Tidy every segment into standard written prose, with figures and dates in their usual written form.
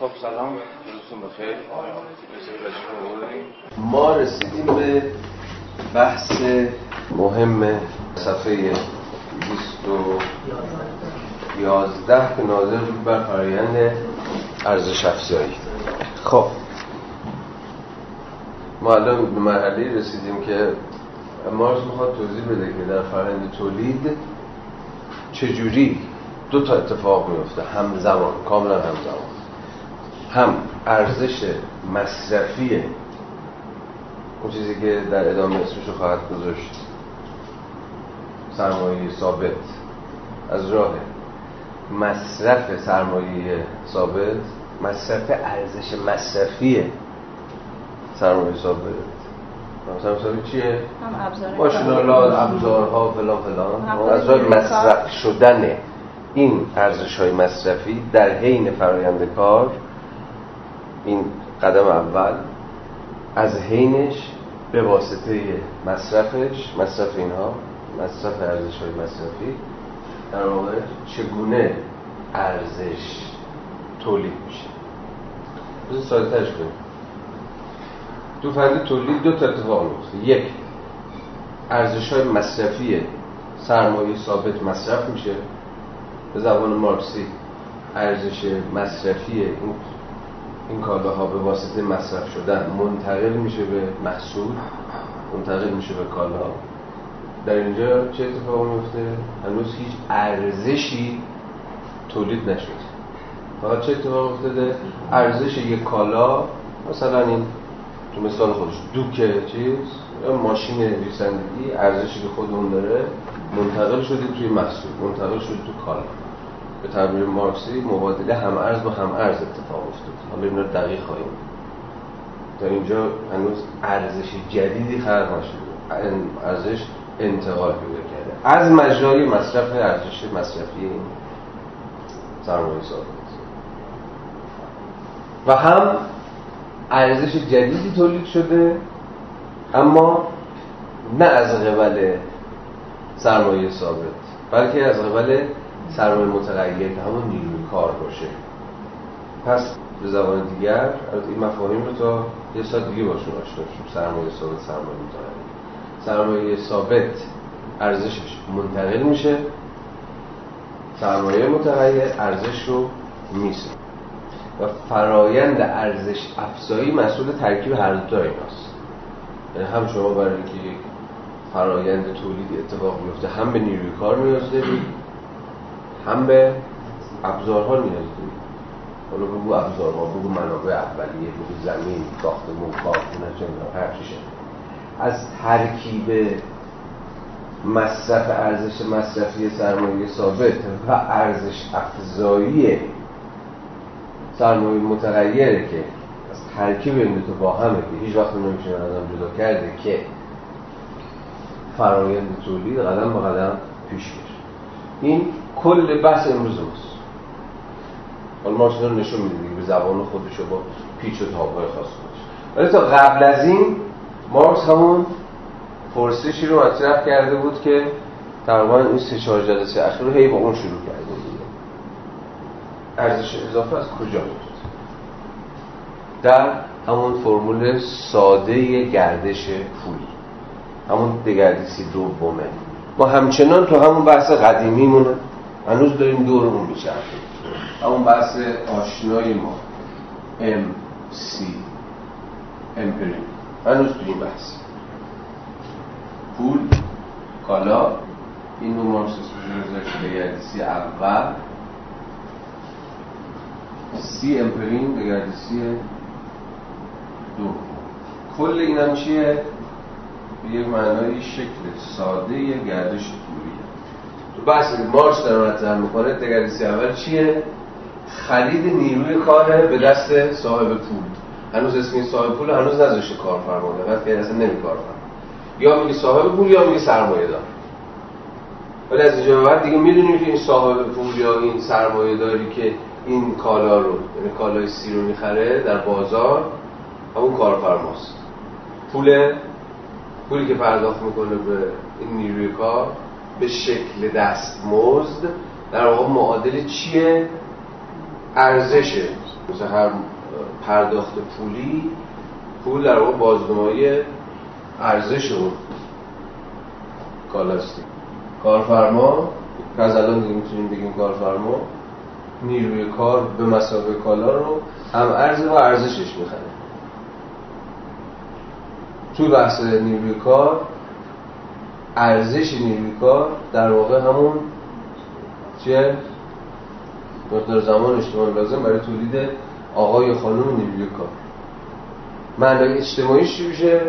خب سلام، روزتون بخیر. ما رسیدیم به بحث مهم صفحه 211 که ناظر بود بر فرآیند ارزش افزایی. خب ما الان به مرحله رسیدیم که مارکس میخواد توضیح بده که در فرآیند تولید چجوری دو تا اتفاق میفته همزمان، کاملا همزمان، هم ارزش مصرفی، اون چیزی که در ادامه اسمشو خواهد گذاشت سرمایه ثابت، از راه مصرف سرمایه ثابت، مصرف ارزش مصرفی سرمایه ثابت. سرمایه ثابت چیه؟ ماشین‌آلات، ابزارها، فلان فلان، از راه مصرف شدن این ارزش‌های مصرفی در حین فرآیند کار. این قدم اول از حینش به واسطه مصرفش، مصرف اینها، مصرف ارزش‌های مصرفی، در واقع چگونه ارزش تولید میشه. بذار ساده‌ترش کنیم. تو فرآیند تولید دو تا اتفاق میفته. یک، ارزش‌های مصرفی سرمایه ثابت مصرف میشه. به زبان مارکسی ارزش مصرفی این کالاها به واسطه مصرف شدن منتقل میشه به محصول، منتقل میشه به کالا. در اینجا چه اتفاقی میفته؟ هنوز هیچ ارزشی تولید نشده. حالا چه اتفاقی افتاده؟ ارزش یک کالا، مثلا این تو مثال خودش دوکه چیز یا ماشین ریسندگی، ارزشی که خودمون داره منتقل شده توی محصول، منتقل شده تو کالا. به تعبیر مارکسی مبادله هم ارز با هم ارز اتفاق افتاد. حالا اینا رو دقیق خواهیم در اینجا هنوز ارزش جدیدی خلق نشده، ارزش انتقال پیدا کرده از مجرای مصرف ارزش مصرفی این سرمایه ثابت، و هم ارزش جدیدی تولید شده اما نه از قبل سرمایه ثابت بلکه از قبل سرمایه متغیر که همون نیروی کار باشه. پس به زبان دیگر این مفاهیم رو تا یه ساعت دیگه باشون آشنا شیم. سرمایه ثابت، سرمایه متغیر. سرمایه ثابت ارزشش منتقل میشه، سرمایه متغیر ارزش رو میسه، و فرایند ارزش افزایی مسئول ترکیب هر دو تا ایناست. یعنی هم شما برای اینکه فرایند تولید اتفاق میفته هم به نیروی کار نیاز دارید، هم به ابزارها نیاز دارید. حالا بگو ابزارها، بگو منابع اولیه، بگو زمین، ساختمون، کارخونه، چنین هر چیزی. از ترکیب مصرف ارزش مصرفی سرمایه ثابت و ارزش افزایی سرمایه متغیره که از ترکیب این دو تا با همه که هیچ وقت نمیشه از هم جدا کرده، که فرآیند تولید قدم به قدم پیش میره. این کل بحث امروز ماست. حالا مارکس رو نشون میده دیگه به زبان خودش و با پیچ و تاب‌های خاص خودش. ولی تا قبل از این مارکس همون پرسشی رو مطرح کرده بود که تقریبا این 3-4 جلسه اخیر رو هی با اون شروع کرده دیگه. ارزش اضافه از کجا میاد؟ در همون فرمول ساده گردش پولی، همون دگردیسی دومه. ما همچنان تو همون بحث قدیمیمون هنوز داریم دورمون میشه، همون بحث آشنای ما امپری، هنوز تو این بحث پول، کالا، این نوع مارکس اسمش دگردیسی اول، امپرین دگردیسی دوم. کل این هم چیه؟ به یک معنای شکل ساده گردش پولیه. تو بحث مارکس در مطرح میکنه دگردیسی اول چیه؟ خرید نیروی کار به دست صاحب پول. هنوز اسمی صاحب پول هنوز نذاشته کارفرمانه، بعد که اصلا نمی کارفرما، یا میگی صاحب پول یا میگی سرمایه دار. ولی از اینجا به بعد دیگه میدونیم که این صاحب پول یا این سرمایه داری که این کالا رو، یعنی کالای سی رو میخره در بازار، همون کارفرماست. پولی که پرداخت میکنه به این نیروی کار به شکل دستمزد در واقع معادل چیه؟ ارزش مثلا هر پرداخت پولی، پول در واقع بازنمایی ارزش اون کالاست. کارفرما که از الان دیگه میتونیم بگیم کارفرما نیروی کار به مسابقه کالا رو هم ارز و ارزشش میخره. توی بحث نیروی کار ارزش نیروی کار در واقع همون چه مقدار زمان اجتماعی لازم برای تولید آقا یا خانم نیروی کار. معنای اجتماعیش چی میشه؟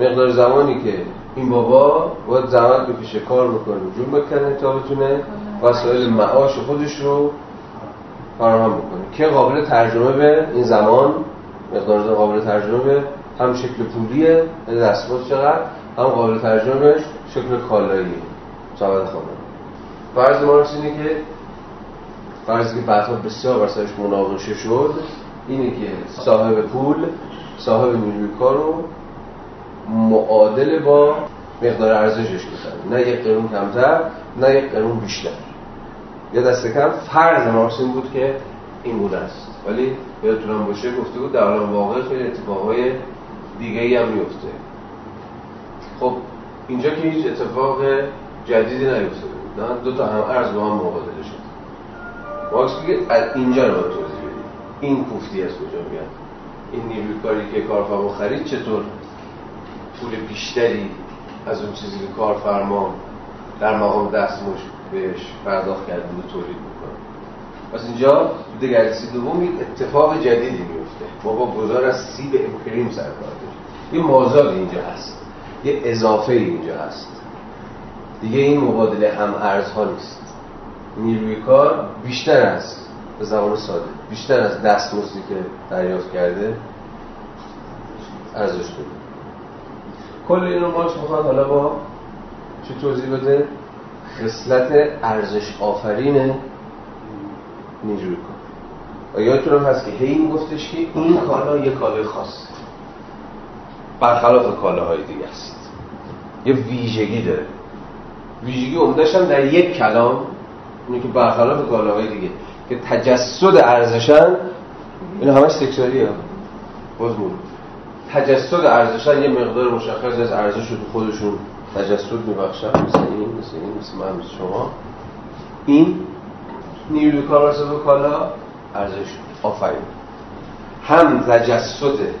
مقدار زمانی که این بابا باید زحمت بکشه، کار بکنه، جون بکنه تا بتونه وسایل معاش خودش رو فراهم بکنه که قابل ترجمه به این زمان، مقدار زمان قابل ترجمه به هم شکل پولیه دستمزد چقدر، هم قابل ترجمه به شکل کالاییه سبد خامه. فرض مارکس اینه که فرضی که بعدها بسیار برسرش مناقشه شد اینه که صاحب پول، صاحب نیروی کار رو معادل با مقدار ارزشش بکنه، نه یک قرون کمتر نه یک قرون بیشتر یا دست کم. فرض مارکس این بود که این بوده است، ولی یادتون هم باشه گفته بود در عالم واقع خیلی اتفاقهای دیگه‌ای هم میفته. خب اینجا که هیچ اتفاق جدیدی نیفته بود، نه دو تا هم ارز با هم معادله شد. مارکس میگه از اینجا رو توضیح بدید این کوفتی از کجا میاد، این نیروی کاری که کارفرما خرید چطور پول بیشتری از اون چیزی که کارفرما در مقام دستمزد بهش پرداخت کرده بود تولید میکنه. پس اینجا دگرسی دوم یک اتفاق جدیدی میفته، ما با گذار از سیب امکریم سر کار داریم، یه مازاد اینجا هست، یه اضافه اینجا هست، دیگه این مبادله هم ارزها نیست. نیروی کار بیشتر از به زبان ساده بیشتر از دستمزدی که دریافت کرده ارزش داره. کل این رو مارکس میخواد حالا با چی توضیح بده؟ خصلت ارزش آفرین نیروی کار. و یادتون هم هست که هی میگفتش که این کالا یه کالای خاصه برخلاف کالاهای دیگه است، یه ویژگی داره، ویژگی عمده‌اش هم در یک کلام اونی که برخلاف کالاهای دیگه که تجسد ارزشن. این همش سکشوالیه هم. بازمون تجسد ارزشن یه مقدار مشخص از ارزش رو خودشون تجسد میبخشن، مثل من مثل شما. این نیروی کار واسه کالا ارزش آفرین هم تجسده،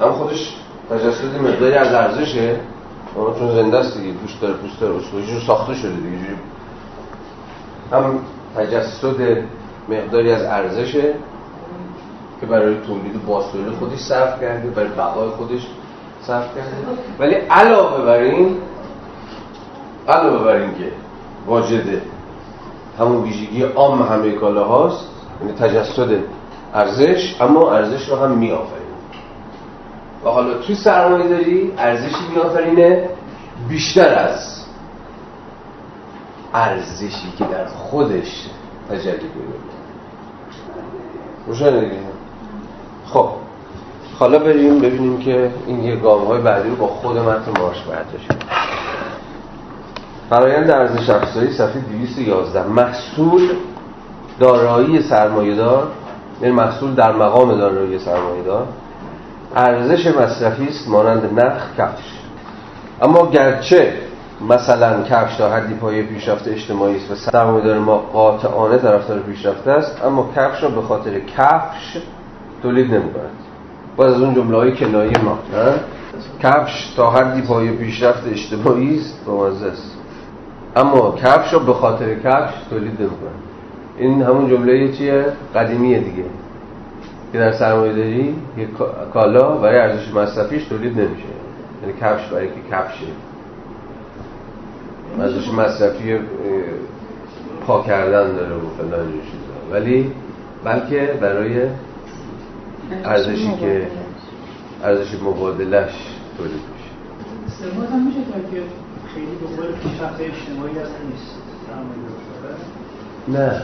هم خودش تجسد مقداری از ارزشه، اما چون زنده است دیگه پوست داره اصلاحیشون ساخته شده دیگه، هم تجسد مقداری از ارزشه که برای تولید باستوری خودش صرف کرده، برای بقای خودش صرف کرده. ولی علاوه بر این که واجده همون ویژگی عام همه کالاهاست، یعنی تجسد ارزش، اما ارزش رو هم میآفرینه. و حالا توی سرمایه‌داری ارزشی میآفرینه بیشتر از ارزشی که در خودش تجلی می‌کنه. روشنه دیگه. خب حالا بریم ببینیم که این یه گام‌های بعدی رو با خود متن مارکس برداشتیم. فرآیند ارزش افزایی صفحه 211. محصول دارایی سرمایه‌دار، یعنی محصول در مقام دارایی سرمایه‌دار، ارزش مصرفی است مانند نخ، کفش. اما گرچه مثلا کفش تا حدی پایه پیشرفت اجتماعی است و سرمایه‌دار ما قاطعانه طرفدار پیشرفت است، اما کفش را به خاطر کفش تولید نمی‌کند. باز از اون جمله‌های کنایی ما، کفش تا حدی پایه پیشرفت اجتماعی است بمزه است، اما کفش را به خاطر کفش تولید نمی‌کند. این همون جمله چیه؟ قدیمیه دیگه که در سرمایه‌داری یک کالا برای ارزش مصرفیش تولید نمیشه، یعنی کفش برای که کفشه ارزش مصرفی پا کردن داره و فلان این چیزا، ولی بلکه برای ارزشی که ارزش مبادله‌اش تولید میشه. استفاده هم میشه تا که خیلی دنبال پیشرفت اجتماعی هست نیست سرمایه‌دار. نه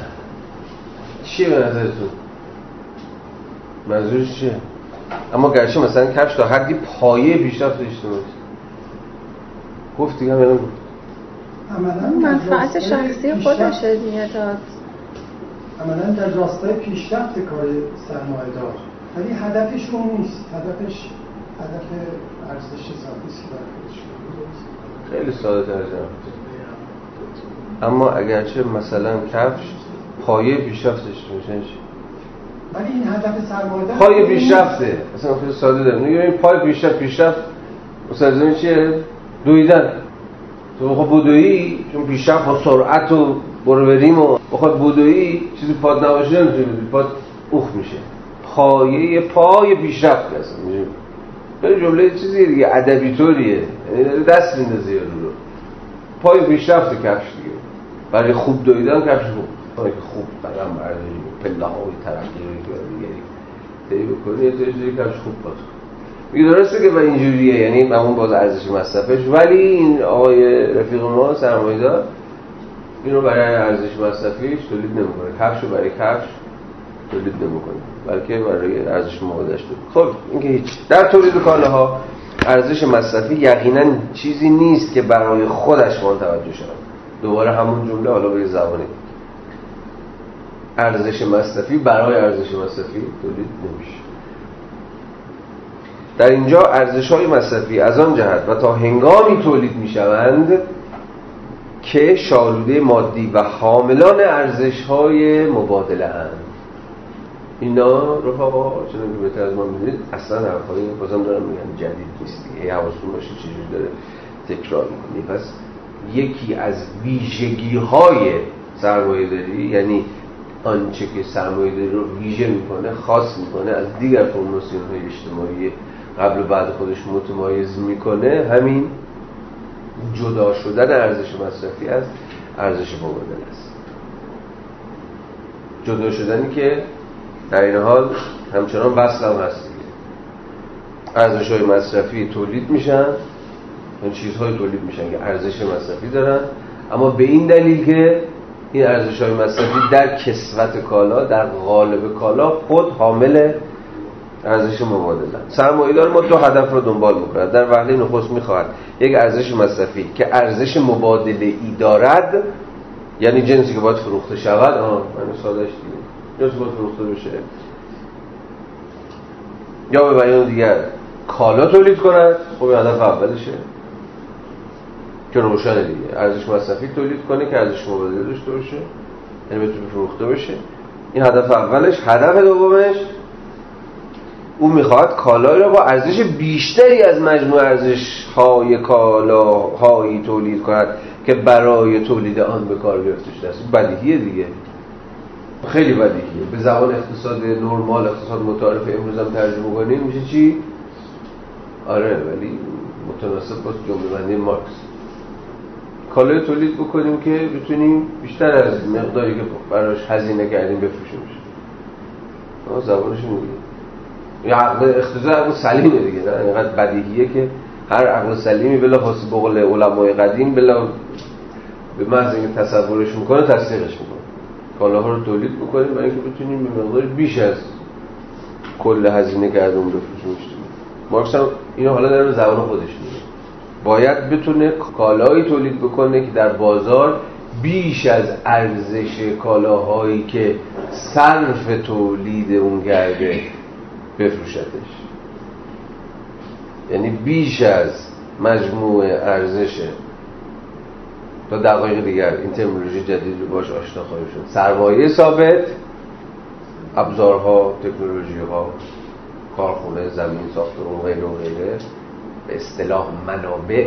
چی به نظرتون منظورش چیه؟ اما گرچه مثلا کفش تا حدی پایه پیشرفت اجتماعی گفت دیگه، همینم گفت، منفعت شخصی خودشه دیگه، تا عملاً در راستای پیشرفت کار سرمایه‌دار، ولی هدفش اون نیست. هدف ارزش حسابی است که برخوردش. خیلی ساده تر جمع. اما اگرچه مثلا کفش پایه پیشرفتش میشه، ولی این هدف سرمایه‌دار پایه پیشرفته. مثلا خیلی ساده دارم میگم این پایه پیشرفت مثلا چیه؟ دویدن. تو بخواد بدویی چون پیشرفت با سرعت و برو بریم و بخواد بدویی چیزی پاد نباشه نمیتونی بدوی، پاد اوخ میشه. پای پیشرفت هست. یه جمله چیزی دیگه ادبی طوریه، یعنی دست میندازه یارو رو. پای پیشرفت کفش دیگه. برای خوب دویدن کفش خوب قدم برداری، پله‌های ترقی رو دیگه طی بکنی، چه جوری کفش خوب باشه. میگه درسته که با اینجوریه، یعنی معمول باز ارزش مصرفش، ولی این آقای رفیق ما سرمایه‌دار اینو برای ارزش مصرفیش تولید نمی‌کنه، کفشو برای کفش تولید نمی‌کنه، بلکه برای ارزش معادلش تولید. خب اینکه هیچ در تولید کالاها ارزش مصرفی یقیناً چیزی نیست که برای خودش وان توجه شود. دوباره همون جمله، حالا به زبانی ارزش مصرفی برای ارزش مصرفی تولید نمیشه. در اینجا ارزش‌های مصرفی از آن جهت و تا هنگامی تولید می‌شوند که شالوده مادی و حاملان ارزش‌های مبادله اند. اینا رفقا چون که بهتر از ما می‌دونید اصلا حرفای بازم دارم میگم جدید نیست دیگه، حواستون باشه چجوری داره تکرار می‌کنی. پس یکی از ویژگی‌های سرمایه‌داری، یعنی آنچه که سرمایه‌داری رو ویژه می‌کنه، خاص می‌کنه از دیگر فرماسیون‌های اجتماعی قبل و بعد خودش متمایز می‌کنه، همین جدا شدن ارزش مصرفی از ارزش مبادله است. جدا شدنی که در این حال همچنان وصل هم هست. ارزش‌های مصرفی تولید میشن، اون چیزهای تولید میشن که ارزش مصرفی دارن، اما به این دلیل که این ارزش‌های مصرفی در کسوت کالا، در قالب کالا خود حامل ارزش مبادله. سرمایه‌دار ما دو هدف رو دنبال می‌کند. در وهله نخست می‌خواهد یک ارزش مصرفی که ارزش مبادله‌ای دارد، یعنی جنسی که باید فروخته شود، من ساده‌اش دیگه، جنسی باید فروخته بشه. یا به بیان دیگر کالا تولید کند، خب این هدف اولشه. که روشنه دیگه، ارزش مصرفی تولید کنه که ارزش مبادله داشته باشه، یعنی بتونه فروخته بشه. این هدف اولش. هدف دومش او میخواد کالایی را با ارزش بیشتری از مجموع ارزش‌های کالاهایی تولید کند که برای تولید آن به کار گرفته شده است. بدیهیه دیگه، خیلی بدیهیه. به زبان اقتصاد نرمال، اقتصاد متعارف امروز هم ترجمه کنیم میشه چی؟ آره، ولی متناسب با جمله‌بندی مارکس. کالای تولید بکنیم که بتونیم بیشتر از مقداری که براش هزینه کردیم بفروشیمش. اما زبانش میگه یا اقتضای عقل سلیمه دیگه، نه اینقدر بدیهیه که هر عقل سلیمی بلا خاصی بقول علمای قدیم بلا به محض اینکه تصورش میکنه تصدیقش میکنه. کالاها رو تولید بکنیم برای اینکه بتونیم به مقدار بیش از کل هزینه کردیم بفروشیمش. مارکس هم اینو حالا در زبان خودش میگه، باید بتونه کالایی تولید بکنه که در بازار بیش از ارزش کالاهایی که صرف تولید اون کرده بفروشدش، یعنی بیش از مجموع ارزش. تا دقایق دیگر این ترمینولوژی جدید رو باش آشنا خواهیم شد. سرمایه ثابت، ابزارها، تکنولوژی‌ها، کارخونه، زمین، ساختمان و غیره و غیره، به اصطلاح منابع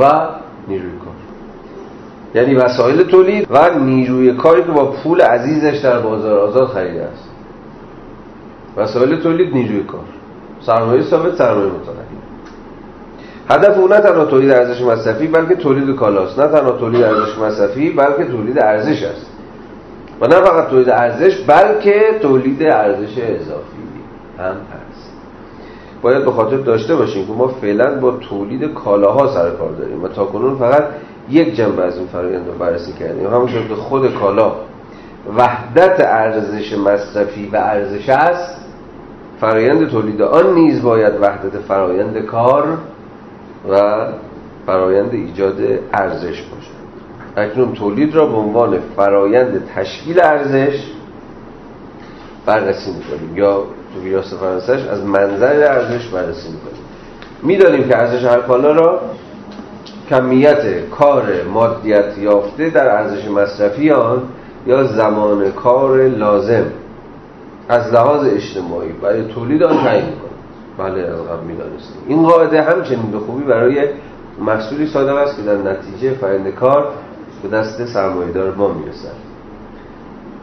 و نیروی کار، یعنی وسایل تولید و نیروی کاری که با پول عزیزش در بازار آزاد خریده است. وسایل تولید، نیروی کار، سرمایه ثابت، سرمایه متغیر. هدف او نه تنها تولید ارزش مصرفی بلکه تولید کالاست، نه تنها تولید ارزش مصرفی بلکه تولید ارزش است، و نه فقط تولید ارزش بلکه تولید ارزش اضافی هم هست. باید به خاطر داشته باشیم که ما فعلا با تولید کالاها سر کار داریم و تاکنون فقط یک جنبه از این فرآیند رو بررسی کردیم، همونطور که خود کالا وحدت ارزش مصرفی و ارزش است، فرآیند تولید آن نیز باید وحدت فرآیند کار و فرآیند ایجاد ارزش باشد. اکنون تولید را به عنوان فرایند تشکیل ارزش بررسی می‌کنیم، یا تو قیاس فرانسه‌اش از منظر ارزش بررسی می‌کنیم. می‌دانیم که ارزش هر کالا را کمیت کار مادیت یافته در ارزش مصرفی آن یا زمان کار لازم از لحاظ اجتماعی برای تولید آن تعیین می‌کنیم. بله، از قبل می‌دانستیم. این قاعده همچنین به خوبی برای محصولی صادر است که در نتیجه فرآیند کار به دست سرمایه‌دار ما می‌رسد.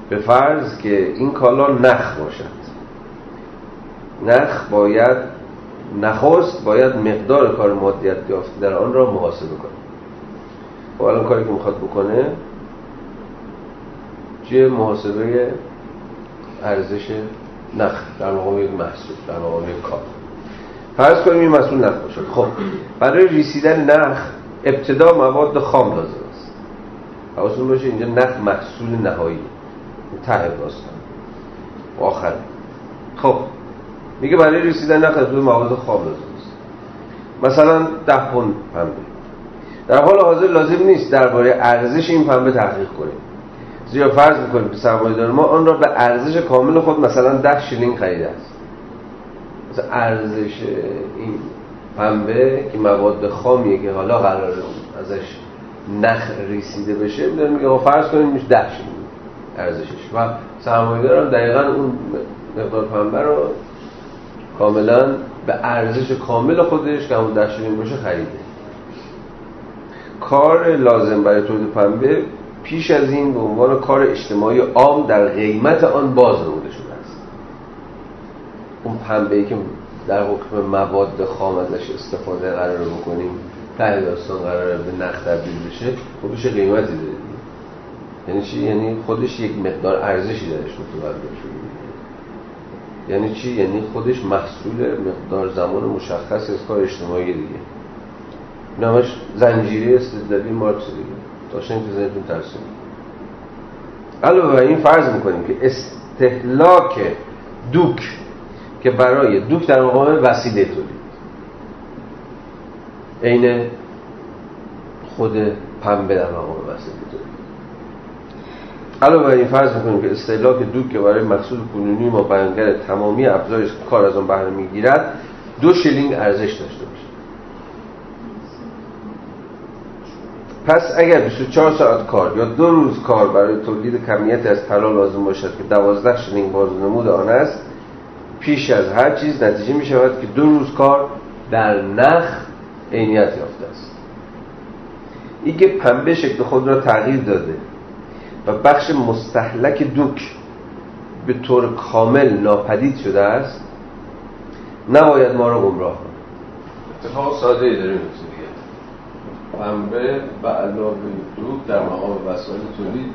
به فرض که این کالا نخ باشد. نخ باید نخست مقدار کار مادیت یافته در آن را محاسبه کنه. خب الان کاری که می‌خواد بکنه چه محاسبه ارزش نخ در مقام یک محصول، در مقام یک کار. فرض کنیم این محصول نخ باشد. خب برای رسیدن نخ ابتدا مواد خام لازم است. حواستون باشه اینجا نخ محصول نهایی ته داستان آخر. خب میگه برای رسیدن نخ ابتدا مواد خام لازم است، مثلا 10 پوند پنبه. در حال حاضر لازم نیست درباره ارزش این پنبه تحقیق کنیم، زیرا فرض میکنیم که سرمایه‌دار ما آن را به ارزش کامل خود مثلا 10 شیلینگ خریده است. مثلا ارزش این پنبه که مواد خامیه که حالا قراره ازش نخ رسیده بشه، میگه فرض کنیم میشه 10 شیلینگ ارزشش و سرمایه‌دار هم دقیقاً اون مقدار پنبه رو کاملاً به ارزش کامل خودش که همون 10 شیلینگ باشه خریده. کار لازم برای تولید پنبه پیش از این به عنوان کار اجتماعی عام در قیمت آن باز نموده شده است. اون پنبه‌ای که در حکم مواد خام ازش استفاده قرار بکنیم، ته داستان قراره به نخ تبدیل بشه، خب بشه قیمتی داره. یعنی چی؟ یعنی خودش یک مقدار ارزشی درش متولد شده. یعنی چی؟ یعنی خودش محصول مقدار زمان مشخص از کار اجتماعی دیگه. نامش زنجیره استدلالی مارکس دیگه. داشتیم که زنیتون ترسیم. علاوه بر این فرض میکنیم که استهلاک دوک که برای دوک در مقام وسیله تولید عین خود پنبه در مقام وسیله تولید. علاوه بر این فرض میکنیم که استهلاک دوک که برای محصول کنونی ما بیانگر تمامی ابزار کار از آن بهره میگیرد 2 شیلینگ ارزش داشته باشد. پس اگر 24 ساعت کار یا 2 روز کار برای تولید کمیتی از طلا لازم باشد که 12 شیلینگ بازنمود آن است، پیش از هر چیز نتیجه می شود که 2 روز کار در نخ عینیت یافته است. اینکه پنبه شکل خود را تغییر داده و بخش مستهلک دوک به طور کامل ناپدید شده است نباید ما را گمراه کند. اتفاق ساده‌ای داریم پنبه و علاوه دوک در مقام وسایل تولید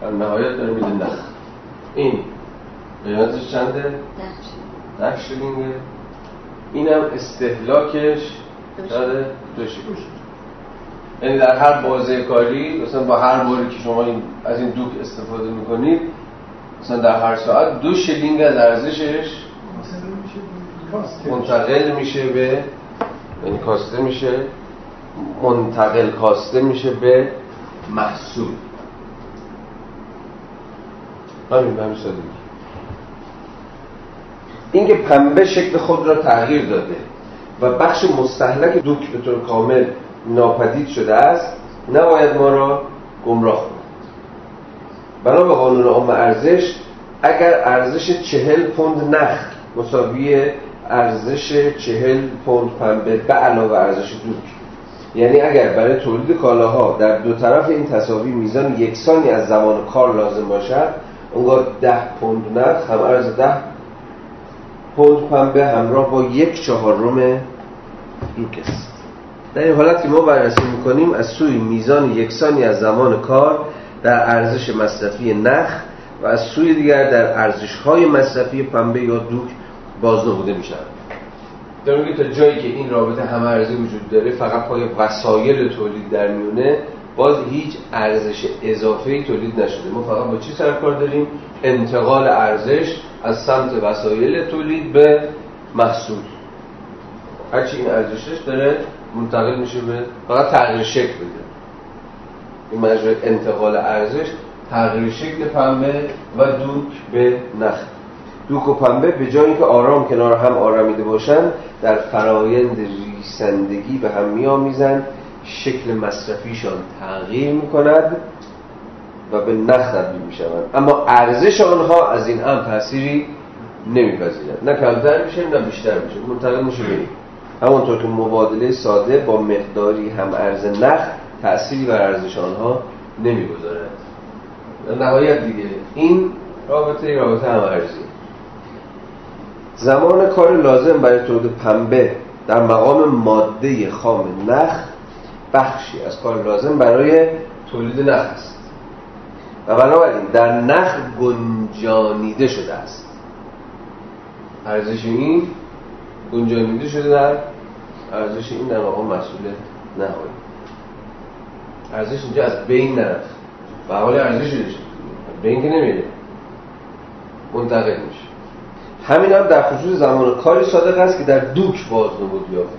در نهایت داره میده نخ. این قیمتش چنده؟ 10 شیلینگه. اینم استهلاکش داره 2 شیلینگ. یعنی در هر بازه کاری مثلا با هر باری که شما از این دوک استفاده میکنید مثلا در هر ساعت 2 شیلینگ از ارزشش منتقل میشه به یعنی کاسته میشه، منتقل کاسته میشه به محصول. همین سادگی. اینکه پنبه شکل خود را تغییر داده و بخش مستهلک دوک به طور کامل ناپدید شده است نباید ما را گمراه کند. بنا به قانون عام ارزش اگر ارزش 40 پوند نخ مساوی ارزش 40 پوند پنبه به علاوه ارزش دوک، یعنی اگر برای تولید کالاها در دو طرف این تساوی میزان یکسانی از زمان کار لازم باشد، اونگاه 10 پوند نخ هم ارز 10 پوند پنبه همراه با 1/4 دوک است. در این حالت که ما بررسی میکنیم از سوی میزان یکسانی از زمان کار در ارزش مصرفی نخ و از سوی دیگر در ارزش‌های مصرفی پنبه یا دوک بازنموده میشن. در اونجایی که تا جایی که این رابطه هم‌ارزی وجود داره فقط پای وسایل تولید در میونه، باز هیچ ارزش اضافه‌ای تولید نشده. ما فقط با چی سر کار داریم؟ انتقال ارزش از سمت وسایل تولید به محصول. هرچی این ارزشش داره منتقل میشه به فقط تغییر شکل بده. این مجرای انتقال ارزش تغییر شکل پنبه و دوک به نخ. دوک و پنبه به جایی که آرام کنار هم آرامیده باشند در فرایند ریسندگی به هم می‌آمیزند، شکل مصرفیشان تغییر می‌کند و به نخ تبدیل می‌شوند، اما ارزش آنها از این هم تأثیری نمی‌پذیرد، نه کمتر میشه نه بیشتر میشه، منتقل میشه بریم. همونطور که مبادله ساده با مقداری هم ارز نخ تأثیری بر ارزش آنها نمی‌گذارد. در نهایت دیگه این رابطه هم ارزی. زمان کار لازم برای تولید پنبه در مقام ماده خام نخ بخشی از کار لازم برای تولید نخ است و بنابراین در نخ گنجانیده شده است. ارزش این گنجانیده شده در ارزش این در مقام محصول نهایی. ارزش اینجا از بین نرفت و حال ارزش شده، به این که نمیده منتقل میشه. همین هم در خصوص زمان کاری صادق است که در دوک بازنمود یافته.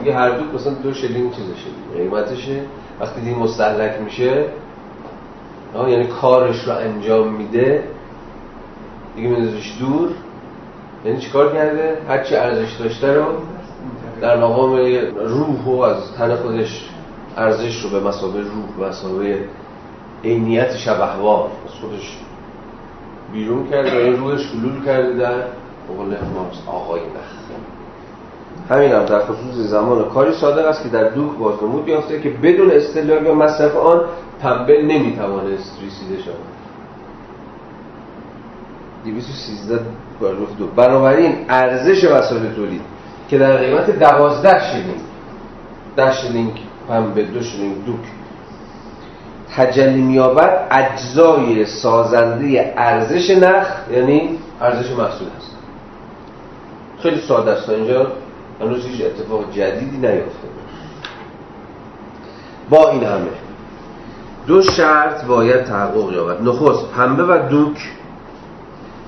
اگه هر دوک مثلا 2 شلینگ چیزشه، قیمتشه، وقتی دیگه مستهلک میشه، یعنی کارش رو انجام میده، دیگه میندازش دور، یعنی چیکار کرده؟ هرچی ارزش داشته رو در مقام روح و از تن خودش ارزش رو به مسابقه روح، مسابقه عینیت شبهوار از خودش بیرون کرده و این روحش حلول کرده در قول مارکس آقای نخ. همین هم در خصوص زمان کاری صادق است که در دوک بازنمود یافته که بدون استهلاک و مصرف آن پنبه نمیتوانست ریسیده شود. 213 پاراگراف 2. بنابراین ارزش وسایل تولید که در قیمت 12 شلینگ 10 شلینگ پنبه 2 شلینگ دوک تجلی می‌یابد اجزای سازنده ارزش نخ یعنی ارزش محصول است. خیلی ساده است، اینجا هنوز هیچ اتفاق جدیدی نیفتاده. با این همه 2 شرط باید تحقق یابد. نخست پنبه و دوک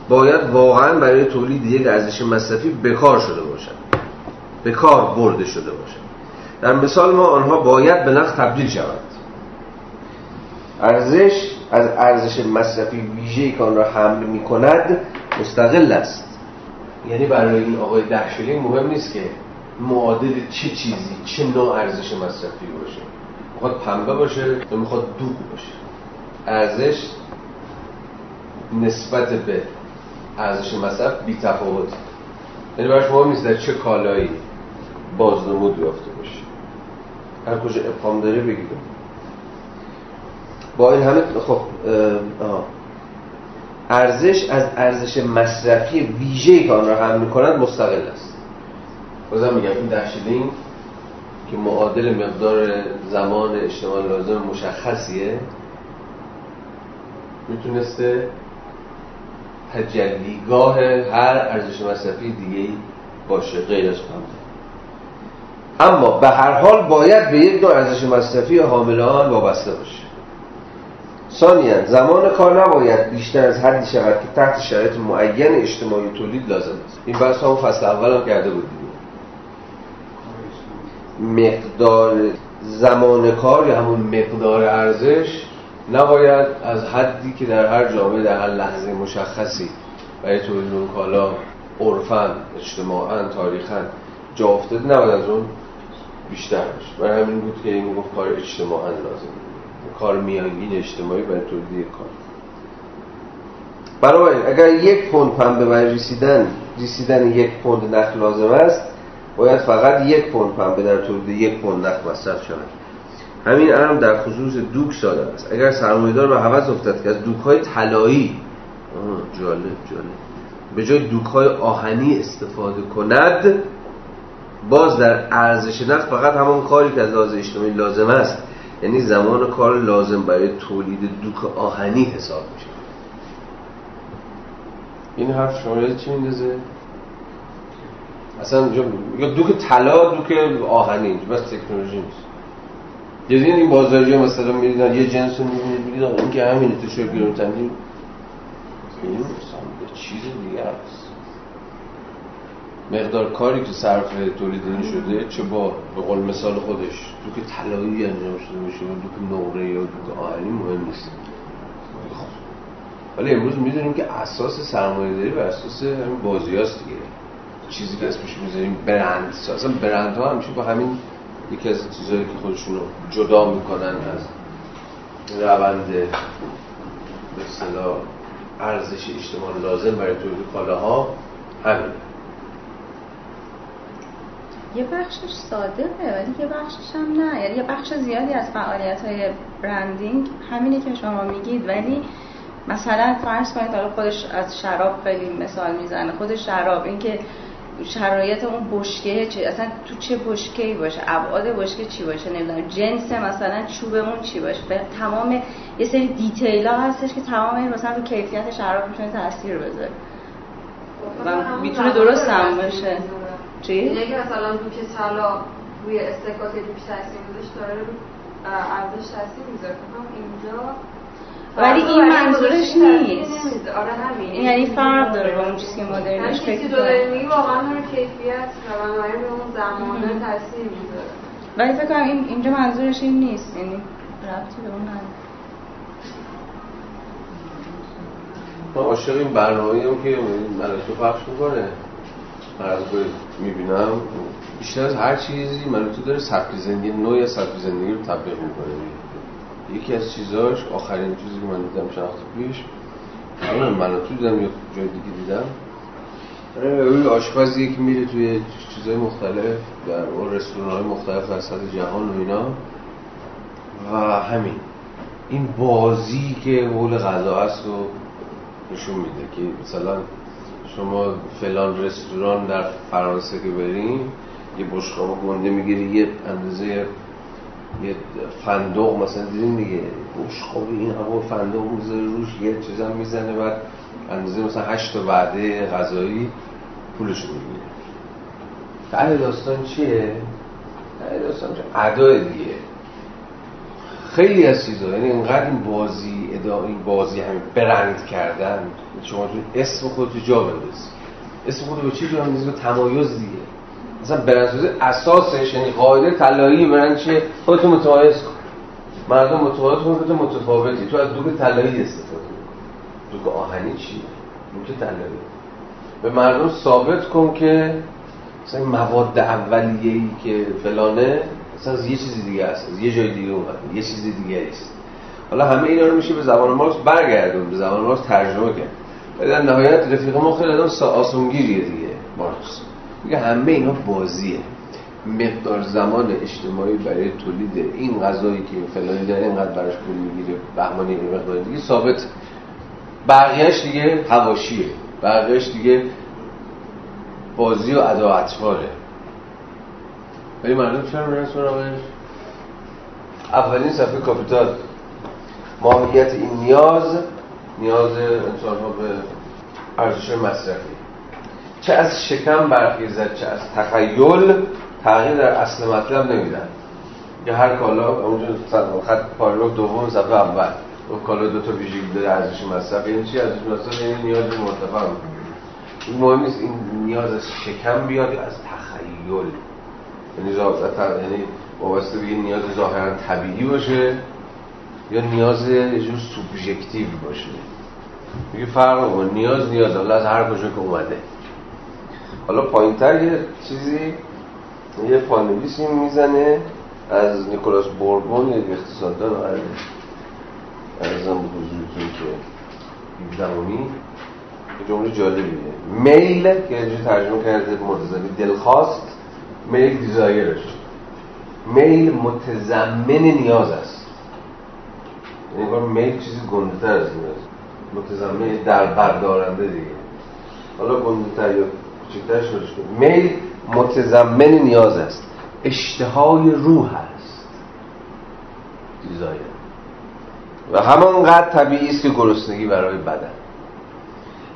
باید واقعا برای تولید یک ارزش مصرفی بکار شده باشند، بکار برده شده باشند. در مثال ما آنها باید به نخ تبدیل شوند. ارزش از ارزش مصرفی ویژه‌ای که آن را حمل می‌کند مستقل است. یعنی برای این آقای 10 شلینگ مهم نیست که معادل چه چیزی چه نوع ارزش مصرفی باشه، میخواد پنبه باشه یا میخواد دوک باشه، ارزش نسبت به ارزش مصرف بی‌تفاوت. یعنی براش مهم نیست در چه کالایی بازنمود یافته باشه، هر کجا ابهام داره بگید. با این همه خب ارزش از ارزش مصرفی ویژه‌ای که آن را حمل می‌کند مستقل است. بازم میگم این 10 شلینگ که معادل مقدار زمان اشتغال لازم مشخصیه میتونسته تجلیگاه هر ارزش مصرفی دیگه‌ای باشه غیر از پنبه، اما به هر حال باید به یک نوع ارزش مصرفی حامل آن وابسته باشه. ثانیاً زمان کار نباید بیشتر از حدی شود که تحت شرایط معین اجتماعی تولید لازم است. این بحث همون فصل اول هم کرده بودیم. مقدار زمان کار یا همون مقدار ارزش نباید از حدی که در هر جامعه در هر لحظه مشخصی برای تولید اون کالا عرفاً اجتماعاً تاریخاً جا افتاده نباید از اون بیشتر بشه. برای همین بود که این گفت کار اجتماعاً لازم، کار میانگین اجتماعی برای تولید کار. بنابراین اگر 1 پوند پنبه برای ریسیدن 1 پوند نخ لازم است، باید فقط 1 پوند پنبه در تولید 1 پوند نخ مصرف شود. همین امر در خصوص دوک صادق است. اگر سرمایه‌دار به هوس افتد که از دوک‌های طلایی جالب به جای دوک‌های آهنی استفاده کند، باز در ارزش نخ فقط همان کاری که از لحاظ اجتماعی لازم است، یعنی زمان کار لازم برای تولید دوک آهنی حساب میشه. این حرف شما رو چی میندازه؟ اصلا یا دوک طلا دوک آهنی اینجا بس تکنولوژی نیست. یعنی این بازاری‌ها مثلا می‌دیدن یه جنس رو می‌دیدن اون که همینه تو شو گرم تمدید این چیز دیگه است. مقدار کاری که صرف تولید این شده، چه با به قول مثال خودش تو که طلایی انجام شده میشه، تو که نقره یا تو که آهنی مهم نیست. ولی امروز میدونیم که اساس سرمایه‌داری و اساس همین بازیاست دیگه، چیزی که اسمش میذاریم برند. اصلا برندها همیشه با همین یکی از چیزایی که خودشونو جدا میکنن از روند به اصطلاح ارزش اجتماعی لازم برای تولید کالاها همین. یه بخشش صادقه ولی یه بخشش هم نه، یعنی یه بخش زیادی از فعالیت‌های برندینگ همینه که شما میگید. ولی مثلا فرض کنید حالا خودش از شراب خیلی مثال میزنه، خود شراب، این که شرایط اون بشکه چه، اصلا تو چه بشکه‌ای باشه، ابعاد بشکه چی باشه، نمیدونم جنس مثلا چوبمون چی باشه، به تمام یه سری دیتیل‌ها هستش که تمام مثلا رو کیفیت شراب میتونه تاثیر بذاره و میتونه درست هم باشه. چی؟ یکی مثلا دو که طلا روی استکاک دوش تاثیر گذاشت داره ارزش تاثیر میذاره کنم اینجا، ولی این منظورش نیست. آره همین، یعنی فرق داره با اون چیزی که ما داریم بهش فکر می‌کنیم. واقعا اون کیفیت و منابع اون زمانه تاثیر میذاره، ولی فکر کنم این اینجا منظورش این نیست، یعنی ربطی به اون نداره. ما عاشق این برنامه‌ایم که منو پخش می‌کنه، هر روز می‌بینم بیشتر از هر چیزی منو تو داره سبک زندگی نو یا سبک زندگی رو تطبیق می‌کنه. یکی از چیزاش، آخرین چیزی که من دیدم چند وقت پیش، من تو دیدم یا جای دیگه دیدم، اون آشپزی که میره توی چیزهای مختلف در اون رستوران‌های مختلف در سطح جهان و اینا و همین این بازی که حول غذا است رو نشون میده که مثلا شما فلان رستوران در فرانسه که بریم یه بشقاب گنده میگیری، یه اندازه یه فندق مثلا دیدین دیگه، بشقاب این هوا فندق میذاره روش، یه چیز هم میزنه، بعد اندازه مثلا 8 وعده غذایی پولش میگیره. ته داستان چیه؟ ته داستان چه ادای دیگه. خیلی از چیزا، یعنی اینقدر این بازی ادای بازی همین برند کردن، شما تو اسم خودتو جا بندازی، اسم خودتو به چی جا بندازی؟ به تمایز دیگه. مثلا برندسازی اساسش یعنی قاعده طلایی برند چیه؟ خودتو متمایز کن، مردم متمایز کن که تو متفاوتی، تو از دوک طلایی استفاده کن. دوک آهنی چیه؟ دوک طلایی. به مردم ثابت کن که مثلا مواد اولیه‌ای که فلانه مثلا از یه چیز دیگه است، از یه جای دیگه اومده، یه چیز دیگه است. حالا همه اینا رو میشه به زبان مارکس برگردون، به زبان مارکس ترجمه کرد. ولی در نهایت رفیق ما خیلی آدم آسونگیریه دیگه مارکس. میگه همه اینا بازیه. مقدار زمان اجتماعی برای تولید این غذایی که فلانی داره اینقدر براش پول میگیره، بهمانی این مقدار دیگه ثابت. بقیه‌اش دیگه حواشیه. بقیه‌اش دیگه بازی و ادا اطفاله. ولی مردم چرا میرن سراغش؟ اولین صفحه کاپیتال، ماهیت این نیاز انسان‌ها به ارزش مصرفی، چه از شکم برخیزد چه از تخیل، تغییر در اصل مطلب نمیدن. یه هر کالا اونجا خط پاراگراف دوم صفحه اول، اون کالا دو تا ویژگی داره ارزش مصرفی. این چی ارزش مصرفی؟ این نیاز مرتفع. این مهم نیست این نیاز از شکم بیاد یا از تخیل، یعنی ذاتاً، یعنی وابسته به نیاز ظاهراً طبیعی باشه یا نیاز یه جور سوبژکتیو باشه. میگه فرق با نیاز حالا از هر کجا که اومده. حالا پایین‌تر یه چیزی یه پانویسی میزنه از نیکولاس بوربون، یه اقتصاددان عربی، ارزم به حضورتون که بی‌دمامی جمله جالبیه. میل که اینجا ترجمه کرده مرتضوی، دلخواست، میل دیزایرش. میل متضمن نیاز است، یعنی کار میل چیزی گنده‌تر از این است، متضمن در بردارنده دیگه. حالا گنده‌تر یا کوچکترش روش کنیم. میل متضمن نیاز است، اشتهای روح است، دیزایر، و همانقدر طبیعی است که گرسنگی برای بدن.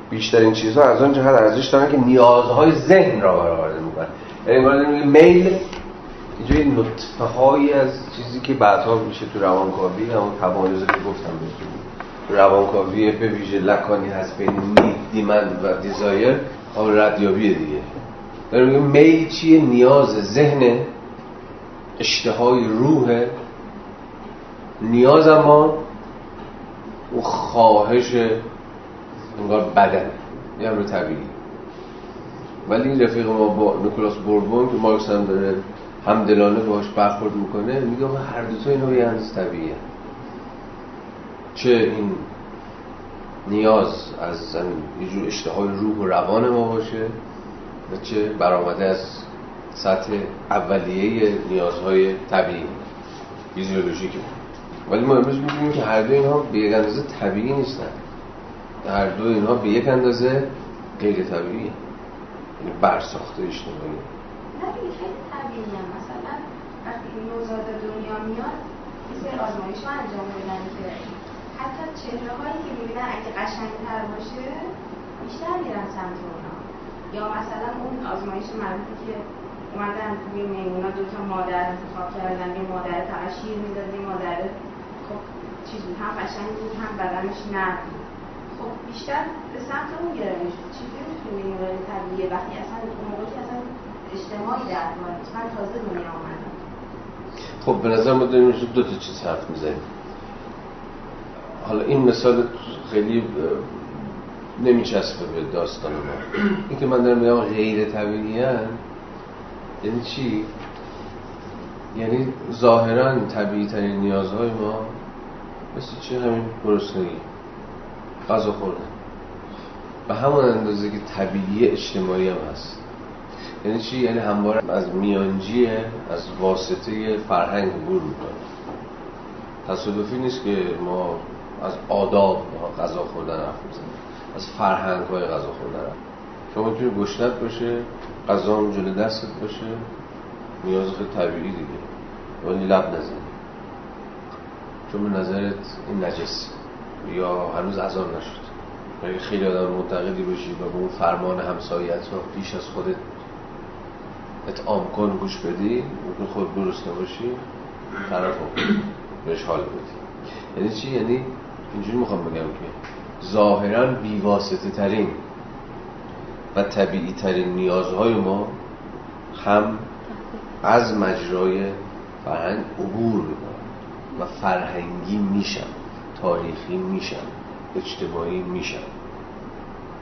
بیشترین چیزها از آن جهت ارزش دارند که نیازهای ذهن را برآورده می‌کنند. یعنی ما میگیم میل اینجوری نطفه‌هایی از چیزی که بعدها میشه تو روانکاوی، همون تمایزی که گفتم بهتون، روانکاوی به ویژه لکانی هست بین نید، دیمند و دیزایر، اون ردیابیه دیگه. داریم میگیم میل چیه؟ نیاز ذهن، اشتهای روحه، نیاز ما اون خواهش انگار بدنه، یه امر طبیعی. ولی رفیق ما با نیکلاس بوربون که مارکس هم داره همدلانه باش برخورد میکنه، میگه هر دو تا اینا یه انس طبیعیه، چه این نیاز از یه جور اشتهای روح و روان ما باشه و چه برآمده از سطح اولیه نیازهای طبیعی فیزیولوژیکی. ولی ما امروز می‌بینیم که هر دو اینها به یک اندازه طبیعی نیستن، هر دو اینها به یک اندازه غیر طبیعیه، یعنی برساخته اجتماعی. نه این خیلی طبیعیه، مثلا وقتی نوزاد دنیا میاد یه سری آزمایش‌ها انجام میدن که حتی چهره هایی که میبینن اگه قشنگتر باشه بیشتر میرن سمت اونا. یا مثلا اون آزمایش معروفی که اومدن توی میمونا دوتا مادر انتخاب کردن، یه مادر تقشیر میداد، یه مادر خب چیز بود، هم قشنگ بود هم بدنش نرم بود. خب بیشتر به سمت اون گرایش بود. چیزی میتونیم مورد طبیعیه وقتی اصلا اون موقع که اصلا اجتماعی در اومد، من تازه دنیا اومدم. خب به نظر ما داریم دو تا چیز حرف میزنیم. حالا این مثال خیلی نمیچسبه به داستان ما. این که من دارم میگم غیر طبیعی هست یعنی چی؟ یعنی ظاهراً طبیعی ترین نیازهای ما مثل چی؟ همین گرسنگی، غذا خوردن، به همون اندازه که طبیعی اجتماعی هم هست. یعنی چی؟ یعنی همواره از میانجیه، از واسطه فرهنگ عبور میکنه. تصادفی نیست که ما از آداب غذا خوردن حرف میزنیم، از فرهنگ‌های غذا خوردن. شما میتونی گشنت باشه، غذا هم جلوی دستت باشه، نیاز خیلی طبیعی دیگه، ولی لب نزنی چون به نظرت این نجس یا هنوز اذان نشد. اگه خیلی آدم معتقدی باشی و به اون فرمان همسایه‌ات رو پیش از خودت اطعام کن گوش بدی، ممکن خود گرسنه باشی، طرف بهش حال بدی. یعنی چی؟ یعنی اینجوری میخوام بگم که ظاهراً بیواسطه ترین و طبیعی ترین نیازهای ما هم از مجرای فرهنگ عبور میکنن و فرهنگی میشن، تاریخی میشن، اجتماعی میشن.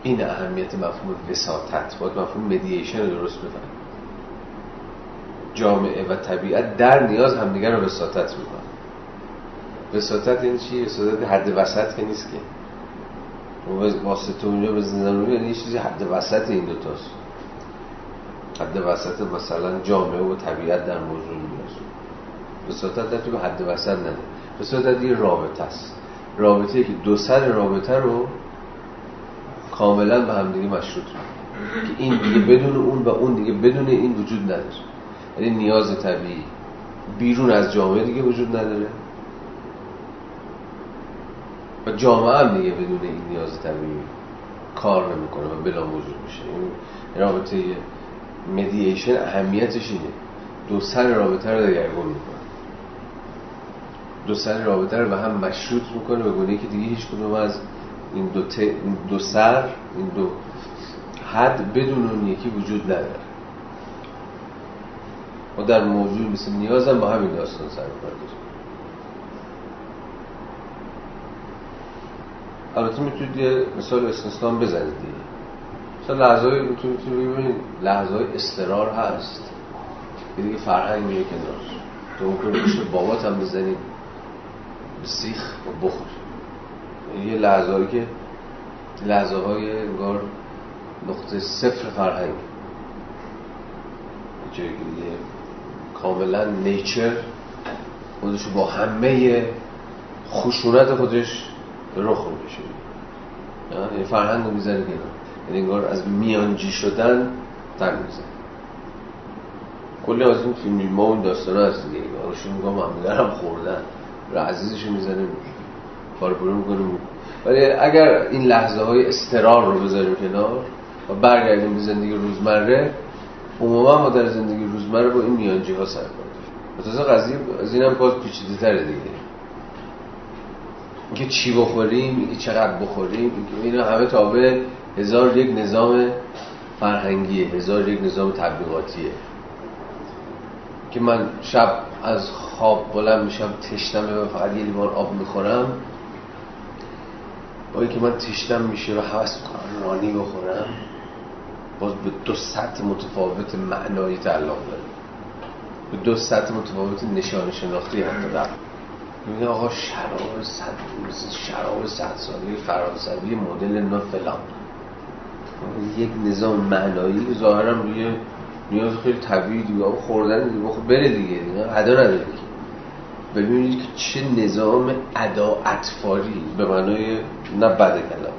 این اهمیت مفهوم وساطت. باید مفهوم مدییشن رو درست بفهمیم. جامعه و طبیعت در نیاز همدیگر رو وساطت میکنن. وساطت این چیه؟ وساطت حد وسط که نیست که واسطه اونجا بزنن رو، یعنی یه چیزی حد وسط این دوتاست. حد وسط مثلا جامعه و طبیعت در موضوع نیست. وساطت در تو حد وسط نده. وساطت یه رابطه است، رابطه‌ای که دو سر رابطه رو کاملا به هم دیگه مشروط می‌کنه که این دیگه بدون اون و اون دیگه بدون این وجود نداره. یعنی نیاز طبیعی بیرون از جامعه دیگه وجود نداره و جامعه هم دیگه بدون این نیاز طبیعی کار نمیکنه و بلا موجود میشه. این رابطه مدییشن اهمیتش اینه، دو سر رابطه رو دگرگون میکنه، دو سر رابطه رو به هم مشروط میکنه به گونه‌ای که دیگه هیچ کدوم از این دو سر، این دو حد بدون اون یکی وجود نداره. و در موضوع مثل نیاز هم با همین داستان سر میکنه. البته میتونید یه مثال استثنا بزنید دیگه. مثلا لحظه‌ای میتونید ببینید لحظه‌ای اضطرار هست دیگه، فرهنگ میگه کنارش تو ممکنه بشه بابات هم بزنید به سیخ و بخور. یه لحظه‌ای که لحظه‌های انگار نقطه صفر فرهنگ، جایی که دیگه کاملا نیچر خودش با همه خشونت خودش رو خود بشه. یعنی فرهنگ رو میذاره کنار، یعنی انگار از میانجی شدن در میذاره. کلی از این فیلم ما اون داستان ها هست دیگه، آرشون میگم همدیگر هم خوردن را عزیزشو میزنه پارپورو میکنه. ولی اگر این لحظه های اضطرار رو بذاریم کنار و برگردیم به زندگی روزمره، عموما ما در زندگی روزمره با این میانجی ها سر کار داریم. قضیه از اینم باز پیچیده‌تره دیگه، اینکه چی بخوریم، اینکه چقدر بخوریم، اینکه اینا همه تابع هزار یک نظام فرهنگیه، هزار یک نظام تبلیغاتیه که من شب از خواب بلند میشم تشنمه و فقط یه لیوان آب میخورم، با اینکه من تشنم میشه و حوض میکنم رانی بخورم، باز به دو سطح متفاوت معنایی تعلق داره، به دو سطح متفاوت نشان شناختی حتی داره. میگه آقا شراب 100 ساله فرانسوی مدل نا فلان، یک نظام معنایی ظاهرا روی نیاز خیلی طبیعی دیگه، آقا خوردن دیگه بخور بره دیگه، ادا نداره. ببینید که چه نظام عداعتفاری به معنای نه بده کلمه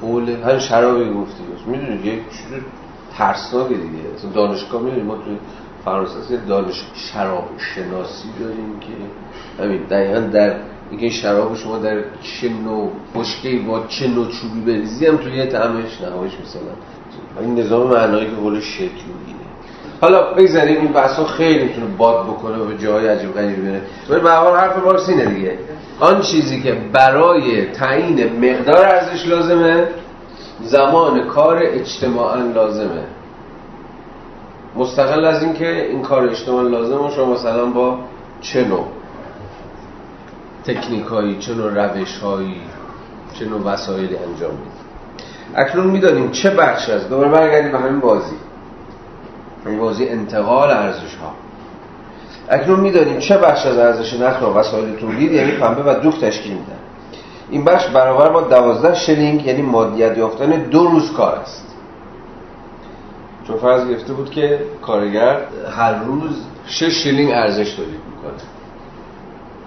قوله. هم شرابی گفتی میدونید یک چیز ترسناکه دیگه، مثلا دانشگاه میدونید ما توی فرانسه دانش شراب شناسی داریم که همین دقیقاً در اینکه شراب شما در چه نوع بشکه‌ای با چه نوع چوبی بریزی هم توی طعمش نهایش مثلا این نظام معنایی که قول شکلی اینه. حالا بگذاریم این بحثا خیلی میتونه باد بکنه و جای عجیب غریبی بره، ولی به هر حال حرف مارکس اینه دیگه، آن چیزی که برای تعیین مقدار ارزش لازمه زمان کار اجتماعاً لازمه، مستقل از این که این کار اجتماعاً لازمه شما مثلا با چه نوع تکنیکایی، چه نوع روش‌هایی، چه نوع وسایلی انجام میدید. اکنون میدانیم چه بخش از دوباره برگردیم به همین بازی، این بازی انتقال ارزش‌ها. اکنون می‌دانیم چه بخش از ارزش نقد و وسایل تولید یعنی پنبه و دوغ تشکیل می‌دهد. این بخش برابر با 12 شلینگ یعنی مادیت یافتن 2 روز کار است. چون فرض گرفته بود که کارگر هر روز 6 شلینگ ارزش تولید می‌کنه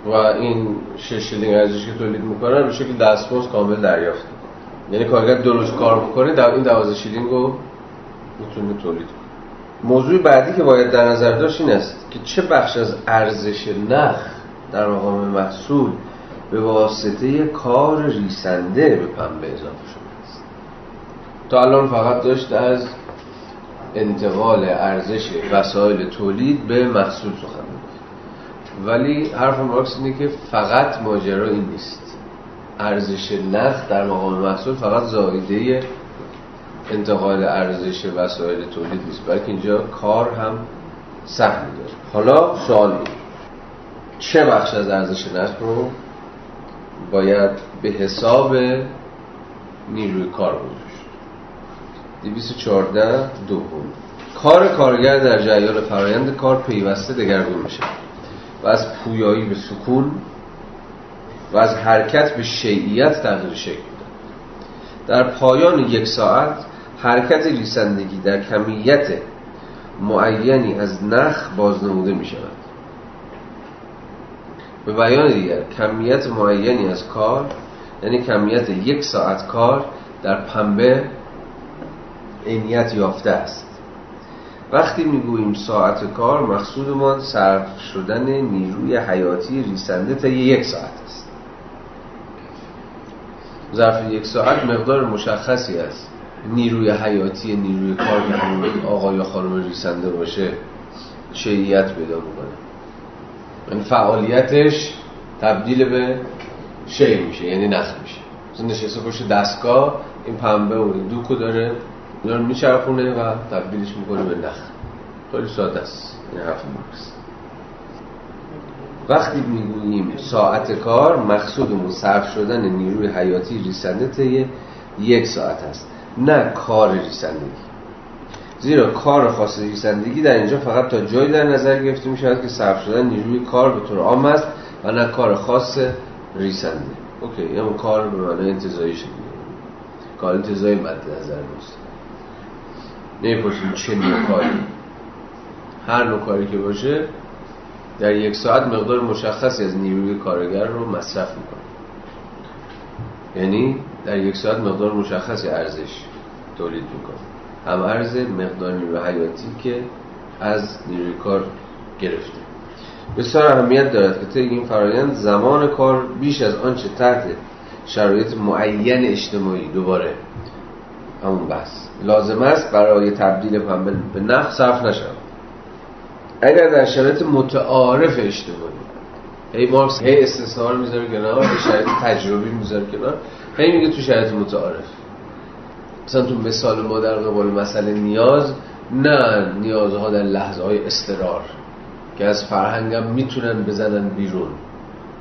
و این 6 شلینگ ارزشی که تولید می‌کنه به شکل دستمزد کامل دریافت می‌کنه. یعنی کارگر 2 روز کار می‌کنه، در این 12 شلینگ رو می‌تونه تولید کنه. موضوع بعدی که باید در نظر داشت این است که چه بخش از ارزش نخ در مقام محصول به واسطه کار ریسنده به پنبه اضافه شده است. تا الان فقط داشت از انتقال ارزش وسایل تولید به محصول سخن می‌گفت، ولی حرف مارکس اینه که فقط ماجرا این نیست. ارزش نخ در مقام محصول فقط زایده انتقال ارزش وسایل تولید نیست، بلکه اینجا کار هم سهم داره. حالا سوال اینه چه بخش از ارزش نفت رو باید به حساب نیروی کار گذاشت. 214 دوم، کار کارگر در جریان فرایند کار پیوسته دگرگون میشه و از پویایی به سکون و از حرکت به شیعیت تغییر شکل میده. در پایان یک ساعت حرکت ریسندگی در کمیت معینی از نخ بازنموده می شود. به بیان دیگر کمیت معینی از کار یعنی کمیت 1 ساعت کار در پنبه عینیت یافته است. وقتی می گوییم ساعت کار، مقصودمان صرف شدن نیروی حیاتی ریسنده تا 1 ساعت است. ظرف 1 ساعت مقدار مشخصی است نیروی حیاتی نیروی کار که آقا یا خانم ریسنده باشه شیعیت پیدا میکنه، یعنی فعالیتش تبدیل به شیع میشه، یعنی نخ میشه. مثلا نشسته پشت دستگاه این پنبه و دوکو داره اینا رو میچرخونه و تبدیلش میکنه به نخ. خیلی ساده است این حرف مارکس. وقتی میگوییم ساعت کار، مقصودمون صرف شدن نیروی حیاتی ریسنده طی 1 ساعت است، نه کار ریسندگی، زیرا کار خاص ریسندگی در اینجا فقط تا جایی در نظر گرفته می شود که صرف شدن نیروی کار به طور عام است و نه کار خاص ریسنده. اوکی، این یعنی کار به معنای انتزاعی شده، کار انتزاعی مد نظر نیست. نمی‌پرسیم چه نوع کاری، هر نوع کاری که باشه در 1 ساعت مقدار مشخصی از نیروی کارگر رو مصرف می‌کنه، یعنی در 1 ساعت مقدار مشخصی ارزش تولید میکنه، هم ارز مقدار نیروی حیاتی که از نیروی کار گرفته. بسیار اهمیت دارد که طی این فرآیند زمان کار بیش از آنچه تحت شرایط معین اجتماعی، دوباره همون بحث، لازم است برای تبدیل پنبه به نخ صرف نشود. اگر در شرایط متعارف اجتماعی، مارکس استثنا رو میذاره کنار، شرایط تجربی میذاره کنار، میگه تو شرایط متعارف مثلا تو مثال ما در قبال مسئله نیاز، نه نیازها در لحظه های استقرار که از فرهنگم میتونن بزنن بیرون،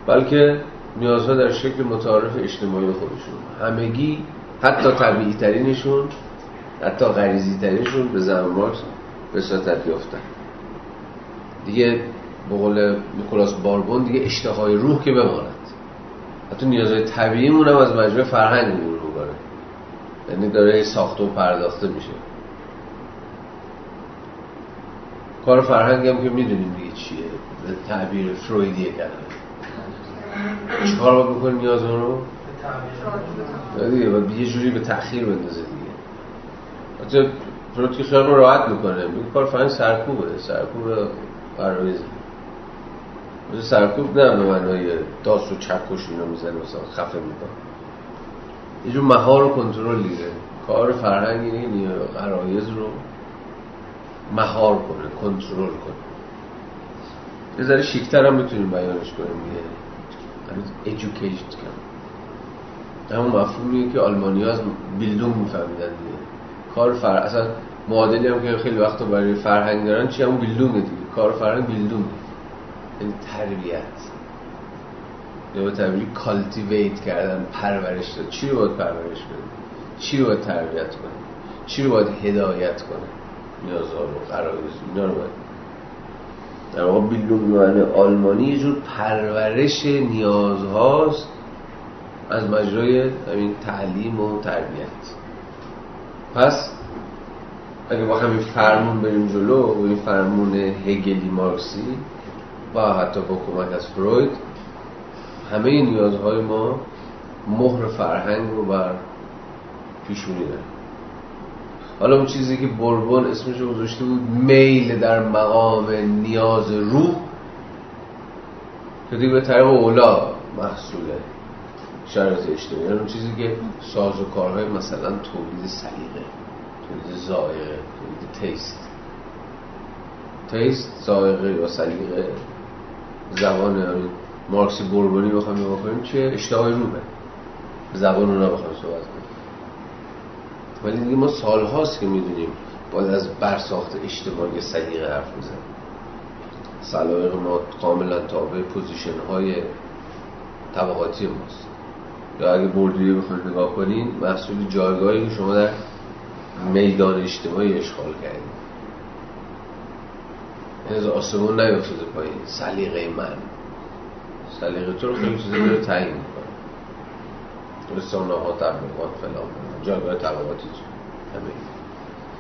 بلکه نیازها در شکل متعارف اجتماعی خودشون، همگی حتی طبیعی ترینشون، حتی غریزی ترینشون به زعامات بساطت یافتن دیگه. به قول نیکولاس باربون دیگه اشتهای روح که بماند، حتی نیازهای طبیعیمون هم از مجموع فرهنگ بیرون میبره، یعنی داره ساخته و پرداخته میشه. کار فرهنگ هم که میدونیم دیگه چیه، به تعبیر فرویدیه کلمه. چه کار بکنه نیازها رو؟ دیگه و یه جوری به تأخیر بندازه دیگه. حتی فروید که خیال رو راحت میکنه، میگه کار فرهنگ سرکوبه، سرکوب پرویزه. مثل سرکوب نه به معنای داست و چکش اینا میزنه مثلا خفه میکنه، یه جور مهار و کنترل دیگه. کار فرهنگ اینه غرایز رو مهار کنه، کنترل کنه. یه ذره شیکتر هم میتونیم بیانش کنیم دیگه، هنوز ایژوکیشت کنم، همون مفهومیه که آلمانی ها از بیلدون میفهمیدن دیگه. کار فرهنگ اصلا معادلی هم که خیلی وقتا برای فرهنگ دارن چی، همون بیلدونه دیگه. کار فرهنگ بیلدونه، یعنی تربیت، یا به تعبیری کالتیویت کردن، پرورش داد. چی رو باید پرورش کنه؟ چی رو باید تربیت کنه؟ چی رو باید هدایت کنه؟ نیازها رو، غرایز، اینا رو باید. در واقع بیلدون معنی آلمانی یه جور پرورش نیازهاست از مجرای همین تعلیم و تربیت. پس اگه با همین فرمون بریم جلو، این فرمون هگلی مارکسی و حتی با کمک از فروید، همه این نیازهای ما مهر فرهنگ رو بر پیشونی داره. حالا اون چیزی که بوربون اسمش رو گذاشته بود میل در مقام نیاز روح، که دیگه به طریق اولا محصوله شرایط اجتماعی، یعنی اون چیزی که سازوکارهای مثلا تولید سلیقه، تولید ذائقه، تولید تیست، ذائقه یا سلیقه، زبان مارکسی بوربونی بخوایم نگاه کنیم چه اشتهای روحه، زبان اونا بخوایم صحبت کنیم. ولی دیگه ما سالهاست که میدونیم باید از برساخت اجتماعی سلیقه حرف میزنیم. سلیقه ما کاملا تابع پوزیشن های طبقاتی ماست، یا اگه بردویی بخواید نگاه کنین محصول جایگاهی که شما در میدان اجتماعی اشغال کردید. از آسمون نیفتاده پایین، سلیقه من، سلیقه تو رو خیلی چیزی داره تعیین میکنه، رسانه ها، تبلیغات، فلان، جایگاه طبقاتی تو همه.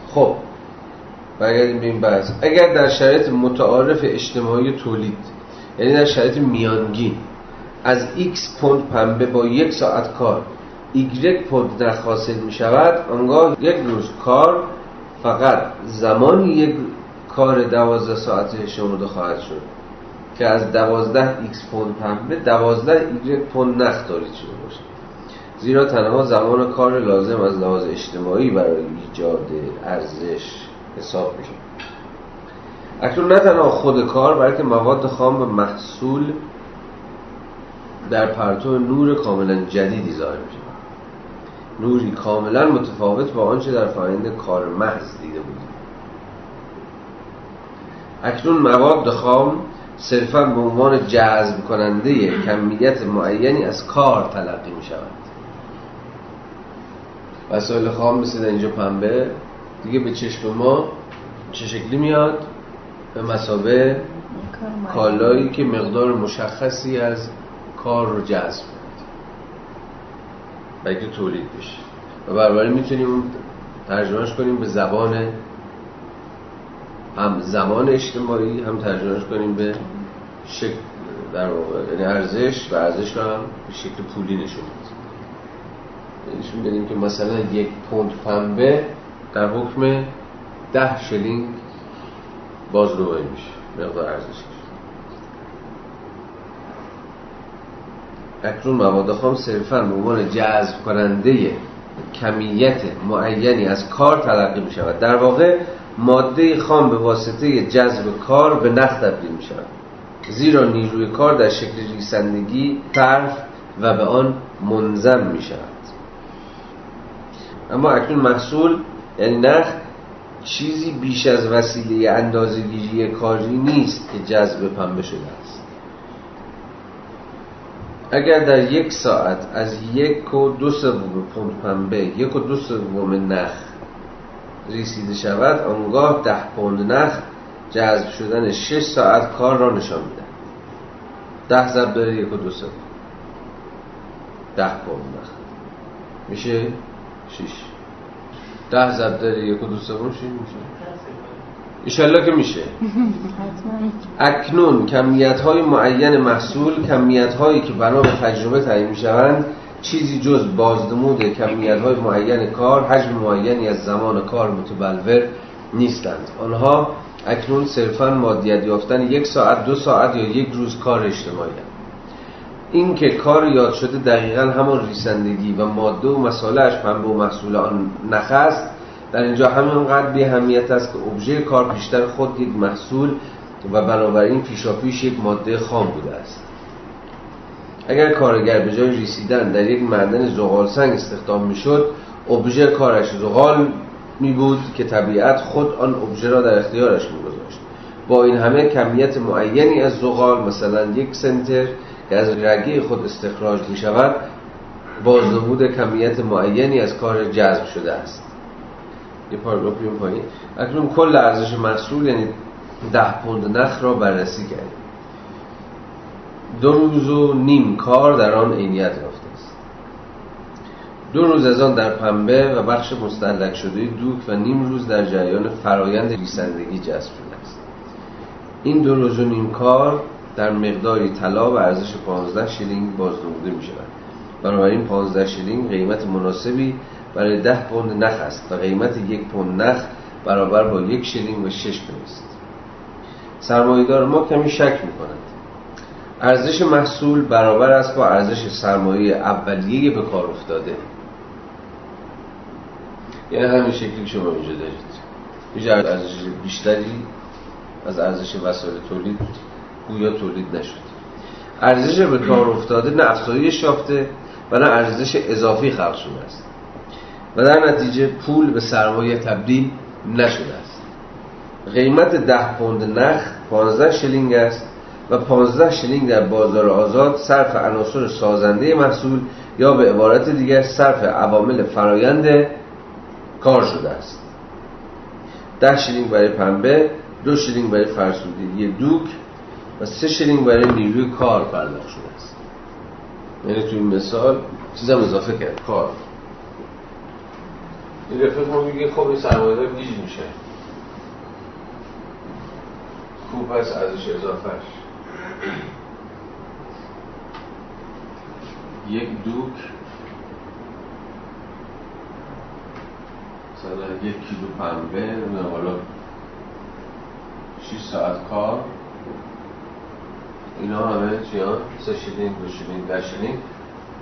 خب برگردیم به این بحث. اگر در شرایط متعارف اجتماعی تولید، یعنی در شرایط میانگین، از x پوند پنبه با یک ساعت کار y پوند در حاصل می شود، آنگاه یک روز کار فقط زمان یک کار 12 ساعته شمرده خواهد شد که از 12 x پوند پنبه 12 y پوند نخ تولید شده باشد، زیرا تنها زمان کار لازم از لحاظ اجتماعی برای ایجاد ارزش حساب میشه. اکنون نه تنها خود کار، بلکه مواد خام و محصول در پرتو نور کاملا جدیدی ظاهر میشه، نوری کاملا متفاوت با آنچه در فرآیند کار محض دیده بودیم. اکنون مواد خام صرفا به عنوان جذب کننده کمیت معینی از کار تلقی می شود. وسایل خام مثل اینجا پنبه دیگه به چشم ما چه شکلی میاد؟ به مثابه کالایی که مقدار مشخصی از کار رو جذب کنه بلکه تولید بشه، و برابری میتونیم ترجمهش کنیم به زبان هم زمان اجتماعی، هم ترجمهش کنیم به شکل در واقع، یعنی ارزش، و ارزش رو هم به شکل پولی نشون بدیم. نشون بدیم که مثلا یک پوند پنبه در حکم 10 شلینگ بازنمایی میشه مقدار ارزشش. اکنون مواد خام صرفاً به عنوان جذب کننده کمیت معینی از کار تلقی می شود. در واقع ماده خام به واسطه جذب کار به نخ تبدیل می شود، زیرا نیروی کار در شکل ریسندگی، طرف و به آن منضم می شود. اما اکنون محصول یعنی نخ چیزی بیش از وسیله اندازه‌گیری کاری نیست که جذب پنبه شده است. اگر در یک ساعت از 1.2 پوند پنبه 1.2 نخ ریسیده شود، آنگاه 10 پوند نخ جذب شدن 6 ساعت کار را نشان می‌دهد. 10 ضرب در 1.2 10 پوند نخ میشه 6. 10 ضرب در 1.2 6 میشه. انشالله که میشه. اکنون کمیت‌های معین محصول، کمیت‌هایی که بنا به تجربه تعیین می‌شوند، چیزی جز بازنمود کمیت‌های معین کار، حجم معینی از زمان کار متبلور نیستند. آنها اکنون صرفاً مادیت یافتن 1 ساعت، 2 ساعت یا 1 روز کار اجتماعی است. این که کار یاد شده دقیقاً همان ریسندگی و ماده و مصالحش پنبه و محصول آن نخ است، در اینجا همینقدر بی اهمیت است که ابژه کار بیشتر خود یک محصول و بنابراین پیشاپیش یک ماده خام بوده است. اگر کارگر به جای ریسیدن در یک معدن زغال سنگ استخدام میشد، ابژه کارش زغال می بود که طبیعت خود آن ابژه را در اختیارش میگذاشت. با این همه کمیت معینی از زغال، مثلا 1 سنتر که از رگه خود استخراج می شود، بازنمود کمیت معینی از کار جذب شده است. یه پاراگراف پایین. اکنون کل ارزش محصول یعنی 10 پوند نخ را بررسی کردیم. 2.5 روز کار در آن عینیت یافته است. 2 روز از آن در پنبه و بخش مستهلک شده دوک و 1/2 روز در جریان فرایند ریسندگی جذب شده است. این 2.5 روز کار در مقداری طلا و ارزش 15 شیلینگ بازنموده می شود. بنابراین 15 شیلینگ قیمت مناسبی برای 10 پوند نخ است و قیمت 1 پوند نخ برابر با 1 شیلینگ و 6 پنی است. سرمایه‌دار ما کمی شک می‌کند. ارزش محصول برابر است با ارزش سرمایه اولیه به کار افتاده. یعنی همین شکلی شما اینجا دارید. اینجا ارزش بیشتری از ارزش وسایل تولید گویا تولید نشد. ارزش به کار افتاده نه افزایش یافته و نه ارزش اضافی خلق شده است. و در نتیجه پول به سرمایه تبدیل نشده است. قیمت 10 پوند نخ 15 شلینگ است و 15 شلینگ در بازار آزاد صرف عناصر سازنده محصول یا به عبارت دیگر صرف عوامل فرایند کار شده است. 10 شلینگ برای پنبه، 2 شلینگ برای فرسودگی دوک و 3 شلینگ برای نیروی کار پرداخت شده است. یعنی تو این مثال چیزم اضافه کرد کار. این رفت ما میگه خب این سرمایه‌دار گیج میشه. خوب هست ارزش اضافهش. 1 دوک مثلا 1 کیلو پنبه و حالا 6 ساعت کار اینا همه چی ها 3 شیلینگ، 2 شیلینگ، 10 شیلینگ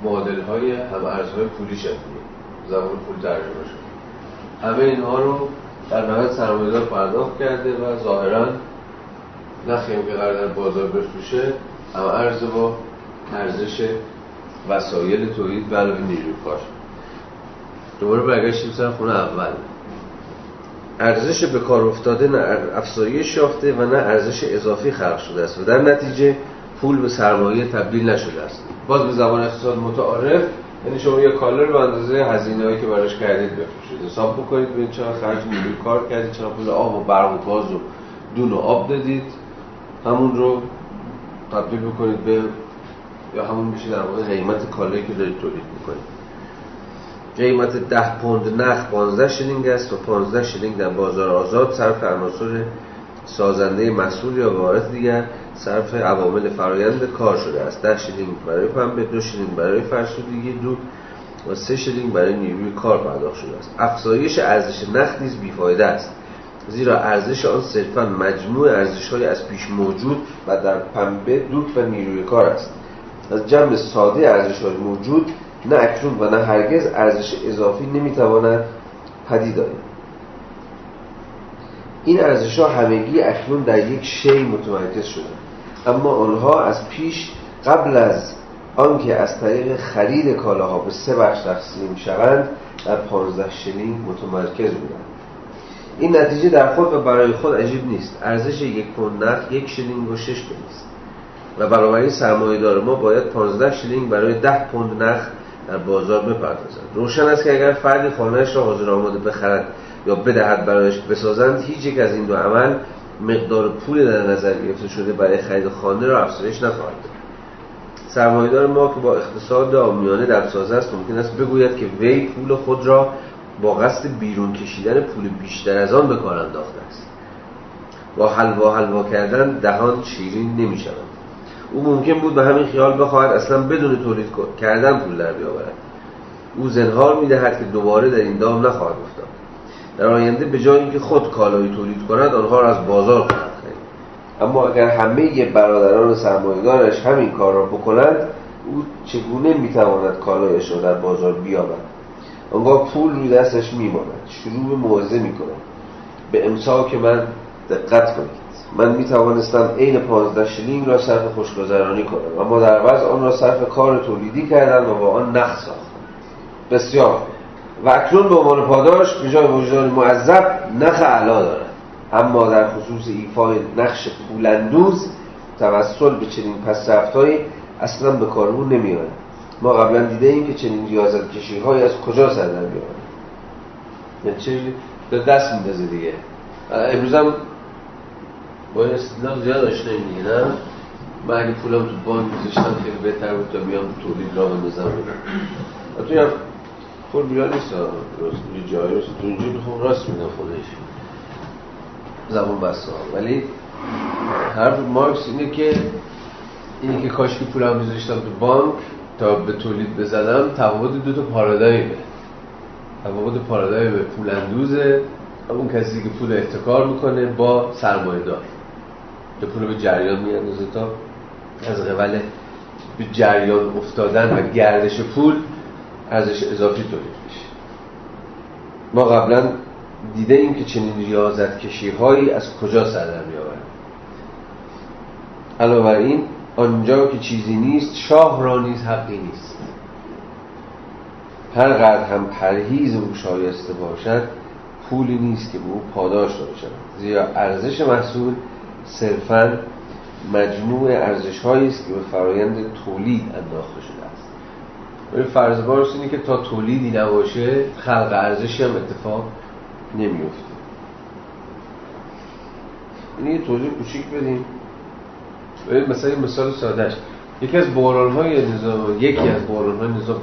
معادل های هم ارزهای پولی شد زبان پول ترجمه شد. همه اینها رو در نهایت سرمایه‌دار پرداخت کرده و ظاهراً نخیم که قرار در بازار بفروشه هم ارز با ارزش وسایل تولید به علاوه نیروی کار. دوباره برگشتیم سر خونه اول. ارزش به کار افتاده نه افزایش یافته و نه ارزش اضافی خلق شده است و در نتیجه پول به سرمایه تبدیل نشده است. باز به زبان اقتصاد متعارف یعنی شما یک کالر به اندازه هزینه‌ای که براش کردید بفروشید. حساب بکنید ببینید چقدر خرج نیروی کار کردید، چقدر پول آب و برق و گاز و دون و آب دادید. همون رو تبدیل بکنید به یا همون میشه در واقع قیمت کالایی که دارید تولید می‌کنید. قیمت 10 پوند نخ 15 شلینگ است و 15 شلینگ در بازار آزاد صرف عناصر سازنده محصول یا به عبارت دیگر صرف عوامل فرایند کار شده است. 10 شلینگ برای پنبه، 2 شلینگ برای فرسودگی دوک و 3 شلینگ برای نیروی کار پرداخت شده است. افزایش ارزش نخ نیز بی‌فایده است، زیرا ارزش آن صرفاً مجموع ارزش‌های از پیش موجود و در پنبه، دوک و نیروی کار است. از جمع ساده ارزش‌های موجود نه اکنون و نه هرگز ارزش اضافی نمی‌تواند پدید آید. این ارزش‌ها همگی اکنون در یک شی متمرکز شدند، اما آنها از پیش قبل از آنکه از طریق خرید کالاها به 3 بخش تقسیم شوند در 15 شلینگ متمرکز بودند. این نتیجه در خود و برای خود عجیب نیست. ارزش 1 پوند نفت 1 شلینگ و 6 پنس و بنابراین سرمایه‌دار ما باید 15 شلینگ برای 10 پوند نفت در بازار بپردازد. روشن است که اگر فردی خانه‌اش را حاضر آماده بخرد یا بدهد برایش بسازند، هیچ یک از این دو عمل مقدار پول در نظر گرفته شده برای خرید خانه را افزایش نخواهد داد. سرمایه‌دار ما که با اقتصاد عامیانه دستساز است، ممکن است بگوید که وی پول خود را با قصد بیرون کشیدن پول بیشتر از آن به کار انداخته است. با حلوا کردن دهان شیرین نمی‌شود. او ممکن بود به همین خیال بخواهد اصلا بدون تولید کردن پول در بیاورد. او زنهار می‌دهد که دوباره در این دام نخواهد افتاد. در آینده به جای اینکه خود کالای تولید کند، آنها را از بازار خرید. اما اگر همه برادران سرمایه‌دارش همین کار را بکنند، او چگونه می‌تواند کالایش را در بازار بیاورد؟ آنگاه پول روی دستش می‌ماند. شروع به موعظه می‌کند: به امساک من دقت کنید. من می‌توانستم عین 15 شلینگ را صرف خوشگذرانی کنم، اما در عوض آن را صرف کار تولیدی کردم و با آن نخ ساختم. بسیار. و اکنون به عنوان پاداش به جای وجدان معذب نخ اعلا دارد. اما در خصوص ایفای نقش پولندوز توسل به چنین پسرفت‌هایی اصلا به کارمون نمی‌آید. ما قبلا دیده ایم که چنین ریاضت‌کشی‌هایی از کجا سر در می‌آید. یعنی چیزی به دست می‌دازه دیگه. امروز هم با این استدلال زیاد آشناییم دیگه، نه؟ من اگه پولم تو بانک می‌ذاشتم خیلی بهتر بود تا بیام تولید را بندازم بگم. توی هم پول بیرا نیست ها. جایی راست تو اینجا میخوام راست میدم خودش. زبان بسته ها. ولی حرف مارکس اینه که کاشکی پولم میذاشتم تو بانک تا به تولید بزدم، تفاوت دوتا پارادایمه. تفاوت پارادایم پولندوزه، اون کسی که پول احتکار میکنه، با سرمایه دار که پول به جریان میاندازه تا از قبل به جریان افتادن و گردش پول ارزش اضافی تولید میشه. ما قبلا دیده ایم که چنین ریاضت‌کشی‌هایی از کجا سر در می‌آورند. علاوه بر این، آنجا که چیزی نیست، شاه را نیز حقی نیست. هر قدر هم پرهیز او شایسته باشد، پولی نیست که به او پاداش داده شود، زیرا ارزش محصول صرفاً مجموع ارزش‌هایی است که به فرایند تولید انداخته شده است. ولی فرض بارش اینه که تا تولیدی نباشه، خلق ارزشی هم اتفاق نمی‌افته. این یه توضیح کوچیک بدیم. مثلا این مثال سادهش، یکی از بحران‌های نظام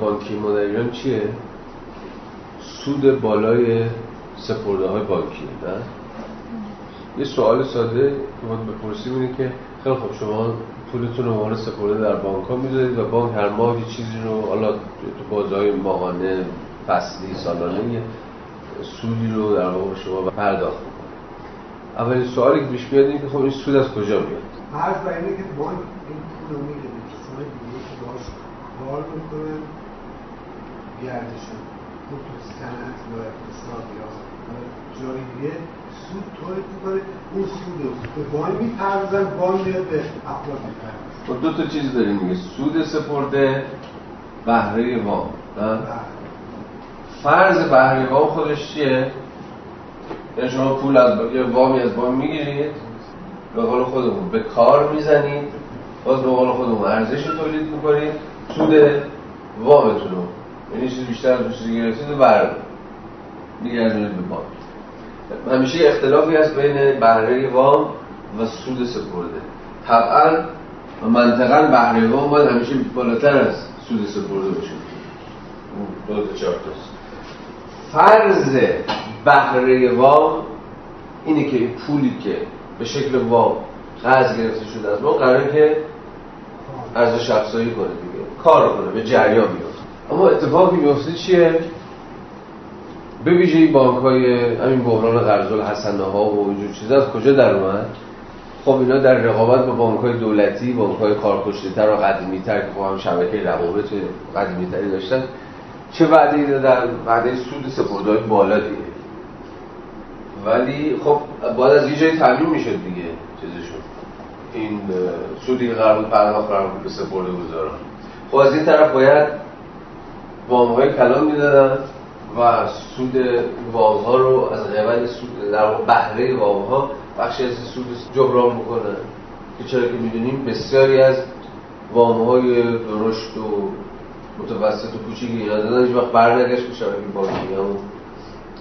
بانکی ما در ایران چیه؟ سود بالای سپرده‌های بانکی. یه سوال ساده که باید بپرسیم اینه که خیلی خب، شما پولتون رو مورد سپرده در بانک‌ها می‌ذارید و بانک هر ماه یه چیزی رو، حالا تو بازهای ماهانه، فصلی، سالانه، سودی رو در واقع شما پرداخت می‌کنید. اولین سوالی که پیش میاد اینه که خب این سود از کجا میاد؟ حرف اینه که بانک این پول رو میده به کسای دیگه که باهاش کار میکنن، گردشون خود تو صنعت و اقتصاد یا جای دیگه سود تولید میکنه. اون سود رو به بانک میپردازن، بانک میاد به افراد میپردازه. دو تا چیز داریم دیگه، سود سپرده، بهره وام. فرض بهره وام خودش چیه؟ یعنی شما پول از وامی از بانک میگیرید، به قول خودمون به کار میزنید، باز به قول خودمون ارزش رو تولید میکنید، سود وامتون رو، یعنی چیز بیشتر از اون چیزی گرفتید و برمی‌دارید میگردونید به بانک. همیشه اختلافی هست بین بهره وام و سود سپرده. طبعا و منطقا بهره وام باید همیشه بالاتر از سود سپرده باشه. اون 2 تا 4 تاست. فرض بهره وام اینه که پولی که به شکل وام قرض گرفته شده از ما، قراره که ارزش افزایی کنه دیگه، کار کنه، به جریان بیفته. اما اتفاقی میفته چیه؟ به ویژه بانک‌های همین بحران قرض‌الحسنه‌ها و اینجور چیزا از کجا در اومد؟ خب اینا در رقابت با بانک‌های دولتی، بانک‌های کارکشته‌تر و قدیمی‌تر که با هم شبکه روابط قدیمی‌تری داشتن، چه وعده‌ای دادن؟ وعده سود سپرده‌های بالا دیگه. ولی خب باید از یه جایی تعمیم میشد دیگه چیزشون، این سودی قرار بود پرداخت قرار بود به سپرده گذاران. خب از این طرف باید وام‌های کلان میدادن و سود وام‌ها رو از قیمت سود در بهره وام‌ها بخشی از سود جبران میکنن که چرا که میدونیم بسیاری از وام‌های درشت و متوسط و کوچیکی اینا دادن هیچ وقت برنگشت میشه این بانکی همون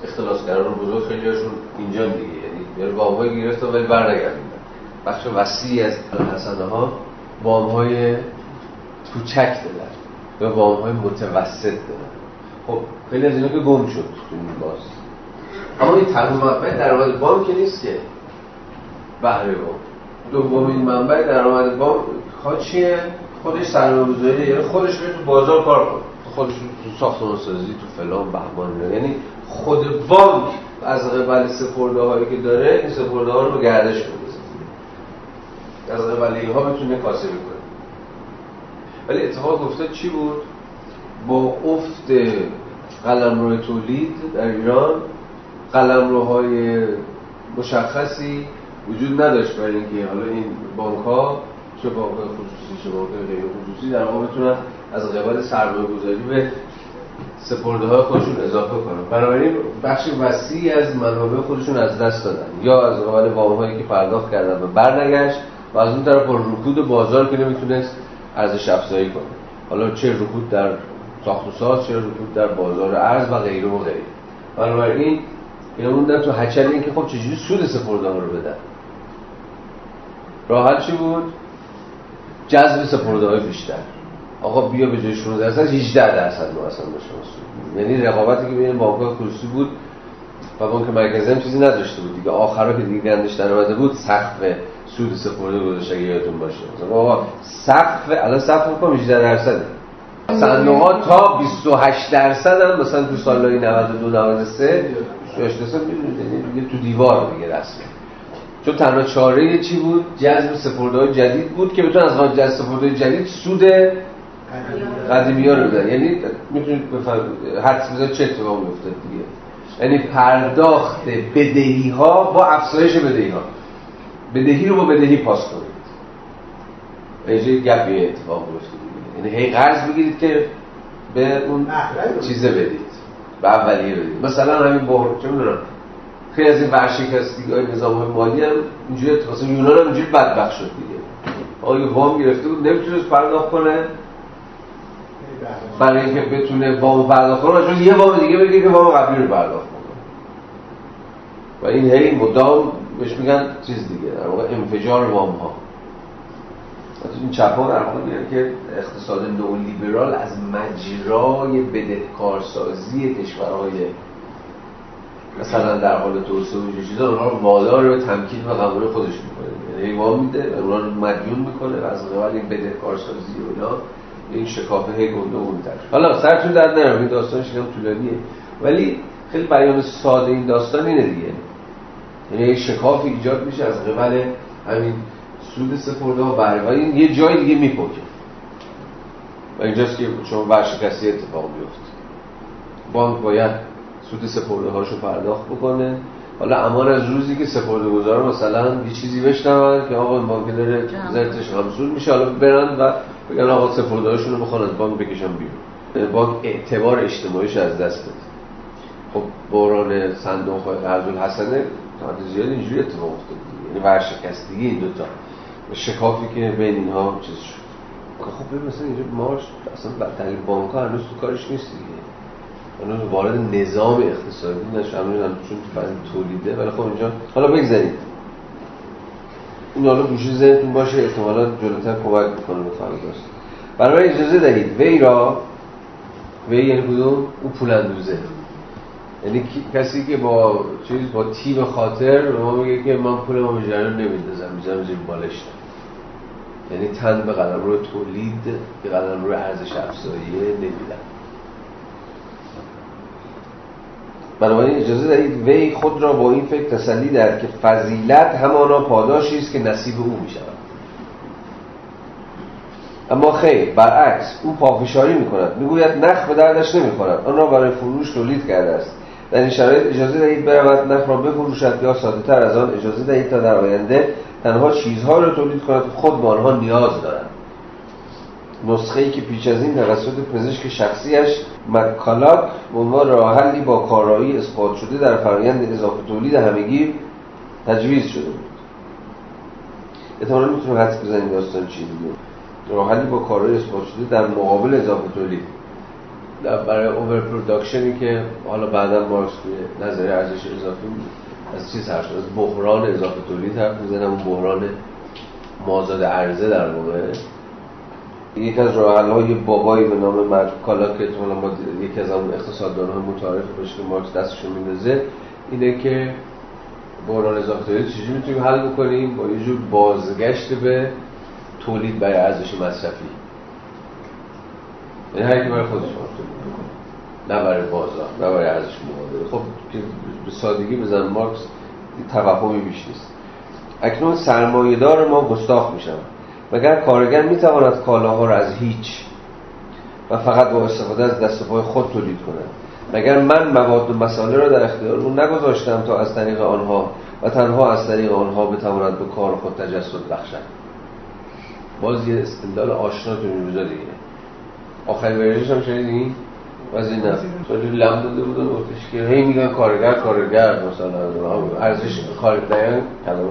اختلاسگران بزرگ خیلی هاشون اینجا دیگه، یعنی وام‌های گرفتن ولی برنگردوندن. بخش وسیعی از حسنه‌ها وام‌های کوچک دادن به وام‌های متوسط دادن. خب خیلی از اینا که گم شد تو این باز. اما این تنها منبع درآمد وام که نیست که بهره وام. دومین منبع درآمد وام چیه؟ خودش سرمایه‌گذاری، یعنی خودش میره تو بازار کار کنه، خودش تو ساختمان‌سازی، تو فلان بهمان، یعنی خود بانک از قبل سپرده‌هایی که داره این سپرده‌ها رو به گردش می‌رسونه، از قبل اینها میتونه کاسه بکنه. ولی اتفاق افتاد چی بود؟ با افت قلمرو تولید در ایران قلمروهای مشخصی وجود نداشت برای اینکه حالا این بانک‌ها چه بانک خصوصی چه بانک غیر خصوصی در واقع بتونن از قبل سرمایه‌گذاری به سپرده‌های خودشون اضافه کنن. بنابراین بخش وسیعی از منابع خودشون از دست دادن، یا از قبل وام‌هایی که پرداخت کردن و برنگشت، و از اون طرف با رکود بازار که نمیتونست ارزش افزایی کنه، حالا چه رکود در ساخت و ساز، چه رکود در بازار ارز و غیره و غیره. بنابراین اینا موندن تو هچل اینکه خب چجوری سود سپرده‌ها رو بدن. راحت چی بود؟ جذب سپرده‌های بیشتر. آقا بیا به جای 16% 18% رو اصلا بشناسون. یعنی رقابتی که بین بانک‌های خصوصی بود و بانک مرکزی هم چیزی نداشته بود دیگه. آخرا که دیگه اندش درآمده بود سقف سود سپرده گذاشته، اگه یادتون باشه مثلا آقا سقف الان سقف می‌کنم 18%. صندوق‌ها تا 28% هم مثلا تو سال‌های 92 93 63 می‌دونید دیگه تو دیوار دیگه رسمه. چون تنها چاره چی بود؟ جذب سپرده‌های جدید بود که بتونن از قبل جذب سپرده‌های جدید سود قدیمی‌ها رو بدن. یعنی میتونید بفهمید حدس بزنید چه اتفاقی می‌افته دیگه، یعنی پرداخت بدهی‌ها با افزایش بدهی‌ها، بدهی رو با بدهی پاس کنید. اینجوری گپی اتفاق می‌افته دیگه، یعنی هی قرض بگیرید که به اون چیزه بدید، به اولیه بدید. مثلا همین بحران چه می‌دونم خیلی از این ورشکستگی‌های نظام‌های مالی هم اینجوری اتفاق یونان هم اینجوری بدبخت شد دیگه. آقای وام گرفته بود نمی‌تونست پرداخت کنه، برای اینکه بتونه وام پرداخت کنه چون یه وام دیگه بگیره که وام قبلی رو پرداخت کنه. و این هی مدام بهش میگن چیز دیگه، در واقع انفجار وام‌ها. از این چپ‌ها در واقع میگن که اقتصاد نئولیبرال از مجرای بدهکارسازی کشورهای مثلا در حال توسعه و اینجور چیزا اونها رو وادار به تمکین و قبول خودش میکنه، یعنی وام میده اونها رو مدیون میکنه و از قبل این بدهکارسازی اونا این شکافه هی گنده اونتر. حالا سرتون درد نرم، این داستانش خیلی طولانیه ولی خیلی بیان ساده این داستان اینه دیگه، یعنی شکافی ایجاد میشه از قبل همین سود سپرده و بهره، یه جای دیگه میپکه و اینجاست که چون ورشکستگی اتفاق میفته. بانک باید سود سپرده‌هاشو پرداخت بکنه. حالا امان از روزی که سپرده‌گذار مثلا یه چیزی بشنون که آقا بانک داره زرتش همسود میشه، حالا برن و بگن آقا سپرده‌هاشون رو بخوان از بانک بکشن بیرون، بانک اعتبار اجتماعیش از دست بده. خب بحران صندوق‌های قرض الحسنه تا زیاد اینجوری اتفاق افتاد، یعنی ورشکستگی این دو تا شکافی که بین اینها چیز شد. خب ببین مثلا اینجا مارش اصلا بدترین بانک‌ها هنوز تو کارش نیست دیگه، اونو وارد نظام اقتصادی نشه، همینم چون فضل تولیده. ولی خب اینجا حالا بگذارید این حالا گوشی ذهنتون باشه، احتمالاً جلوتر کمک می‌کنه بفهمید. برای اجازه دهید وی را، وی یعنی کدوم؟ اون پولاندوزه، یعنی کسی که با چیز با تیم خاطر به ما میگه که من پولمو به جریان نمیندازم، میذارم زیر بالشت، یعنی تن به قلمرو تولید، به قلمرو ارزش افزایی نمیدم. بنابراین اجازه دارید وی خود را با این فکر تسلی دهد که فضیلت همانا پاداشی است که نصیب او می‌شود. اما خیر، برعکس او پافشاری می‌کند، می‌گوید نخ به دردش نمی‌خورد، آن را برای فروش تولید کرده است. در این شرایط اجازه دهید برود نخ را بفروشد، یا ساده‌تر از آن اجازه دهید تا در آینده تنها چیزها را تولید کند خود به آنها نیاز دارد. نسخه‌ای که پیش از این توسط پزشک شخصیش مک‌کالاک به عنوان راه حلی با کارایی اثبات شده در فرآیند اضافه تولید همگیر تجویز شده بود. احتمالاً میتونیم حدس بزنیم داستان چی بود. راه حلی با کارایی اثبات شده در مقابل اضافه تولید برای اوور پروداکشنی که حالا بعداً مارکس توی نظریه ارزش اضافی از چیز حرف زد، از بحران اضافه تولید حرف می‌زنه، اون بحران مازاد عرضه در واقع. یکی از راه‌حل‌های بابایی به نام مک‌کالاک که یکی از اون اقتصاددان‌های متعارف بهش که مارکس دستشو میندازه اینه که بحران اضافه تولید چجوری میتونیم حل بکنیم؟ با یه جور بازگشت به تولید برای ارزش مصرفی، یعنی هر کی برای خودش تولید می‌کنه، نه برای بازار، نه برای ارزش مبادله. خب به سادگی بزن مارکس توهمی بیش نیست. اکنون سرمایه‌دار ما گستاخ میشن مگر کارگر میتواند کالاها را از هیچ و فقط با استفاده از دست و پای خود تولید کند. مگر من مواد و مصالح را در اختیار او نگذاشتم تا از طریق آنها و تنها از طریق آنها بتواند به کار خود تجسد بخشد. باز یه استدلال آشنا تو این روزا دیگه. آخرین ورژنش هم شنیدین؟ واسه اینا سوال لام داده بودن گفتش که هی میگن کارگر مثلا ارزش کارگر کلمه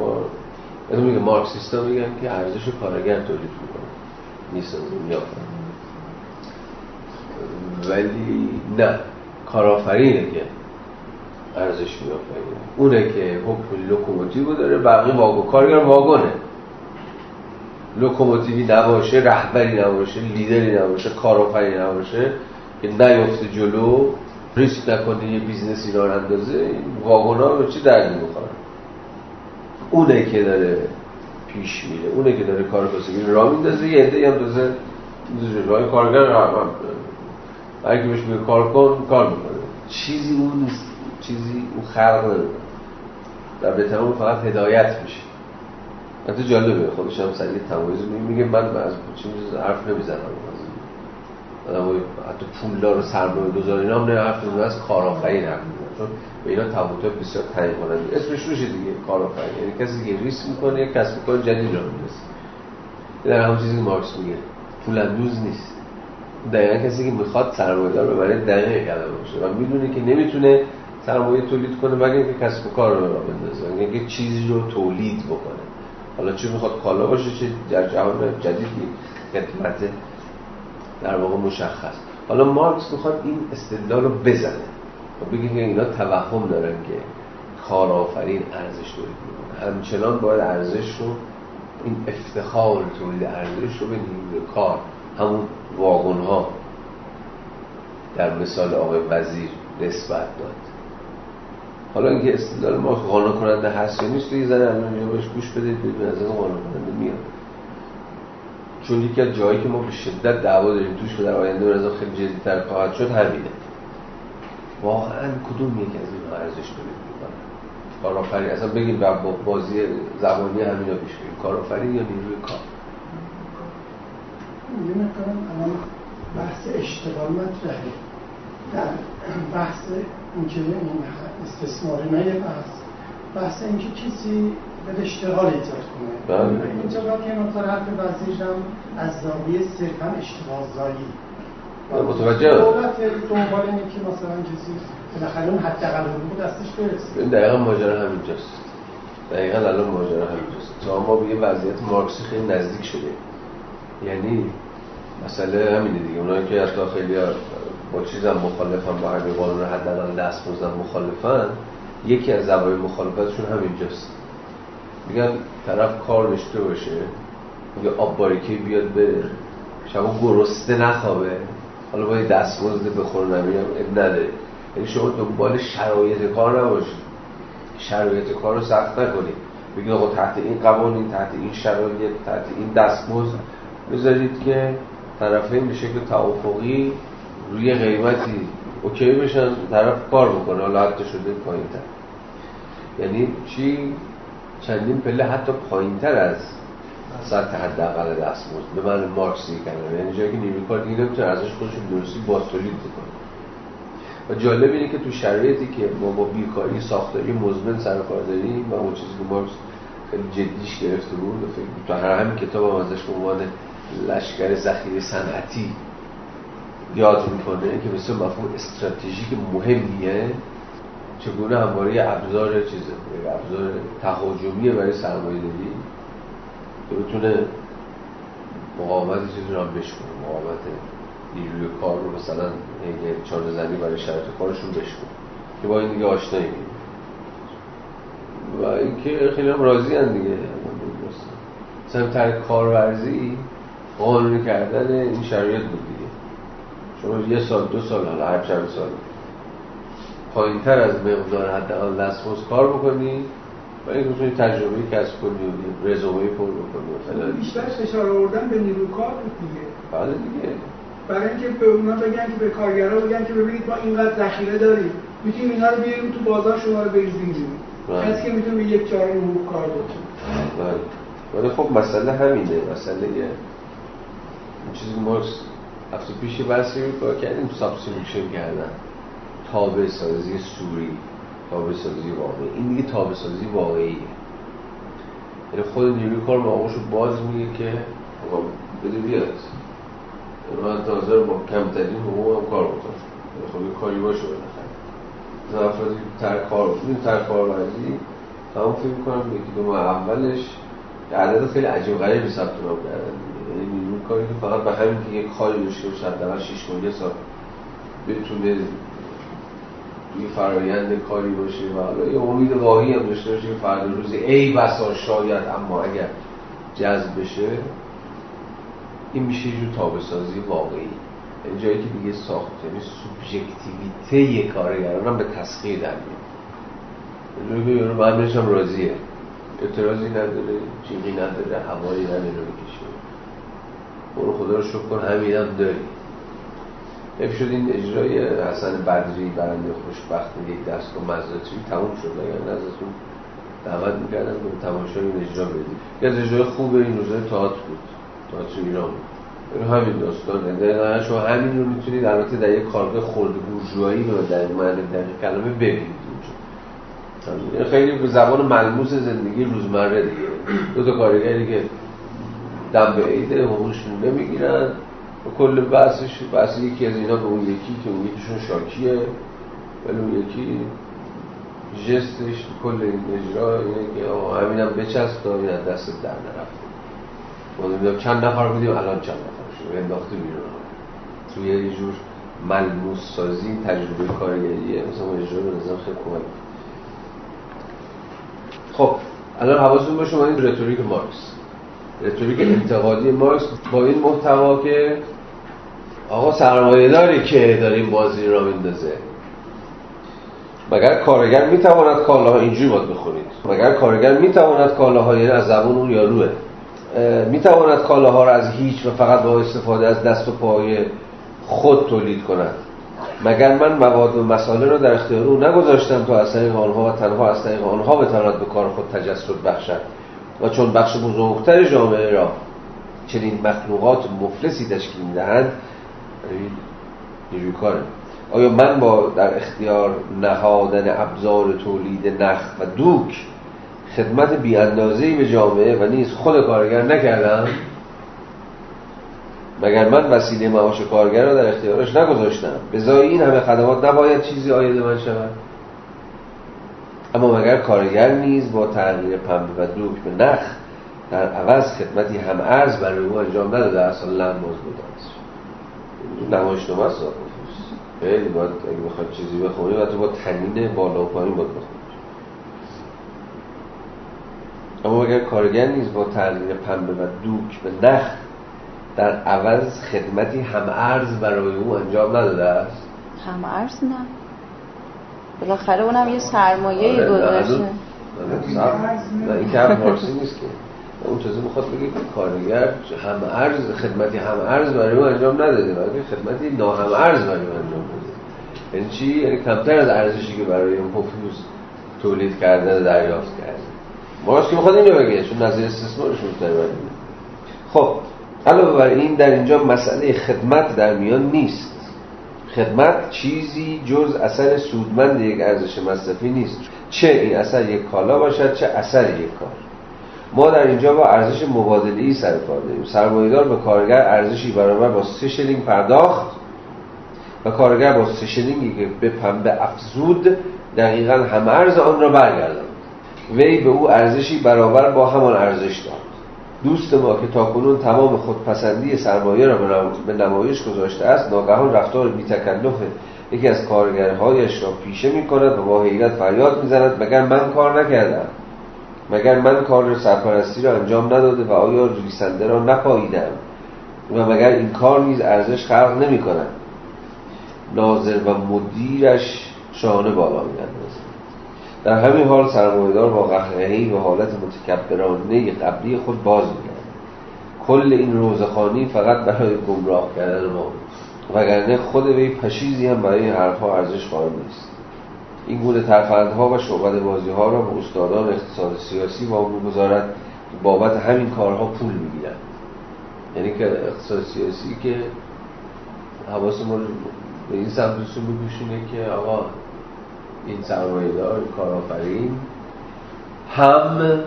اینو میگه مارکسیستا میگن که ارزش کارگر تولید میکنه نیست اون یافتن، ولی نه، کارآفرینه که ارزش میآفرینه، اونه که حکم لوکوموتیو داره، بقیه واگن. کارگر واگنه. لوکوموتیوی نباشه، رهبری نباشه، لیدری نباشه، کارآفرینی نباشه که نیفته جلو، ریسک نکنه یه بیزنسی را اندازه، واگن ها به چی دردی میخوره؟ اونه که داره پیش میره، اونه که داره کار کاسبی را میندازه. یه عده‌ای هم دازه رای کارگر را هم برای که بهش میگه کار کن، کار میکنه. چیزی اون نیست، چیزی اون خلق نداره، در به تمام فقط هدایت میشه. حتی جالبه خودش هم سریع تمایز میگه من از چیز حرف نمیزنم، حتی پولدار و سرمایه‌گذار اینا هم نه، حرف از کارآفرین حرف می‌زنن، چون به اینا تبوتات بسیار تعیین کننده. اسمش روشه دیگه، کارآفرین یعنی کسی که ریسک می‌کنه، یک کسب و کار جدید راه میندازه. در همون چیزی که مارکس میگه پولاندوز نیست، دقیقاً کسی که می‌خواد سرمایه‌دار ببره دقیق کلمه باشه و می‌دونه که نمی‌تونه سرمایه تولید کنه مگر اینکه کسب و کار رو راه بندازه، مگر اینکه چیزی رو تولید بکنه. حالا چه می‌خواد کالا باشه، چه در جهان جدید خدمت در واقع مشخص. حالا مارکس میخواد این استدلال رو بزنه و بگه که اینا توهم دارن که کارآفرین ارزش تولید میکنه، همچنان باید ارزش رو، این افتخار تولید ارزش رو به نیروی کار، همون واگن ها در مثال آقای وزیر نسبت داد. حالا اینکه استدلال ما قانع کننده هست یا نیست دیگه زنه الان بهش گوش بدید، به نظر قانع کننده میاد، چون یکی از جایی که ما به شدت دعوا داریم توش که در آینده به نظر خیلی جدی‌تر خواهد شد همینه. واقعاً کدوم یکی از اینها ارزش تولید می‌کنه؟ کارآفرین، اصلا بگیم با بازی زبانی همینا پیش بریم، کارآفرین یا نیروی کار؟ من می‌گم الان بحث اشتغال مطرحه، نه بحث اینکه این استثماری، نه بحث اینکه کسی به اشتغال ایجاد کنه. اینجا باید که مقدار حرف وزیرش هم از زاویه صرفاً اشتغال زایی متوجه دولت دنبال اینه که مثلا کسی بالاخره اون حداقل حقوق دستش برسه. دقیقاً ماجرا همینجاست. دقیقاً الان ماجرا همینجاست. تا ما به یه وضعیت مارکسی خیلی نزدیک شده، یعنی مسئله همینه دیگه. اونایی که حتی خیلی با چیزا مخالفن، با همین قانون حداقل دستمزد مخالفن، یکی از زوایای مخالفتشون همینجاست. میگن طرف کار داشته باشه، میگه آب باریکی بیاد بره، شما گرسنه نخوابه، حالا باید دستمزد بخور نمیرم نداره. یعنی شما دنبال شرایط کار نباشید، شرایط کار رو سخت نکنید، میگن آقا تحت این قوانین، تحت این شرایط، تحت این دستمزد، بذارید که طرفین به شکل توافقی روی قیمتی اوکی بشن، طرف کار بکنه، حالا حتی شده پایین‌تر. یعنی چی؟ چندین پله حتی پایین‌تر از سطح حداقل دستمزد به معنی مارکسی کلمه، یعنی جایی که نیروی کار دیگه نمیتونه ارزش خودش رو درستی باز تولید بکنه. و جالب اینه که تو شرایطی که ما با بیکاری ساختاری مزمن سر کار داریم و اون چیزی که مارکس خیلی جدیش گرفته بود، فکر می‌کنم تو هر همین کتابم ازش به عنوان لشکر ذخیره صنعتی یاد میکنه که مثل مفهوم استراتژیک مهمیه، چگونه همواره ابزار تهاجمیه برای سرمایه‌داری که بتونه مقاومت چیزی رو هم بشکنه، مقاومت نیروی کار رو مثلا چانه زنی برای شرط کارشون بشکنه که با این دیگه آشنایی می‌کنه و اینکه خیلی هم راضی هستن دیگه. مثلا طریق کارورزی قانونی کردن این شرایط بود دیگه. شما یه سال دو سال حالا هر چند سال پایین‌تر از مقدار حداقل دستمزد کار بکنی و اینکه می‌تونی تجربه کسب کنی و رزومه پر بکنی و بیشتر فشار آوردن به نیروی کار دیگه. بله دیگه، برای اینکه به اونا بگن که به کارگرها بگن که ببینید ما اینقدر ذخیره داریم، می‌تونیم اینا رو بیاریم تو بازار شما رو بریزیم جلو، کسی که می‌تونه یک چهارم حقوق کار بکنه. ولی خب مسئله همینه، مسئله این چیزی که مارکس هفته پیش بحث کار کردیم، سابستیتیوشن کردن، تابع سازی سوری، تابع سازی واقعی. این دیگه تابع سازی واقعیه، یعنی خود نیروی کار آغوشو باز میگه که آقا بده بیاد، من تازه با کمترین حقوق هم کار بکنم. خب یه کاری باشه بنخواهیم از افرادی ترکار بکنیم ترکار ورزی تمام فیلم میکنم یکی دو ماه اولش یه عدد خیلی عجیب غریبی ثبت نام کردن، یعنی نیروی کاری که فقط به همین که یه کاری داشته باشه حداقل 6 ماه سال بتونه توی فرایند کاری باشه و حالا یه امید واهی هم داشته باشه که فردا روزی ای بسا شاید اما اگر جذب بشه. این میشه یه جور تابه‌سازی واقعی، این جایی که دیگه ساخت، یعنی سوبژکتیویته کارگران هم به تسخیر در میاد، یعنی که یارو بعدش هم راضیه، اعتراضی نداره، چیزی نداره، هوایی نداره میکشه، برو خدا رو شکر کن همین هم داری. حیف شد این اجرای حسن بدری برنده خوشبخت یک دستگاه مزداتری تموم شد، اگر از اون دعوت میکردن که تماشای این اجرا بدید. یعنی از اجرای خوب این روزای تئاتر بود، تئاتر ایران بود. این همین داستانه، دقیقا شما همین رو میتونید البته در یک کارگاه خرد بورژوایی رو در معنی دقیق کلمه ببینید. این خیلی به زبان ملموس زندگی روزمره دیگه، دو تا کارگری که دم به عیده حقوقشون نمیگیرن و کل بحث یکی از اینا به اون یکی که اون یکیشون شاکیه ولی اون یکی جستش کل این اجرا اینه که همینم بچست تا همینم دست در نرفت. ما چند نفر بودیم الان چند نفر شدیم و انداخته بیرون توی یه جور ملموس سازی تجربه کارگریه. مثلا ما اجرا به نظام خیلی کمک. خب الان حواستون باشه ما این رتوریک مارکس، رتوریک انتقادی مارکس با این محتوا که آقا سرمایه‌داری که داریم بازی را میندازه، مگر کارگر میتواند کالاها، اینجوری باید بخونید، مگر کارگر میتواند کالاها، یعنی از زبون اون یاروه، میتواند کالاها را از هیچ و فقط با استفاده از دست و پای خود تولید کند، مگر من مواد و مساله را در اختیار او نگذاشتم تا از طریق آنها و تنها از طریق آنها بتواند به کار خود تجسد بخشد و چون بخش بزرگتر جامعه را چنین مخلوقات مفلسی تشکیل می‌دهند نیروی کار، آیا من با در اختیار نهادن ابزار تولید نخ و دوک خدمت بی‌اندازه‌ای به جامعه و نیز خود کارگر نکردم؟ مگر من وسیله معاش کارگر را در اختیارش نگذاشتم؟ بزای این همه خدمات نباید چیزی عاید من شود؟ اما مگر کارگر نیز با تغییر پنبه و دوک به نخ در عوض خدمتی هم ارز برای او انجام نداده است؟ لنباز بوده است، نمایشنامه است، خیلی باید اگه بخواد چیزی بخونی و تو با تنین بالا و پایین باید بخونی. اما مگر کارگر نیز با تغییر پنبه و دوک به نخ در عوض خدمتی هم ارز برای او انجام نداده است؟ هم ارز نه، بالاخره اونم یه سرمایه‌ای گذاشته. نه این که هم مارکسی نیست که اون چیزی میخواد بگه که کارگر هم ارز، خدمتی هم ارز برای او انجام نداده، بلکه خدمتی ناهم ارز برای او انجام داده. یعنی چی؟ یعنی کمتر از ارزشی که برای اون پفیوز تولید کرده دریافت کرده. مارکس که میخواد اینو بگه، چون نظریه استثمارش مطرحه. خب علاوه بر این در اینجا مسئله خدمت در میان نیست. خدمت چیزی جز اثر سودمند یک ارزش مصرفی نیست، چه این اثر یک کالا باشد چه اثر یک کار. ما در اینجا با ارزش مبادله‌ای سر کار داریم. سرمایه‌دار به کارگر ارزشی برابر با 3 شلینگ پرداخت و کارگر با 3 شلینگی که به پنبه افزود دقیقاً هم ارز آن را برگرداند. وی به او ارزشی برابر با همان ارزش داد. دوست ما که تاکنون تمام خودپسندی سرمایه را به نمایش گذاشته است، ناگهان رفتار بی‌تکلف یکی از کارگرهایش را پیشه می‌کند و با حیرت فریاد می‌زند: مگر من کار نکردم؟ مگر من کار سرپرستی را انجام نداده و آیا ریسنده را نپاییدم؟ و مگر این کار نیز ارزش خلق نمی کنم؟ ناظر و مدیرش شانه بالا می اندازد. در همین حال سرمایه‌دار با قهقهه‌ای و حالت متکبرانه قبلی خود باز می گردد. کل این روزخوانی فقط برای گمراه کردن ما، وگرنه خود وی پشیزی هم برای این حرفها ارزش قائل نیست. این گونه ترفندها و شعبده‌بازی‌ها را به استادان اقتصاد سیاسی و علوم وزارت بابت همین کارها پول می‌گیرند. یعنی که اقتصاد سیاسی که حواسمون به این سمت دوستون بگوشونه که آقا این سرمایه‌دار، این کارآفرین هم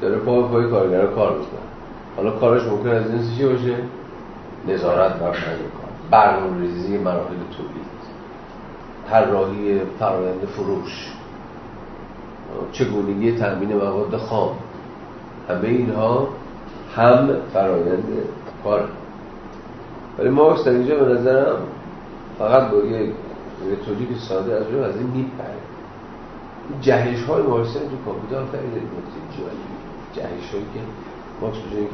داره پا به پای کارگرها کار می‌کنه. حالا کارش ممکن از این چی باشه؟ نظارت بر کار، برنامه‌ریزی مراحل تولید، طراحی فرآیند فروش، چگونگی تامین مواد خام، همه اینها هم فرآیند کار. ولی مارکس در اینجا به نظرم فقط با یک رتوریک ساده از این میپره. جهش های مارکس تو کاپیتال خیلی جهش هایی که مارکس بجایی که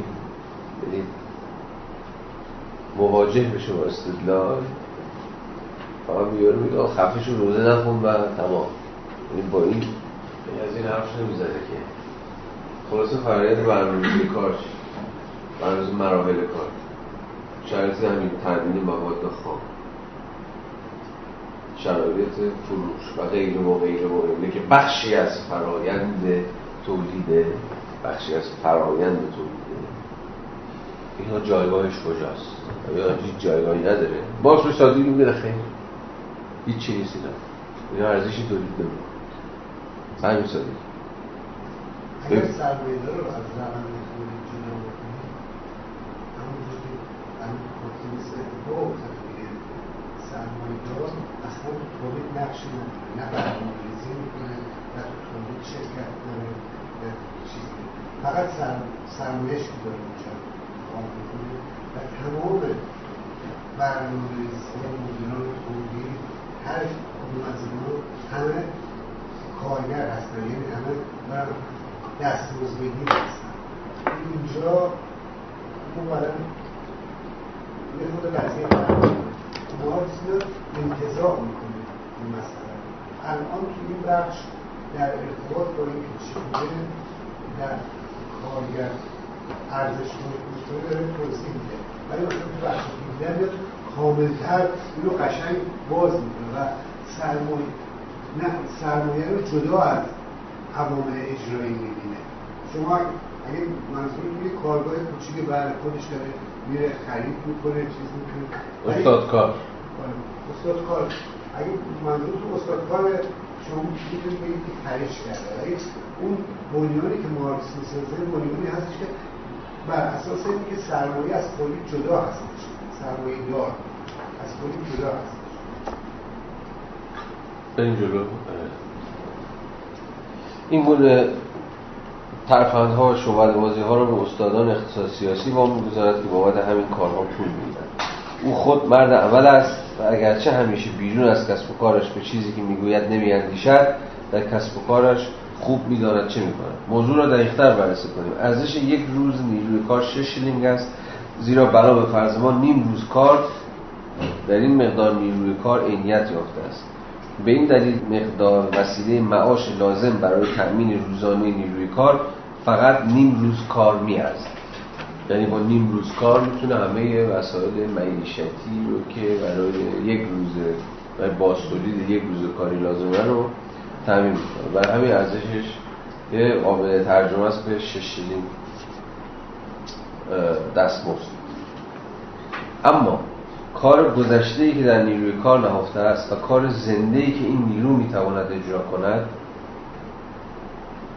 مواجه بشه با استدلال فقط بیاره میگه خفش رو روزه نخون و تمام. این با این از این حرفش نمیزده که خلاصه فرایند برنامه‌ریزی کار شد، برنامه‌ریزی مراحل کار، شرایط همین تامین مواد خام، شرایط فروش و غیره و غیره و غیره که بخشی از فرایند تولیده، بخشی از فرایند تولیده. اینها جایگاهش کجاست؟ یا هیچ جایگاهی نداره؟ باز روی سادگی میگه خیلی هیچ چی نیست، اینا ارزشی تولید نمی‌کنه. همین سادگی. اگر سرمایه‌دار رو از روند تولید جدا بکنی، همون پتانسیل بود که سرمایه‌دار اصلا تو تولید نقشی نداره، نه برنامه‌ریزی می‌کنه، نه تو تولید شرکت داره، نه چیزی. فقط سرمایه‌اش رو داره می‌چاره. و تمام برنامه‌ریزی مدیران تولید هر کدوم از اینو همه کارگر هستن، یعنی همه برای دستمزدی هستن. اینجا اون برای یه خود قضیه مارکس رو انتزاع میکنه این مسئله. الان تو این بخش در ارتباط با این که چگونه در کارگر ارزش رو داره توضیح میده، ولی مثلا تو بخش دیگر کاملتر اینو قشنگ باز میکنه و سرمایه رو جدا از عوامل اجرایی میبینه. شما اگه منظور میگه کارگاه کوچیکی برای خودش داره میره خرید میکنه، چیز میکنه، استادکار استادکار اگه منظور تو استادکار شما میتونید بگید که خرید کرده، ولی اون بنیانی که مارکس میسازه بنیانی هستش که بر اساس اینکه سرمایه از تولید جدا هستش، سرمایه دار از تولید جدا هست. این گونه ترفندها و شعبده‌بازی‌ها را به استادان اقتصاد سیاسی وام می‌گذارد که بابت همین کارها پول می‌دهند. او خود مرد عمل است و اگرچه همیشه بیرون از کسب و کارش به چیزی که می‌گوید نمی‌اندیشد، در کسب و کارش خوب می‌داند چه می‌کند. موضوع را دقیق‌تر بررسی کنیم. ارزش یک روز نیروی کار 6 شلینگ است، زیرا بنا به فرض ما نیم روز کار در این مقدار نیروی کار عینیت یافته است. به این دلیل مقدار وسیله معاش لازم برای تأمین روزانه نیروی کار فقط نیم روز کار می‌ارزد. یعنی با نیم روز کار میتونه همه وسایل معیشتی رو که برای یک روز و باستولید یک روز کاری لازمه رو تأمین می‌کنه. برای همین ارزشش یه قابل ترجمه است به 6 شلینگ دستمزد. اما کار گذشته‌ای که در نیروی کار نهفته است و کار زنده‌ای که این نیرو می‌تواند اجرا کند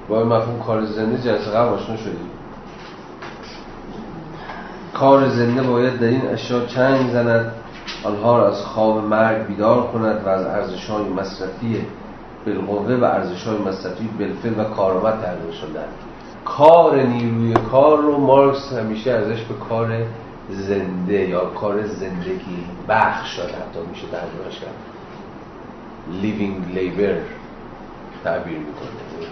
با مفهوم کار زنده جلسه قبل آشنا شدیم. کار زنده باید در این اشیا چنگ زند، آنها را از خواب مرگ بیدار کند و از ارزش‌های مصرفی بالقوه و ارزش‌های مصرفی بالفعل و کارآمد تغییرشان دهد. کار نیروی کار رو مارکس همیشه ازش به کار زنده یا کار زندگی بخش شده حتی میشه دربارش کرد living labor تعبیر میکنه.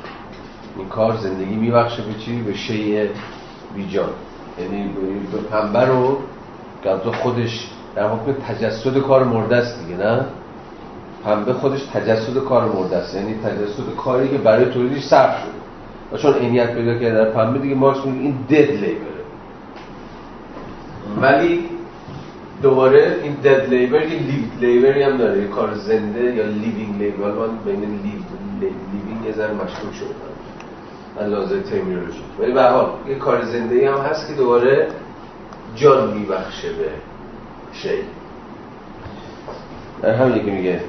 این کار زندگی میبخشه به چی؟ به شیء بیجان، یعنی به پنبه رو که خودش در حکم تجسد کار مرده است دیگه، نه؟ پنبه خودش تجسد کار مرده است، یعنی تجسد کاری که برای تولیدش صرف شده و چون عینیت پیدا کرده در پنبه دیگه مارکس میگه این dead labor. ولی دوباره این dead labor یه lived labor هم داره، یه کار زنده یا living labor. ولی من بین living یه ذره مشکوک شده من لازم ترمینولوژی، ولی به هر حال یه کار زنده هم هست که دوباره جان میبخشه به شی. در همینه که میگه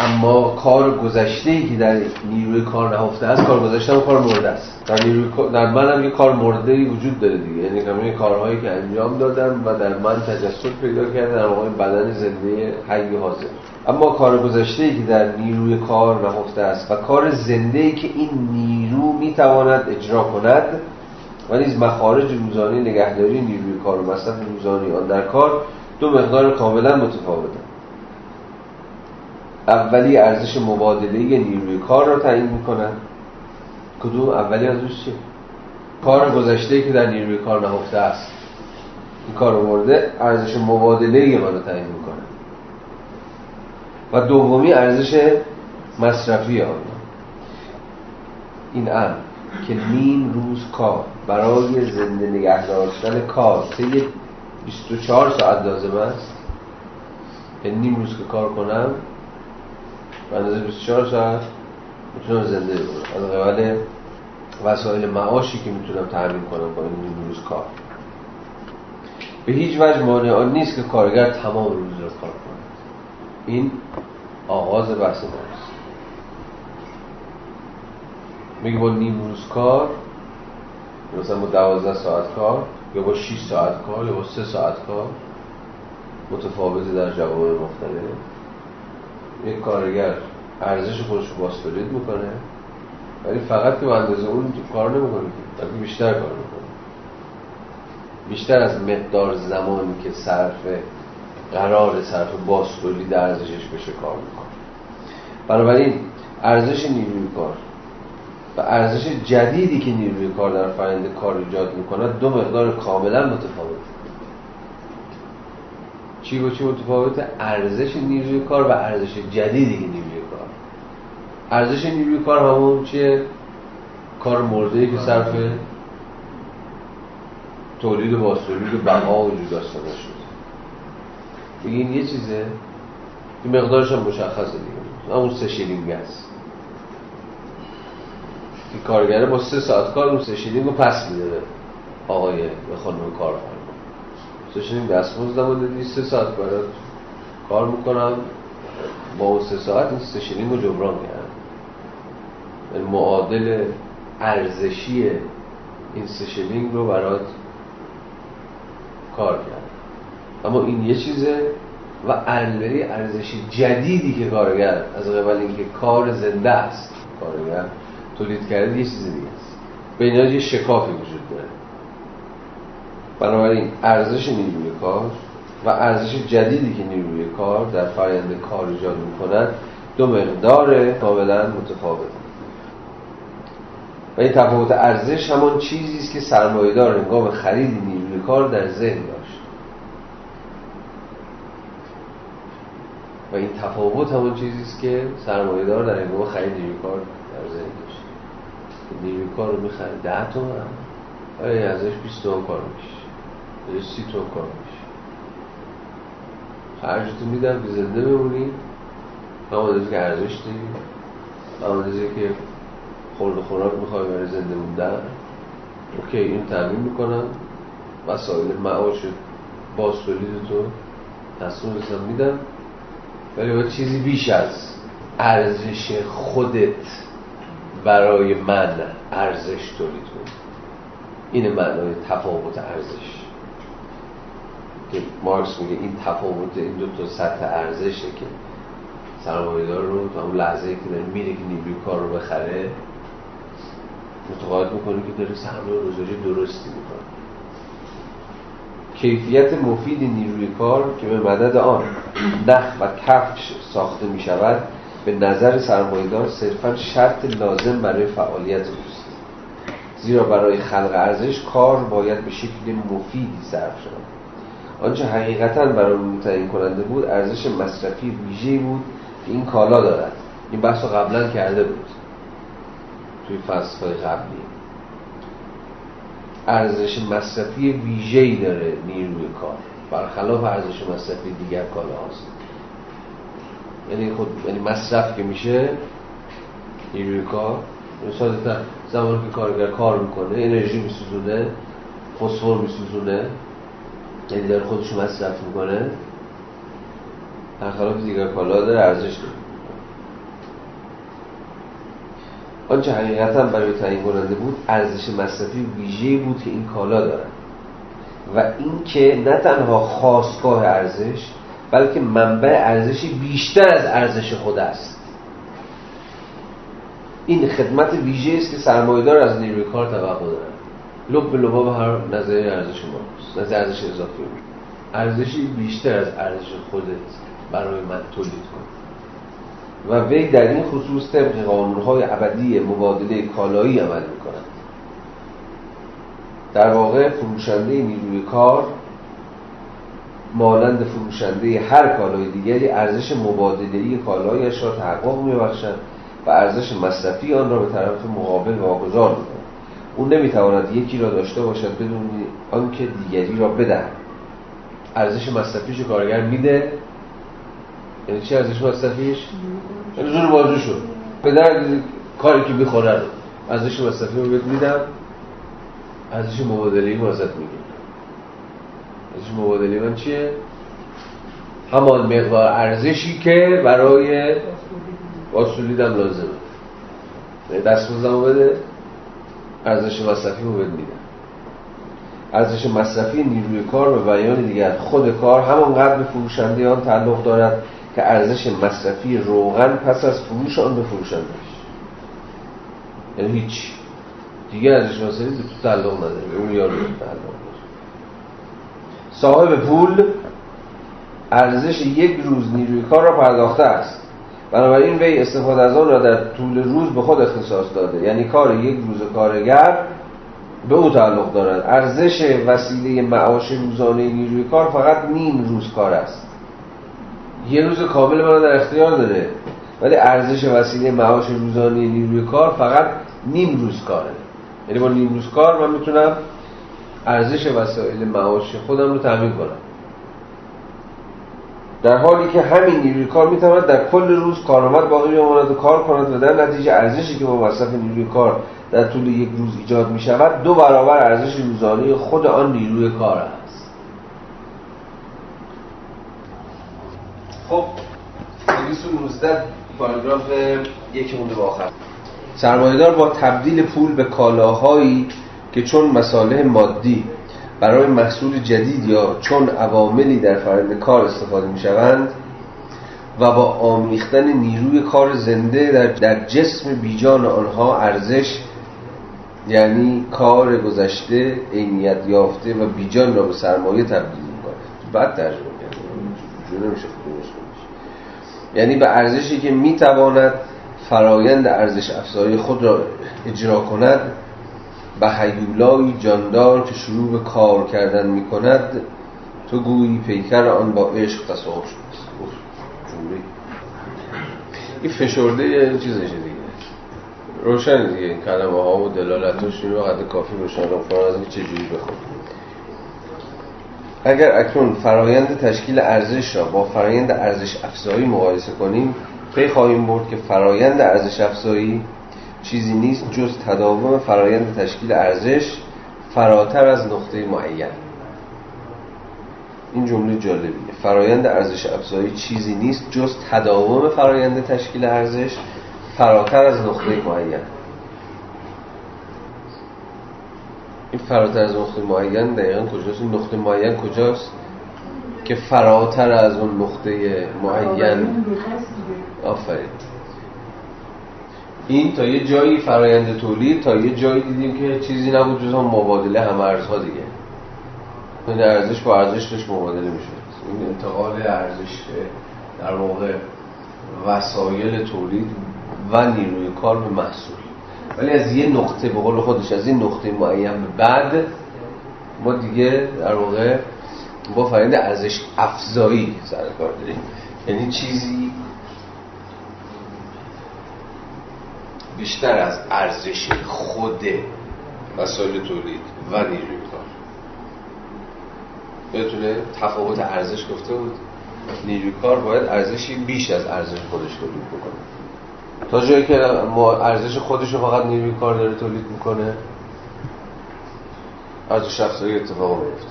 اما کار گذشته‌ای که در نیروی کار نهفته است، کار گذشته هم کار مرده است. در نیروی در من هم یه کار مرده‌ای وجود داره دیگه، یعنی همین کارهایی که انجام دادم و در من تجسد پیدا کرده در واقع بدن زنده حی حاضر. اما کار گذشته‌ای که در نیروی کار نهفته است و کار زنده‌ای که این نیرو میتواند اجرا کند و نیز مخارج روزانه نگهداری نیروی کار و مصرف روزانه آن در کار، دو مقدار کاملا متفاوته. اولی ارزش مبادله‌ای نیروی کار را تعیین می‌کند. کدوم اولی از روش چیه؟ کار گذشته‌ای که در نیروی کار نهفته است. این کار آورده ارزش مبادله‌ای ما را تعیین می‌کند. و دومی ارزش مصرفی آن. این امر که نیم روز کار برای زنده نگهداشتن کار طی 24 ساعت لازم است. نیم روز که کار کنم و اندازه 24 ساعت میتونم زنده بمونم. از قبل وسایل معاشی که میتونم تأمین کنم با این روز کار به هیچ وجه مانع آن نیست که کارگر تمام روز را کار کنه. این آغاز بحث ماست. میگه با نیم روز کار، مثلا با 12 ساعت کار یا با 6 ساعت کار یا با 3 ساعت کار، متفاوته در جوامع مختلف. یک کارگر ارزش خودش رو بازتولید میکنه، ولی فقط که به اندازه اون کار نمیکنه، بلکه بیشتر کار میکنه، بیشتر از مقدار زمانی که قرار صرف بازتولید ارزشش بشه کار میکنه. بنابراین ارزش نیروی کار و ارزش جدیدی که نیروی کار در فرآیند کار ایجاد میکنه دو مقدار کاملا متفاوته. چی با چی متفاوته؟ ارزش نیروی کار و ارزش جدیدی که نیروی کار. ارزش نیروی کار همون چیه؟ کار مرده‌ای که صرف تولید و بازتولید بقا و وجود داشتن شده. بگین یه چیزه که مقدارش هم مشخصه دیگه، همون 3 شیلینگ است که کارگره با 3 ساعت کار اون 3 شیلینگ رو پس میده آقای به خانم کارفرما. 3 شیلینگ دستمزد داده، 3 ساعت برات کار میکنم، با اون 3 ساعت این 3 شیلینگ رو جبران میکنم. معادل ارزشی این 3 شیلینگ رو برات کار کردم. اما این یه چیزه و عملی ارزش جدیدی که کارگر از قبل اینکه کار زنده است کارگر تولید کرده یه چیز دیگه است. بین اینا یه شکافی وجود داره. بنابراین ارزش نیروی کار و ارزش جدیدی که نیروی کار در فرآیند کار ایجاد می‌کند دو مقدار کاملا متفاوته. و این تفاوت ارزش همان چیزی است که سرمایه‌دار هنگام خرید نیروی کار در ذهن داشت. و این تفاوت همان چیزی است که سرمایه‌دار در هنگام خرید نیروی کار در ذهن داشت. نیروی کار رو می‌خرید 10 تومن، آیا ازش 20 تومن کار میشه، یه 30 تومن کار میشه، خرجتو میدم که زنده بمونی، هماندازه که ارزش داری، هماندازه که خورد و خوراک میخوای برای زنده موندن، اوکی اینو تامین میکنم، وسایل معاش بازتولیدتو تصمیم رسم میدم، ولی باید چیزی بیش از ارزش خودت برای من ارزش تولید کنه. این معنای تفاوت ارزش که مارکس میگه این تفاوت این دو تا سطح ارزشه که سرمایه‌دار رو تا اون لحظه‌ای که داره میره که نیروی کار رو بخره متقاعد میکنه که داره سرمایه‌گذاری درستی میکنه. کیفیت مفید نیروی کار که به مدد آن نخ و کفش ساخته میشود به نظر سرمایه‌دار صرفاً شرط لازم برای فعالیت اوست، زیرا برای خلق ارزش کار باید به شکل مفیدی صرف شود. آنچه حقیقتاً برای تعیین کننده بود ارزش مصرفی ویژه‌ای بود که این کالا دارد. این بحثو قبلاً کرده بود توی فصل‌های قبلی. ارزش مصرفی ویژه‌ای داره نیروی کار برخلاف ارزش مصرفی دیگر کالاهاست. یعنی مصرف که میشه نیروی کار، مثلا زمانی که کارگر کار میکنه انرژی میسوزونه، فسفر میسوزونه، یعنی داره خودش مصرف میکنه، برخلاف دیگر کالا داره ارزش داره. آنچه حقیقتاً برای تعیین کننده بود ارزش مصرفی ویژه‌ای بود که این کالا دارد و این که نه تنها خاستگاه ارزش بلکه منبع ارزش بیشتر از ارزش خود است. این خدمت ویژه‌ای است که سرمایه‌دار از نیروی کار توقع دارد. لب به لباب هر نظریه ارزش ماست، نظریه ارزش اضافی، ارزشی بیشتر از ارزش خودت برای من تولید کن. و وی در این خصوص طبق قانون‌های ابدی مبادله کالایی عمل می‌کند. در واقع فروشنده نیروی کار مانند فروشنده هر کالای دیگری ارزش مبادله‌ای کالایش را تحقق می‌بخشد و ارزش مصرفی آن را به طرف مقابل واگذار می‌کند. او نمی‌تواند یکی را داشته باشد بدون آنکه دیگری را بدهد. ارزش مصرفیش کارگر میده، یعنی چی ارزش مصرفیش؟ یعنی زور بازو شد به درد کاری که بخوره رو ارزش مصرفی رو بهت میدم، ارزش مبادله‌ای ما ازت میگیرم. ارزش مبادله‌ای من چیه؟ همان مقدار ارزشی که برای واسولیدم لازمه. دستمزدم رو بده، ارزش مصرفی رو بهت میدم. ارزش مصرفی نیروی کار به بیان دیگر خود کار همانقدر به فروشنده آن تعلق دارد که ارزش مصرفی روغن پس از فروش آن به فروشنده است. یعنی هیچ دیگه ارزش مصرفی به تو تعلق نداره، به اون یارو تعلق داره. صاحب پول ارزش یک روز نیروی کار را پرداخته است، بنابراین وی استفاده از آن را در طول روز به خود اختصاص داده. یعنی کار یک روز کارگر به او تعلق دارد. ارزش وسیله معاش روزانه نیروی کار فقط نیم روز کار است. یه روز کامل من در اختیار داره، ولی ارزش وسیله معاش روزانه نیروی کار فقط نیم روز کاره. یعنی با نیم روز کار من میتونم ارزش وسایل معاش خودم رو تامین کنم، در حالی که همین نیروی کار میتواند در کل روز کارآمد باقی بماند و کار کند و در نتیجه ارزشی که با مصرف نیروی کار در طول یک روز ایجاد می شود دو برابر ارزش روزانه خود آن نیروی کار است. خب 219 پاراگراف یک مونده به آخر. سرمایه‌دار با تبدیل پول به کالاهایی که چون مصالح مادی برای محصول جدید یا چون عواملی در فرآیند کار استفاده می شوند و با آمیختن نیروی کار زنده در جسم بیجان آنها ارزش، یعنی کار گذشته عینیت یافته و بیجان را به سرمایه تبدیل می‌کند. بعد ترجمه کنم جون نمیشه خودش، یعنی به ارزشی که می‌تواند فرایند ارزش افزایی خود را اجرا کند، به هیولایی جاندار که شروع به کار کردن می‌کند تو گویی پیکر آن با عشق تصاحب شد. این فشرده یه چیزشه دیگه، روشن دیگه. این کلمه ها و دلالتش این وقت کافی روشن رو فرا از این چجوری بخون. اگر اکنون فرایند تشکیل ارزش را با فرایند ارزش افزایی مقایسه کنیم پی خواهیم برد که فرایند ارزش افزایی چیزی نیست جز تداوم فرایند تشکیل ارزش فراتر از نقطه معین. این جمله جالبیه. فرایند ارزش افزایی چیزی نیست جز تداوم فرایند تشکیل ارزش فراتر از نقطه معین. این فراتر از نقطه معین دقیقا کجاست؟ این نقطه معین کجاست که فراتر از اون نقطه معین؟ آفرید. این تا یه جایی فرایند تولید، تا یه جایی دیدیم که چیزی نبود جز هم مبادله هم ارزها دیگه، این ارزش با ارزشش مبادله میشد، این انتقال ارزش در واقع وسایل تولید و نیروی کار به محصول. ولی از یه نقطه به قول خودش از این نقطه معین بعد ما دیگه در واقع با فرایند ارزش افزایی سر کار داریم، یعنی چیزی بیشتر از ارزش خود وسایل تولید و نیروی کار. بتونه تفاوت ارزش گفته بود، نیروی کار باید ارزشی بیش از ارزش خودش تولید بکنه. تا جایی که ارزش خودش رو فقط نیروی کار داره تولید میکنه، ارزش افزایی اتفاق میفته.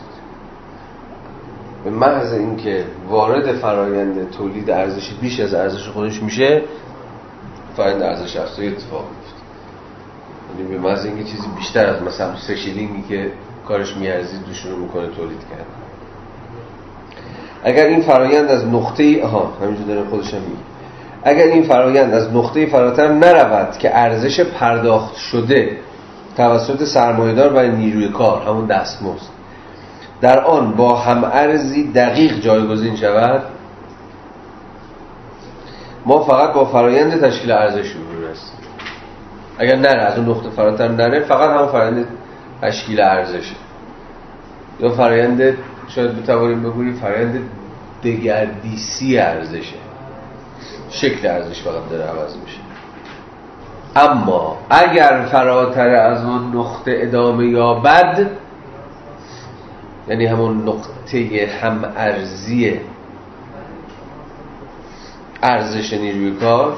به محض اینکه وارد فرایند تولید ارزشی بیش از ارزش خودش میشه، فرایند ارزش افزایی اتفاق میفته. یعنی به محض اینکه چیزی بیشتر از مثلا 3 شیلینگی که کارش میارزید دوش رو میکنه تولید کرد. اگر این فرایند از نقطه همینجوری خودش هم میگه، اگر این فرایند از نقطه فراتر نرود که ارزش پرداخت شده توسط سرمایه‌دار و نیروی کار، همون دستمزد، در آن با هم ارزی دقیق جایگزین شود، ما فقط با فرایند تشکیل ارزش می‌رسیم. اگر نره، از اون نقطه فراتر نره، فقط هم فرایند تشکیل ارزشه، یا فرایند شاید بتوانیم بگوییم فرایند دگردیسی ارزشه، شکل ارزش فقط داره عوض میشه. اما اگر فراتر از اون نقطه ادامه یابد، یعنی همون نقطه هم ارزیه ارزش نیروی کار،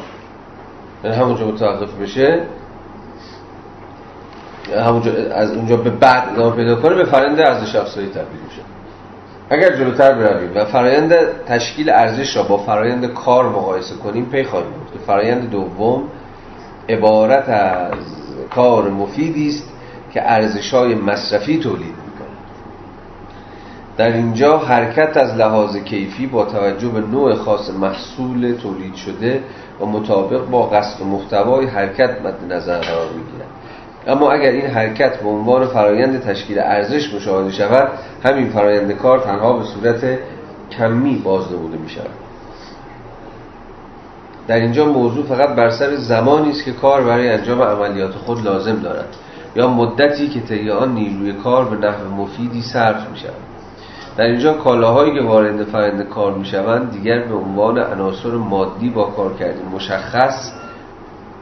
یعنی همونجا متوقف بشه، همونجا از اونجا به بعد ادامه پیدا کنه، به فرآیند ارزش افزایی تبدیل میشه. اگر جلوتر برویم و فرآیند تشکیل ارزش را با فرآیند کار مقایسه کنیم، پی خواهیم برد که فرآیند دوم عبارت از کار مفیدی است که ارزش‌های مصرفی تولید. در اینجا حرکت از لحاظ کیفی با توجه به نوع خاص محصول تولید شده و مطابق با قصد و محتوای حرکت مد نظر قرار می‌گیرد. اما اگر این حرکت به عنوان فرایند تشکیل ارزش مشاهده شود، همین فرایند کار تنها به صورت کمی بازنموده می‌شود. در اینجا موضوع فقط بر سر زمانی است که کار برای انجام عملیات خود لازم دارد، یا مدتی که طی آن نیروی کار به نحو مفیدی صرف می‌شود. در اینجا کالاهایی که وارد فرآیند کار میشوند دیگر به عنوان عناصر مادی با کارکرد مشخص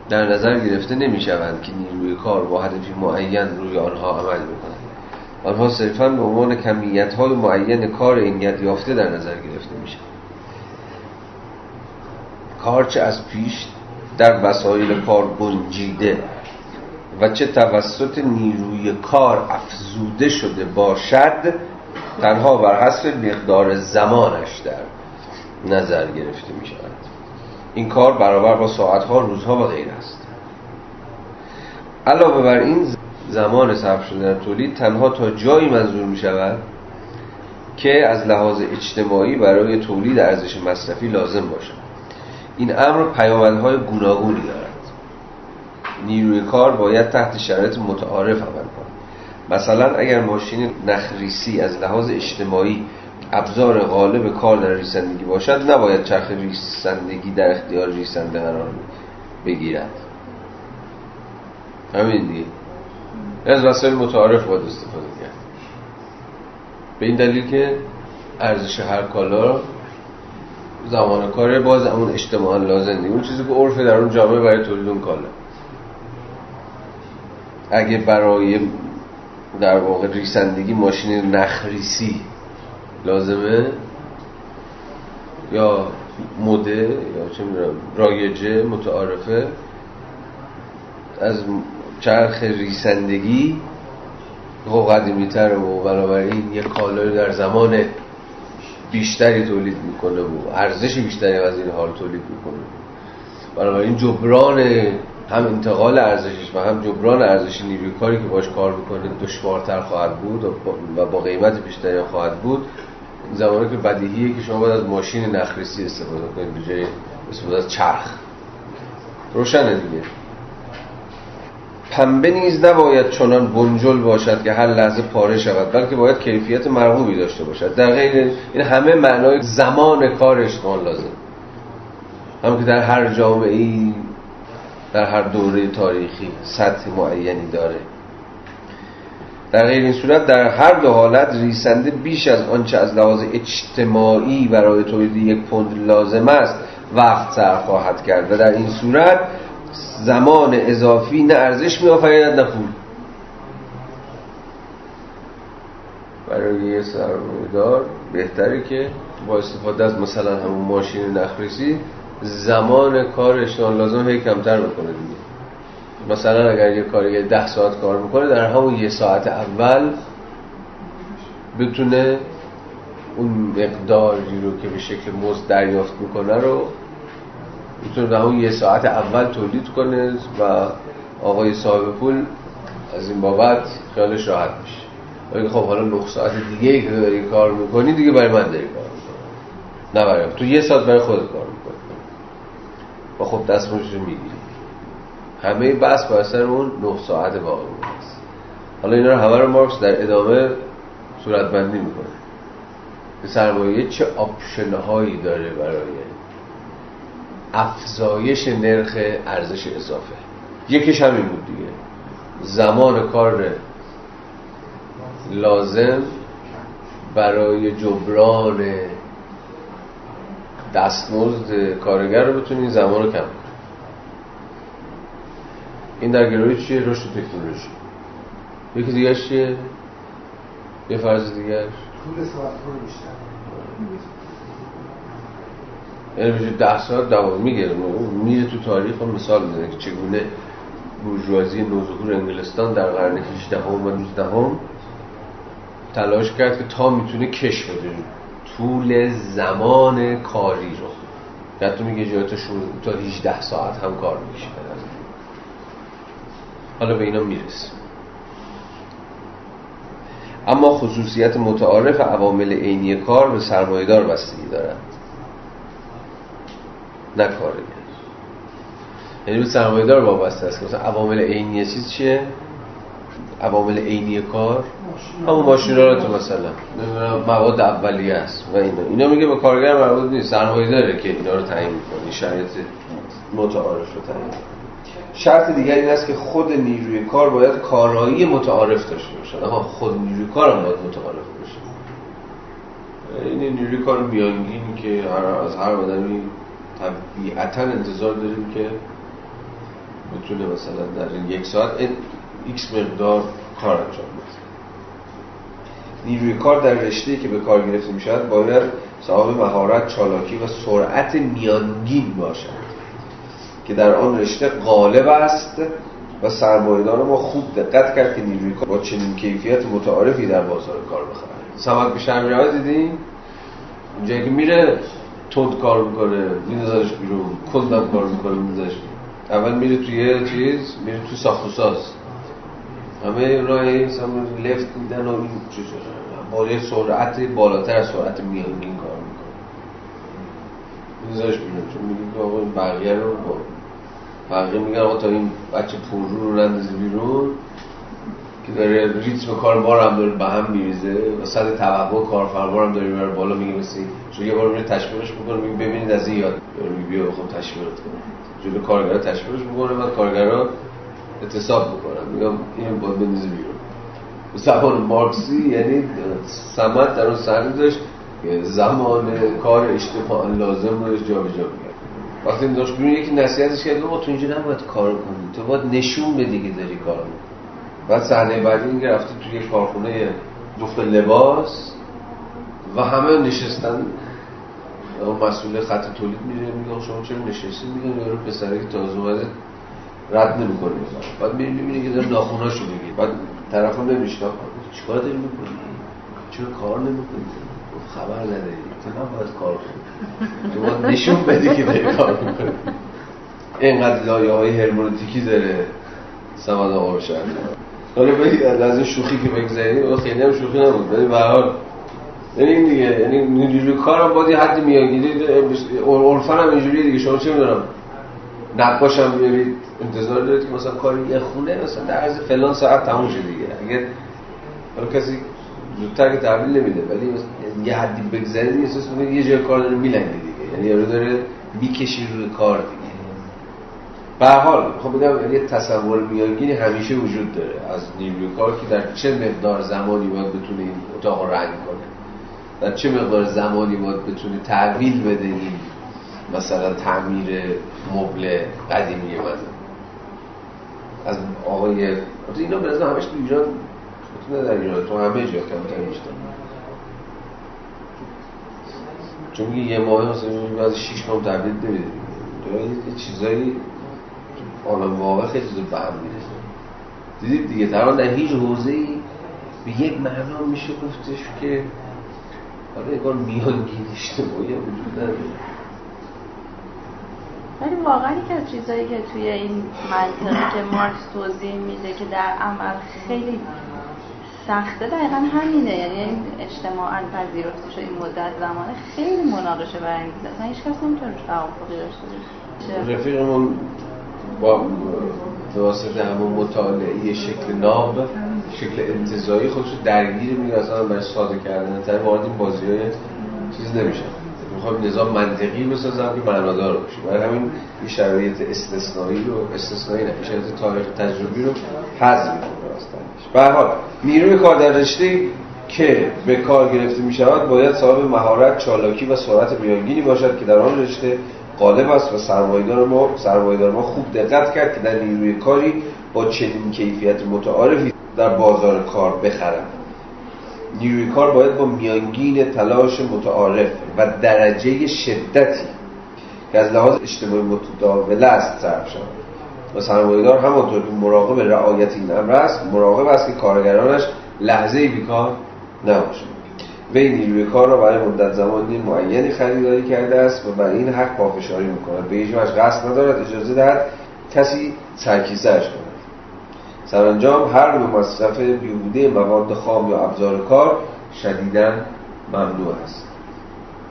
در نظر گرفته نمیشوند که نیروی کار با هدفی معین روی آنها عمل میکند. آنها صرفاً به عنوان کمیت‌های معین کار انگیت یافته در نظر گرفته میشوند. کار چه از پیش در وسایل کار گنجیده و چه توسط نیروی کار افزوده شده باشد، تنها بر حسب مقدار زمانش در نظر گرفته می شود. این کار برابر با ساعتها، روزها و غیره است. علاوه بر این، زمان صرف شده در تولید تنها تا جایی منظور می شود که از لحاظ اجتماعی برای تولید ارزش مصرفی لازم باشد. این امر پیامدهای گوناگونی دارد. نیروی کار باید تحت شرایط متعارف عمل کند. مثلا اگر ماشین نخریسی از لحاظ اجتماعی ابزار غالب کار در ریسندگی باشد، نباید چرخ ریسندگی در اختیار ریسنده قرار بگیرد. همین دیگه از وسایل متعارف باید استفاده کرد، به این دلیل که ارزش هر کالا زمان کاره باز اون اجتماعاً لازم دیگه، اون چیزی که عرف در اون جامعه برای تولید اون کالا. اگه برای در واقع ریسندگی ماشین نخریسی لازمه، یا مده، یا چه می‌دونم رایجه، متعارفه، از چرخ ریسندگی قدیمی‌تره و بنابراین یک کالایی در زمان بیشتری تولید میکنه و ارزش بیشتری از این حال تولید میکنه، بنابراین جبران هم انتقال ارزشش و هم جبران ارزش نیروی کاری که باش کار میکنه دشوارتر خواهد بود و با قیمت بیشتری خواهد بود. زمانی که بدیهیه که شما باید از ماشین نخریسی استفاده کنید به جای استفاده از چرخ. روشنه دیگه. پنبه نیز نباید چنان بنجل باشد که هر لحظه پاره شود، بلکه باید کیفیت مرغوبی داشته باشد. در غیر این همه معنای زمان کار اشغال لازم، هم که در هر جامعه‌ای در هر دوره تاریخی سطح معینی داره. در غیر این صورت در هر دو حالت ریسنده بیش از آنچه از لحاظ اجتماعی برای تولید یک پوند لازم است وقت صرف خواهد کرد و در این صورت زمان اضافی نه ارزش می‌آفریند نه پول. برای یه سرمایه‌دار بهتره که با استفاده از مثلا همون ماشین نخریسی زمان کارش لازم هی کمتر بکنه دیگه. مثلا اگر یه کاری 10 ساعت کار میکنه، در همون یه ساعت اول بتونه اون مقداری رو که به شکل مزد دریافت میکنه رو بتونه در همون یه ساعت اول تولید کنه و آقای صاحب پول از این بابت خیالش راحت میشه. ولی خب حالا 9 ساعت دیگه که داری کار میکنی دیگه برای من داری کار میکنی، نه برای تو یه ساعت برای خودت کار میکنی و خب دستمزدش رو میگیری. همه بس با اثر اون 9 ساعت باقی است. حالا اینا رو همه رو مارکس در ادامه صورتبندی میکنه که سرمایه چه آپشن‌هایی داره برای افزایش نرخ ارزش اضافه. یکیش همین بود دیگه، زمان کار لازم برای جبران دستمزد کارگر رو بتونی زمان رو کم. این در گروهی چیه؟ رشد تکنولوژی. یکی دیگرش چیه؟ یه فرض دیگرش طول ساعت رو بیشتر، یعنی بشه 10 ساعت دوام میگیره. میره تو تاریخ و مثال میزنه که چگونه بورژوازی نوظهور انگلستان در قرن 18 و 19 تلاش کرد که تا میتونه کشف بده طول زمان کاری رو. حتی میگه جایی تا 18 ساعت هم کار میشه. حالا به اینا میرسیم. اما خصوصیت متعارف عوامل عینی کار به سرمایه‌دار بستگی دارد، نه کارگر. یعنی به سرمایه‌دار وابسته است که مثلا عوامل عینی چیز چیه؟ عوامل عینی کار همون ماشین‌آلات مثلا مواد اولیه است و اینا میگه به کارگر مربوط نیست، سرمایه‌داره که اینا رو تعیین می‌کنه، شرایط متعارف رو تعیین می‌کنه. شرط دیگر این است که خود نیروی کار باید کارایی متعارف داشته باشد. اما خود نیروی کار هم باید متعارف باشه. این نیروی کار میانگین که از هر آدمی طبیعتاً انتظار داریم که بتونه مثلا در این 1 ساعت ایکس مقدار کار انجام بده. نیروی کار در رشته‌ای که به کار گرفته می‌شود باید صاحب مهارت، چالاکی و سرعت میانگین باشد که در آن رشته غالب است و سرمایه‌دار ما خوب دقت کرد که نیروی کار با چنین کیفیت متعارفی در بازار کار بخره. سمت به شمرها دیدیم اونجایی که میره تند کار میکنه میندازش بیرون، کندم کار میکنه میندازش. اول میره توی چیز، میره تو ساخت و ساز، همه رای لفت میدن و بالای سرعت بالاتر از سرعت میانگین کار میکنه میندازش بیرون. چون میگه که آقا این بقیه رو بقیه میگن آقا تا این بچه پررو رو نندازی بیرون که داره ریتم کار ما رو هم داره به هم میریزه و سطح توقع کارفرما رو هم داره میبره بالا. میگه مثل چون یه بار میره تشویقش میکنه، میگه ببینید از این یاد بیا بخوام تشویقت کنم، جلو کارگرها تشویقش میکنه، بعد کارگرها اعتصاب میکنن، میگم اینو باید بندازی بیرون. به زبان مارکسی یعنی صمد در اون سرنی داشت زمان کار اجتماعی لازم رو جابجا می‌کنه. وقتی این داشت بیرون یکی نصیحتش کرد ما تو اینجا نباید کار کنی، تو باید نشون بدی که داری کار کنی. بعد صحنه بعدی این که رفته توی کارخونه دوخت لباس و همه نشستن، مسئول خط تولید میره میگه شما چرا نشستید؟ میگه یارو پسری که تازه اومده رد نمی‌کنه. بعد می‌بینی که داره ناخناشو میگیره، بعد طرفو نمی‌شناسه، چیکار داری می‌کنی؟ چرا کار نمی‌کنی؟ خبر نداری، تو هم باید کار کنی، تو باید نشون بدی که داری کار میکنی. اینقدر لایه‌های هرمنوتیکی داره سمد آقا بشن. حالا بگید از این شوخی که بگذاریم خیلی هم شوخی نبود، ولی به هر حال یعنی دیگه یعنی اینجوری کارم باید حد میانگینی عرفاً هم اینجوریه دیگه. شما چه می‌دونم نقاش هم می‌بینید انتظار دارید که مثلا کاری یه خونه مثلا در عرض فلان ساعت تموم شه دیگه. اگه حالا کسی زودتر که تحویل نمیده ولی یه حدی بگذارید احساس می‌کنید یه جای کار داره میلنگه دیگه، یعنی یارو داره می‌کشه روی کار دیگه. به هر حال خب بگم یه تصور میانگینی همیشه وجود داره از نیروی کار که در چه مقدار زمانی باید بتونه این اتاق رو رنگ کنه، در چه مقدار زمانی باید بتونه تحویل بده این مثلا تعمیر مبل قدیمی منه. از آقای اینا به نظر همش تو ایران نه در ایران تو همه جا کمتر میشتن، چون یه ماه مثلا بعد 6 ماه تبدیل نمیده یه چیزایی آلم واقع خیلی چیز رو به هم میرسه. دیدید دیگه تران در هیچ حوزه‌ای به یک معنا میشه گفتش که حالا یکان میانگین اجتماعی هم وجود نداره، ولی واقعا یکی از چیزایی که توی این منطقه که مارکس توضیح میده که در عمل خیلی سخته دقیقا همینه، یعنی اجتماعاً پذیرفته شد این مدت زمانه خیلی مناقشه برانگیزه، اصلا هیچ کس نمیتونه روش توافقی داشته باشه. رفیقمون با واسطه همون مطالعه شکل ناب شکل انتزاعی خودش رو درگیر می‌کنه، اصلا برای ساده کردن طرح وارد این بازی‌های چیز نمیشه. می‌خوام نظام منطقی بسازم که معنادار باشه، برای همین این شرایط استثنایی نه شرایط تاریخ تجربی رو حذف می‌کنه اصلا. به هر حال نیروی کار در رشته‌ای که به کار گرفته می‌شود باید صاحب مهارت، چالاکی و سرعت میانگینی باشد که در آن رشته غالب است و سرمایه‌دار ما خوب دقت کرد که در نیروی کاری با چنین کیفیت متعارفی در بازار کار بخرد. نیروی کار باید با میانگین تلاش متعارف و درجه شدتی که از لحاظ اجتماعی متداول است صرف شود و سرمایه‌دار همانطور که مراقب رعایت این امر است مراقب است که کارگرانش لحظه‌ای بیکار نباشند. وی نیروی کار را برای مدت زمانی معینی خریداری کرده است و برای این حق پافشاری می‌کند. به هیچ وجه قصد ندارد اجازه دهد کسی سرکیسه‌اش کند. سرانجام هر نوع مصرف بیهوده مواد خام یا ابزار کار شدیداً ممنوع است.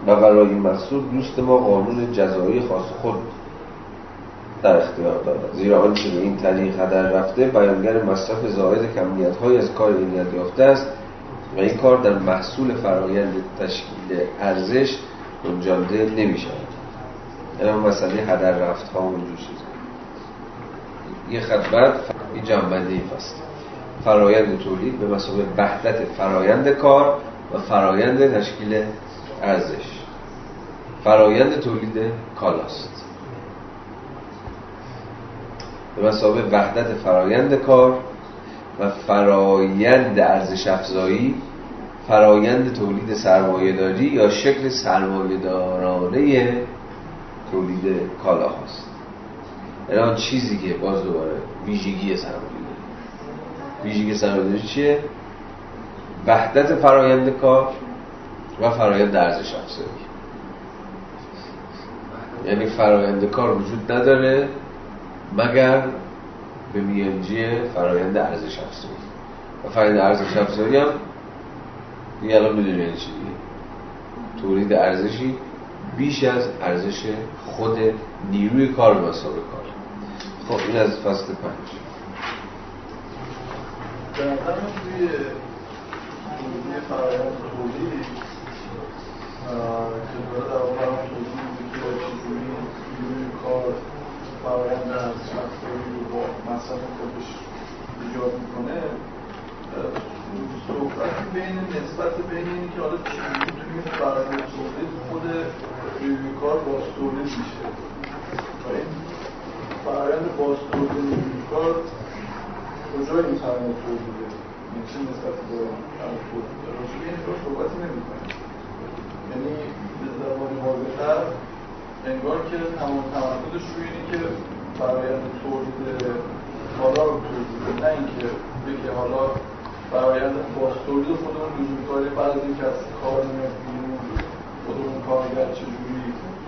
و برای این مقصود دوست ما قانون جزایی خاص خود در اختیار دارد، زیرا آنچه به این طریق هدر رفته بیانگر مصرف زائد کمیت‌های از کار نیت یافته است و این کار در محصول فرآیند تشکیل ارزش انجامده نمی شود. این مسئله هدر رفت ها اونجور شد. یه خط بعد این جنبنده این فصل فرآیند تولید به مسابقه وحدت فرآیند کار و فرآیند تشکیل ارزش. فرآیند تولید کالاست به مسابقه وحدت فرآیند کار و فرایند ارزش افزایی، فرایند تولید سرمایه‌داری یا شکل سرمایه‌دارانه تولید کالا هست. الان چیزی که باز دوباره ویژگی سرمایه‌داری. ویژگی سرمایه‌داری چیه؟ وحدت فرایند کار و فرایند ارزش افزایی. یعنی فرایند کار وجود نداره مگر به میانجی فرایند ارزش افزایی و فرایند ارزش افزایی هم دیگه الان میدونی این چیه، تولید ارزشی بیش از ارزش خود نیروی کار و مسابقه کار. خب این از فصل 5 در واقع توی فرایند تولید که در واقع نیروی کار فرایند ارزش افزایی با مصرف خودش ایجاد میکنه، صحبت بین نسبت بین اینی که حالا چیزی توی فرایند تولید خود نیروی کار بازتولید میشه و این فرایند بازتولید نیروی کار کجای این فرایند تولیده یعنی چه نسبت به فرایند تولید راجبه این کار صحبتی نمیکنه، یعنی به زبان واضح‌تر انگار که تمام تمرکزش روی اینه که فرآیند تولید کالا رو توضیح بده، نه اینکه بگه حالا فرآیند بازتولید خودمون چجوری کاری بعد از اینکه از کار می‌کنیم خودمون کارگر چجوری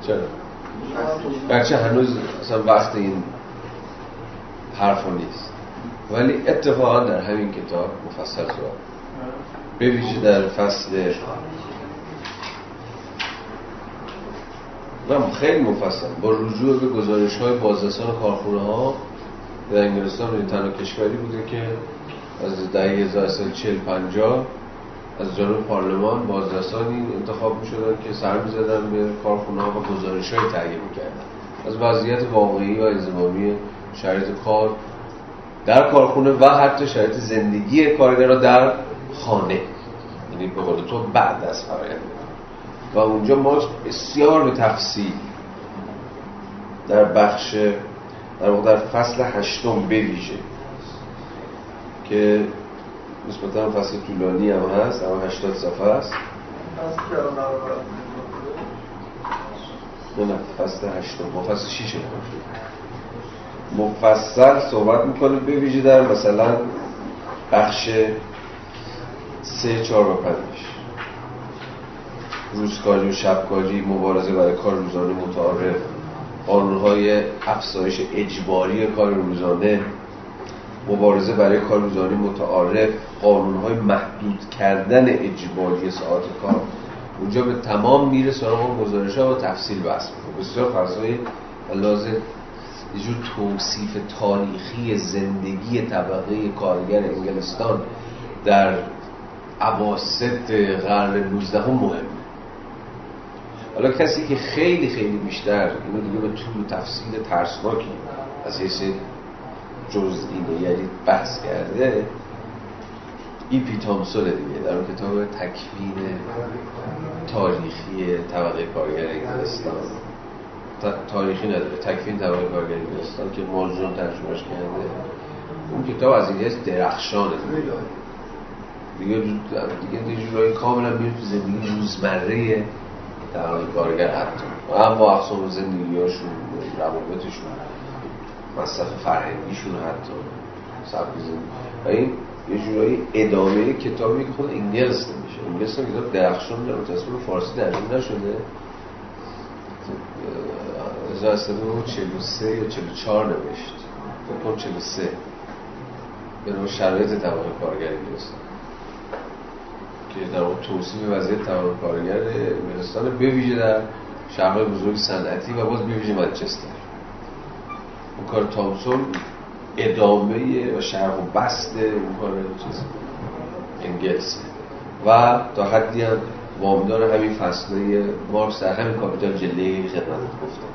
چرا گرچه هنوز اصلا وقت این حرفا نیست، ولی اتفاقا در همین کتاب مفصل صحبت به ویژه در فصل خیلی مفصل با رجوع به گزارش‌های بازرسان کارخانه‌ها در انگلستان، این تنها کشوری بوده که از دهه 1940-50 از جانب پارلمان بازرسانی انتخاب می‌شدن که سر می‌زدن به کارخانه‌ها و گزارش‌های تهیه می‌کردن از وضعیت واقعی و انضمامی شرایط کار در کارخانه و حتی شرایط زندگی کارگران در خانه، یعنی به قول تو بعد از فرآیند. و اونجا ما بسیار به تفصیل در بخش در فصل 8 بویژه که نسبتاً فصل طولانی هم هست، اما 80 صفحه است. نه فصل 8 با فصل 6 مفصل صحبت میکنه، به ویژه در مثلا بخش 3، 4 و 5 روزکاری و شبکاری، مبارزه برای کار روزانه متعارف، قانونهای افزایش اجباری کار روزانه، مبارزه برای کار روزانه متعارف، قانونهای محدود کردن اجباری ساعات کار. اونجا به تمام میره سراغ گزارش‌ها و تفصیل بحث می‌کنه. بسیار فضای لازم یه جور توصیف تاریخی زندگی طبقه کارگر انگلستان در اواسط قرن 19 مهم. حالا کسی که خیلی خیلی بیشتر اینو دیگه به طول تفصیل ترسناکی از حیث جزئیه یعنی بحث کرده، ای پی تامسونه دیگه در اون کتاب تکوین تاریخی طبقه کارگر انگلستان، تاریخی نداره، تکوین طبقه کارگر انگلستان که مالجون ترجمهش کرده. اون کتاب از این حیث درخشانه دیگه جورایی کاملا میره تو زندگی روزمره در حال کارگر، حتی و اما اقسام زندگی هاشون، روابطشون، مصرف فرهنگیشون، حتی سبک زندگی. و این یه جورایی ادامه کتابی که خود انگلس نمیشه. انگلس هم کتاب درخشان داره، تصمیم فارسی درجم نشده، 1943 یا 44 نوشت، فکر کنم 43، به نوع شرایط طبقه کارگر انگلستان که در اون توصیف وضعیت طبقه کارگر انگلستان به ویژه در شهرهای بزرگ صنعتی و باز به ویژه منچستر. اون کار تامسون ادامه و شرح و بسط اون کار انگلس و تا حدی هم وامدار همین فصله مارکس در همین کاپیتال جله‌ای خدمت گفتم.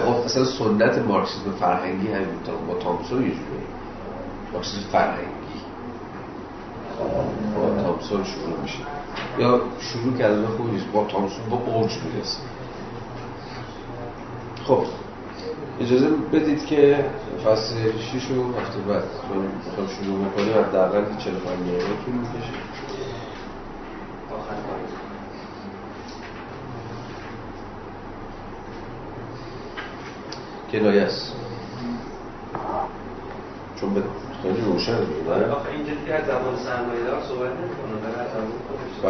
خب اصلا سنت مارکسیسم فرهنگی همینطور با تامسون یه جوره مارکسیسم فرهنگی با تامسون شروع میشه یا شروع کردن خوبی نیست، با تامسون با اوج میرسه. خب اجازه بدید که فصل 6 رو هفته بعد میخوام شروع بکنیم، حداقل 45 دقیقه طول میکشه. کنایه است چون به خیلی روشن بود. آره آخه اینجا دیگه از زبان سرمایه‌دار صحبت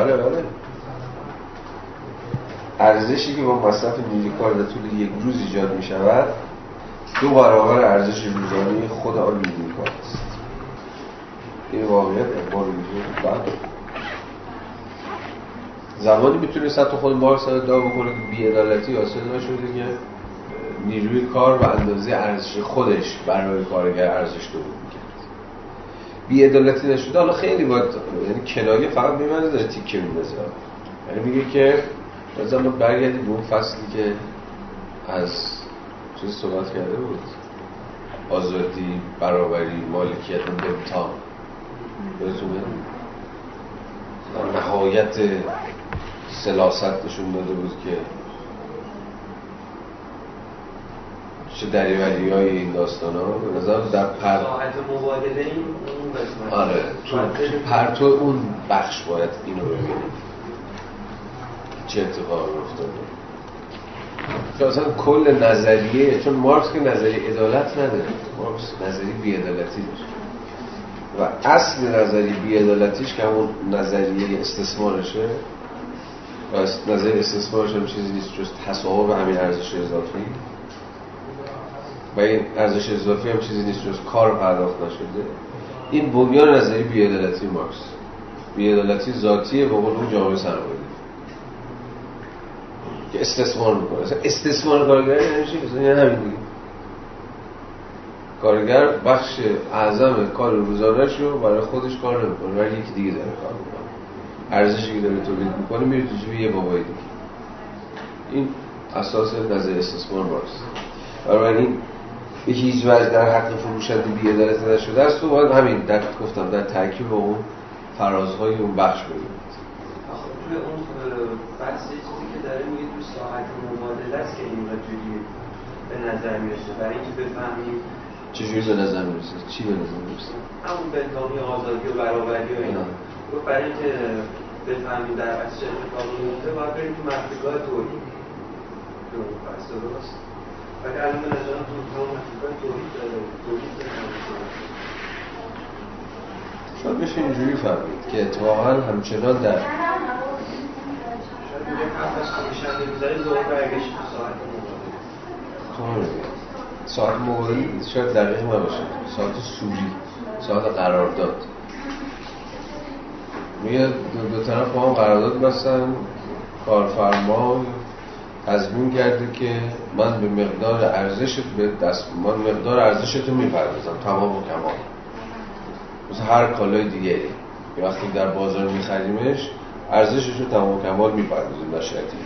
نمی‌کنه، بله بله. ارزشی که با مصرف نیروی کار در طول یک روز ایجاد می‌شود 2 برابر ارزش روزانه خود آن نیروی کار است. این واقعیت اقبال می‌کنه. بعد زمانی می‌تونه سطح خود مارکس رو ادعا بکنه که بی‌عدالتی حاصل نشده که نیروی کار به اندازه ارزش خودش برای کارگر ارزش داره بی‌عدالتی نشده. حالا خیلی باید یعنی کنایه فقط میمونه داره تیکه میندازه، یعنی میگه که مثلا ما برگردیم به اون فصلی که از چیز صحبت کرده بود، آزادی، برابری، مالکیت و امتحان بزنیم در نهایت سلاست نشون داده بود که چه دریوری های این داستان ها به نظر در پرت مبادله این اون آره پرتو اون بخش باید اینو ببینیم چه اتفاقی افتاده. چون اصلا کل نظریه، چون مارکس که نظریه عدالت نداره، مارکس نظریه بی‌عدالتی داره و اصل نظریه بی‌عدالتیش که همون نظریه استثمارشه و از نظر استثمارش هم چیزی نیست جز تصاحب همین ارزش اضافی، و این ارزش اضافی هم چیزی نیست جز کار پرداخت نشده. این بنیان نظری بی‌عدالتی مارکس، بی‌عدالتی ذاتیه به قول اون جامعه سرمایه‌داری که استثمار میکنه. استثمار کارگری یعنی چی؟ یعنی همین دیگه. کارگر بخش اعظم کار روزانه‌اش رو برای خودش کار نمیکنه، ولی یکی دیگه داره کار میکنه. ارزشی که داره تولید میکنه میره تو جیب یه بابای دیگه. این اساس نظر استثمار مارکس. برای این به هیچ وجه در حق فروشنده بی‌عدالتی نشده است و باید همین در گفتم در ترکیب اون فرازهای اون بخش بگیم. آخه توی اون بحث چیزی که داره میگه تو ساعت مبادله است که این جوری به نظر میرسه. برای اینکه بفهمیم چجوری به نظر میرسه، چی به نظر میرسه، همون بهتامی آزادی و برابری و اینا. برای اینکه بفهمیم در بحث چه اتفاقی میفته باید بریم تو مفکرگاه تولید. درست درست. اگر الان به نظرم تولید داره شاید بشه اینجوری فهمید که اتفاقا همچنان در شاید میگه هفتش کمیشنده میذاری زور برگشت ساعت مبادله. ساعت مبادله شاید دقیق نباشه، ساعت سوری، ساعت قرارداد. میگه دو طرف با هم قرارداد بستن، کارفرما تضمین کرده که من به مقدار ارزشت رو میپردازم تمام و کمال، مثل هر کالای دیگری که وقتی در بازار میخریمش ارزشش رو تمام و کمال میپردازیم در شرایط دیگه.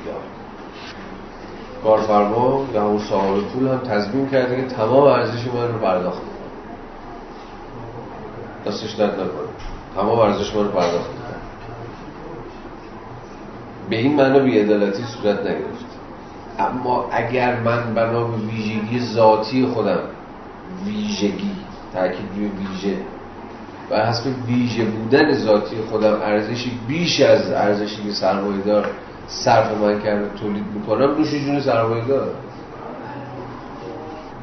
کارفرما یا اون صاحب پول هم تضمین کرده که تمام ارزش من رو پرداخت میکنه، دستش درد نکنه، تمام ارزش من رو پرداخت میکنه. به این معنی بی‌عدالتی صورت نگرفت. اما اگر من بنا به ویژگی ذاتی خودم، ویژگی تاکید روی ویژه، و حسب ویژه بودن ذاتی خودم ارزشی بیش از ارزشی که سرمایه‌دار صرف من کرده تولید میکنم، نوش جون سرمایه‌دار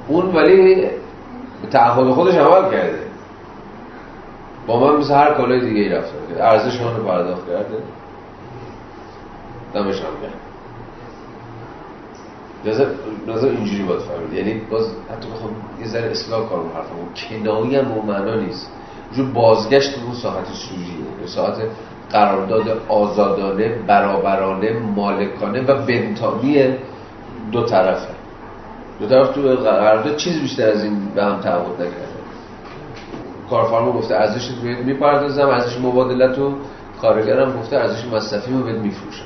اون، ولی به تعهد خودش عمل کرده، با من مثل هر کالای دیگه‌ای رفتار کرده، ارزش اون رو پرداخت کرده، دمش هم گرم. نظر اینجوری باید فهمید، یعنی باز حتی بخوام یه ذره اصلاح کارم حرفمون کنایی هم به معنا نیست، جو بازگشت به اون ساعت سوریه، ساعت قرارداد آزادانه، برابرانه، مالکانه و بنتامی دو طرفه. دو طرف تو قرارداد چیز بیشتر از این به هم تعهد نکرده. کارفرما گفته ارزشت بهت میپردازم، ارزش مبادلتو، کارگر هم گفته ارزش مصرفیمو بهت میفروشم.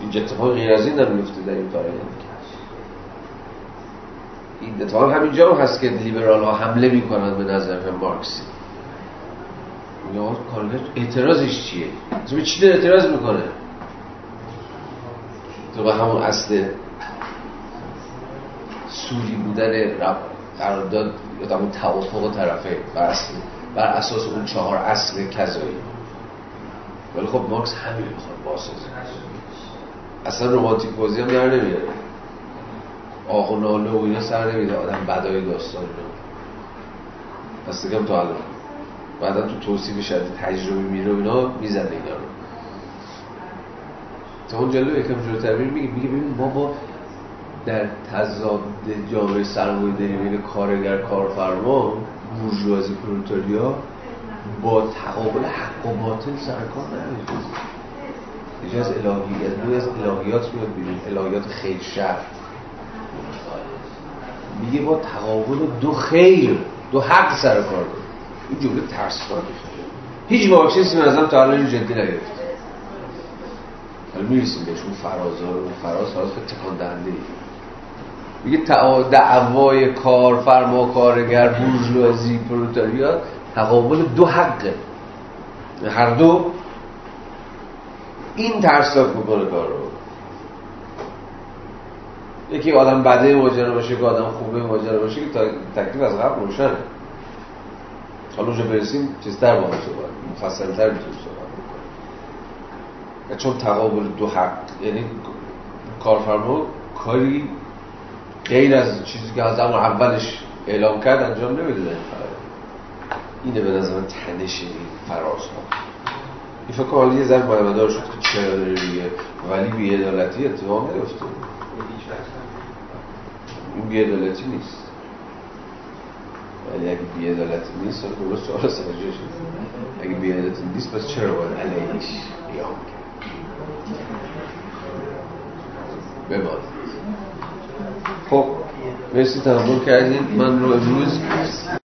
اینجا اتفاق غیر از این نمیفته در این کارهای این اتفاق. همینجا هم هست که لیبرال ها حمله می کنند به نظر مارکسی. کارگر اعتراضش چیه؟ تو به چی داره اعتراض میکنه؟ تو به همون اصل سوری بودن قرارداد یا همون توافق طرفه بر اساس اون چهار اصل کذایی. ولی خب مارکس همین میخواد بازسازی کنه، اصلا رومانتیک بازی هم در نمیاره، آخ و ناله و اینا سر نمیده آدم بدای داستان رو بس دیگم تا الان بعدا تو توصیف شده تجربه میره و اینا میزنه اینا رو تا اون جلو یکم جلو تبیر میگه ببین ما با در تضاد جامعه سرمایه داری بین کارگر کارفرما بورژوازی پرولتاریا با تقابل حق و باطل سرکار نمیدونیم. یکی از الهیات، روی از الهیات میاد بیرون، الهیات خیر شر. میگه با تقابل دو خیر، دو حق سر کار داره. این جمله ترسناکه. هیچ مارکسیستی از من تا الان اینو جدی نگرفته. حالا میرسیم بهش، اون فرازها رو، فراز تکان دهنده. میگه دعوای کارفرما، کارگر، بورژوازی، پرولتاریا تقابل دو حقه. هر دو این ترسناک میکنه کار رو. یکی آدم بده ماجرا باشه که آدم خوبه ماجرا باشه که تکلیف از قبل روشنه. حالا اونجا برسیم چیزتر با هم صحبت مفصلتر میتونیم صحبت بکنیم، چون تقابل دو حق یعنی کارفرما کاری غیر از چیزی که از همون اولش اعلام کرد انجام نمیده. اینه به نظر تنش این فرازها این فکر کنم یه زن پایمدار شد که چرا داره میگه، ولی بی‌عدالتی اتفاق نیفتاد. این بی‌عدالتی نیست، ولی اگه بی‌عدالتی نیست درست سوال سرجه شد. اگه بی‌عدالتی نیست پس چرا باید علیهش قیام کرد؟ ببادید. خب مرسی، تمام کردید. من رو امروز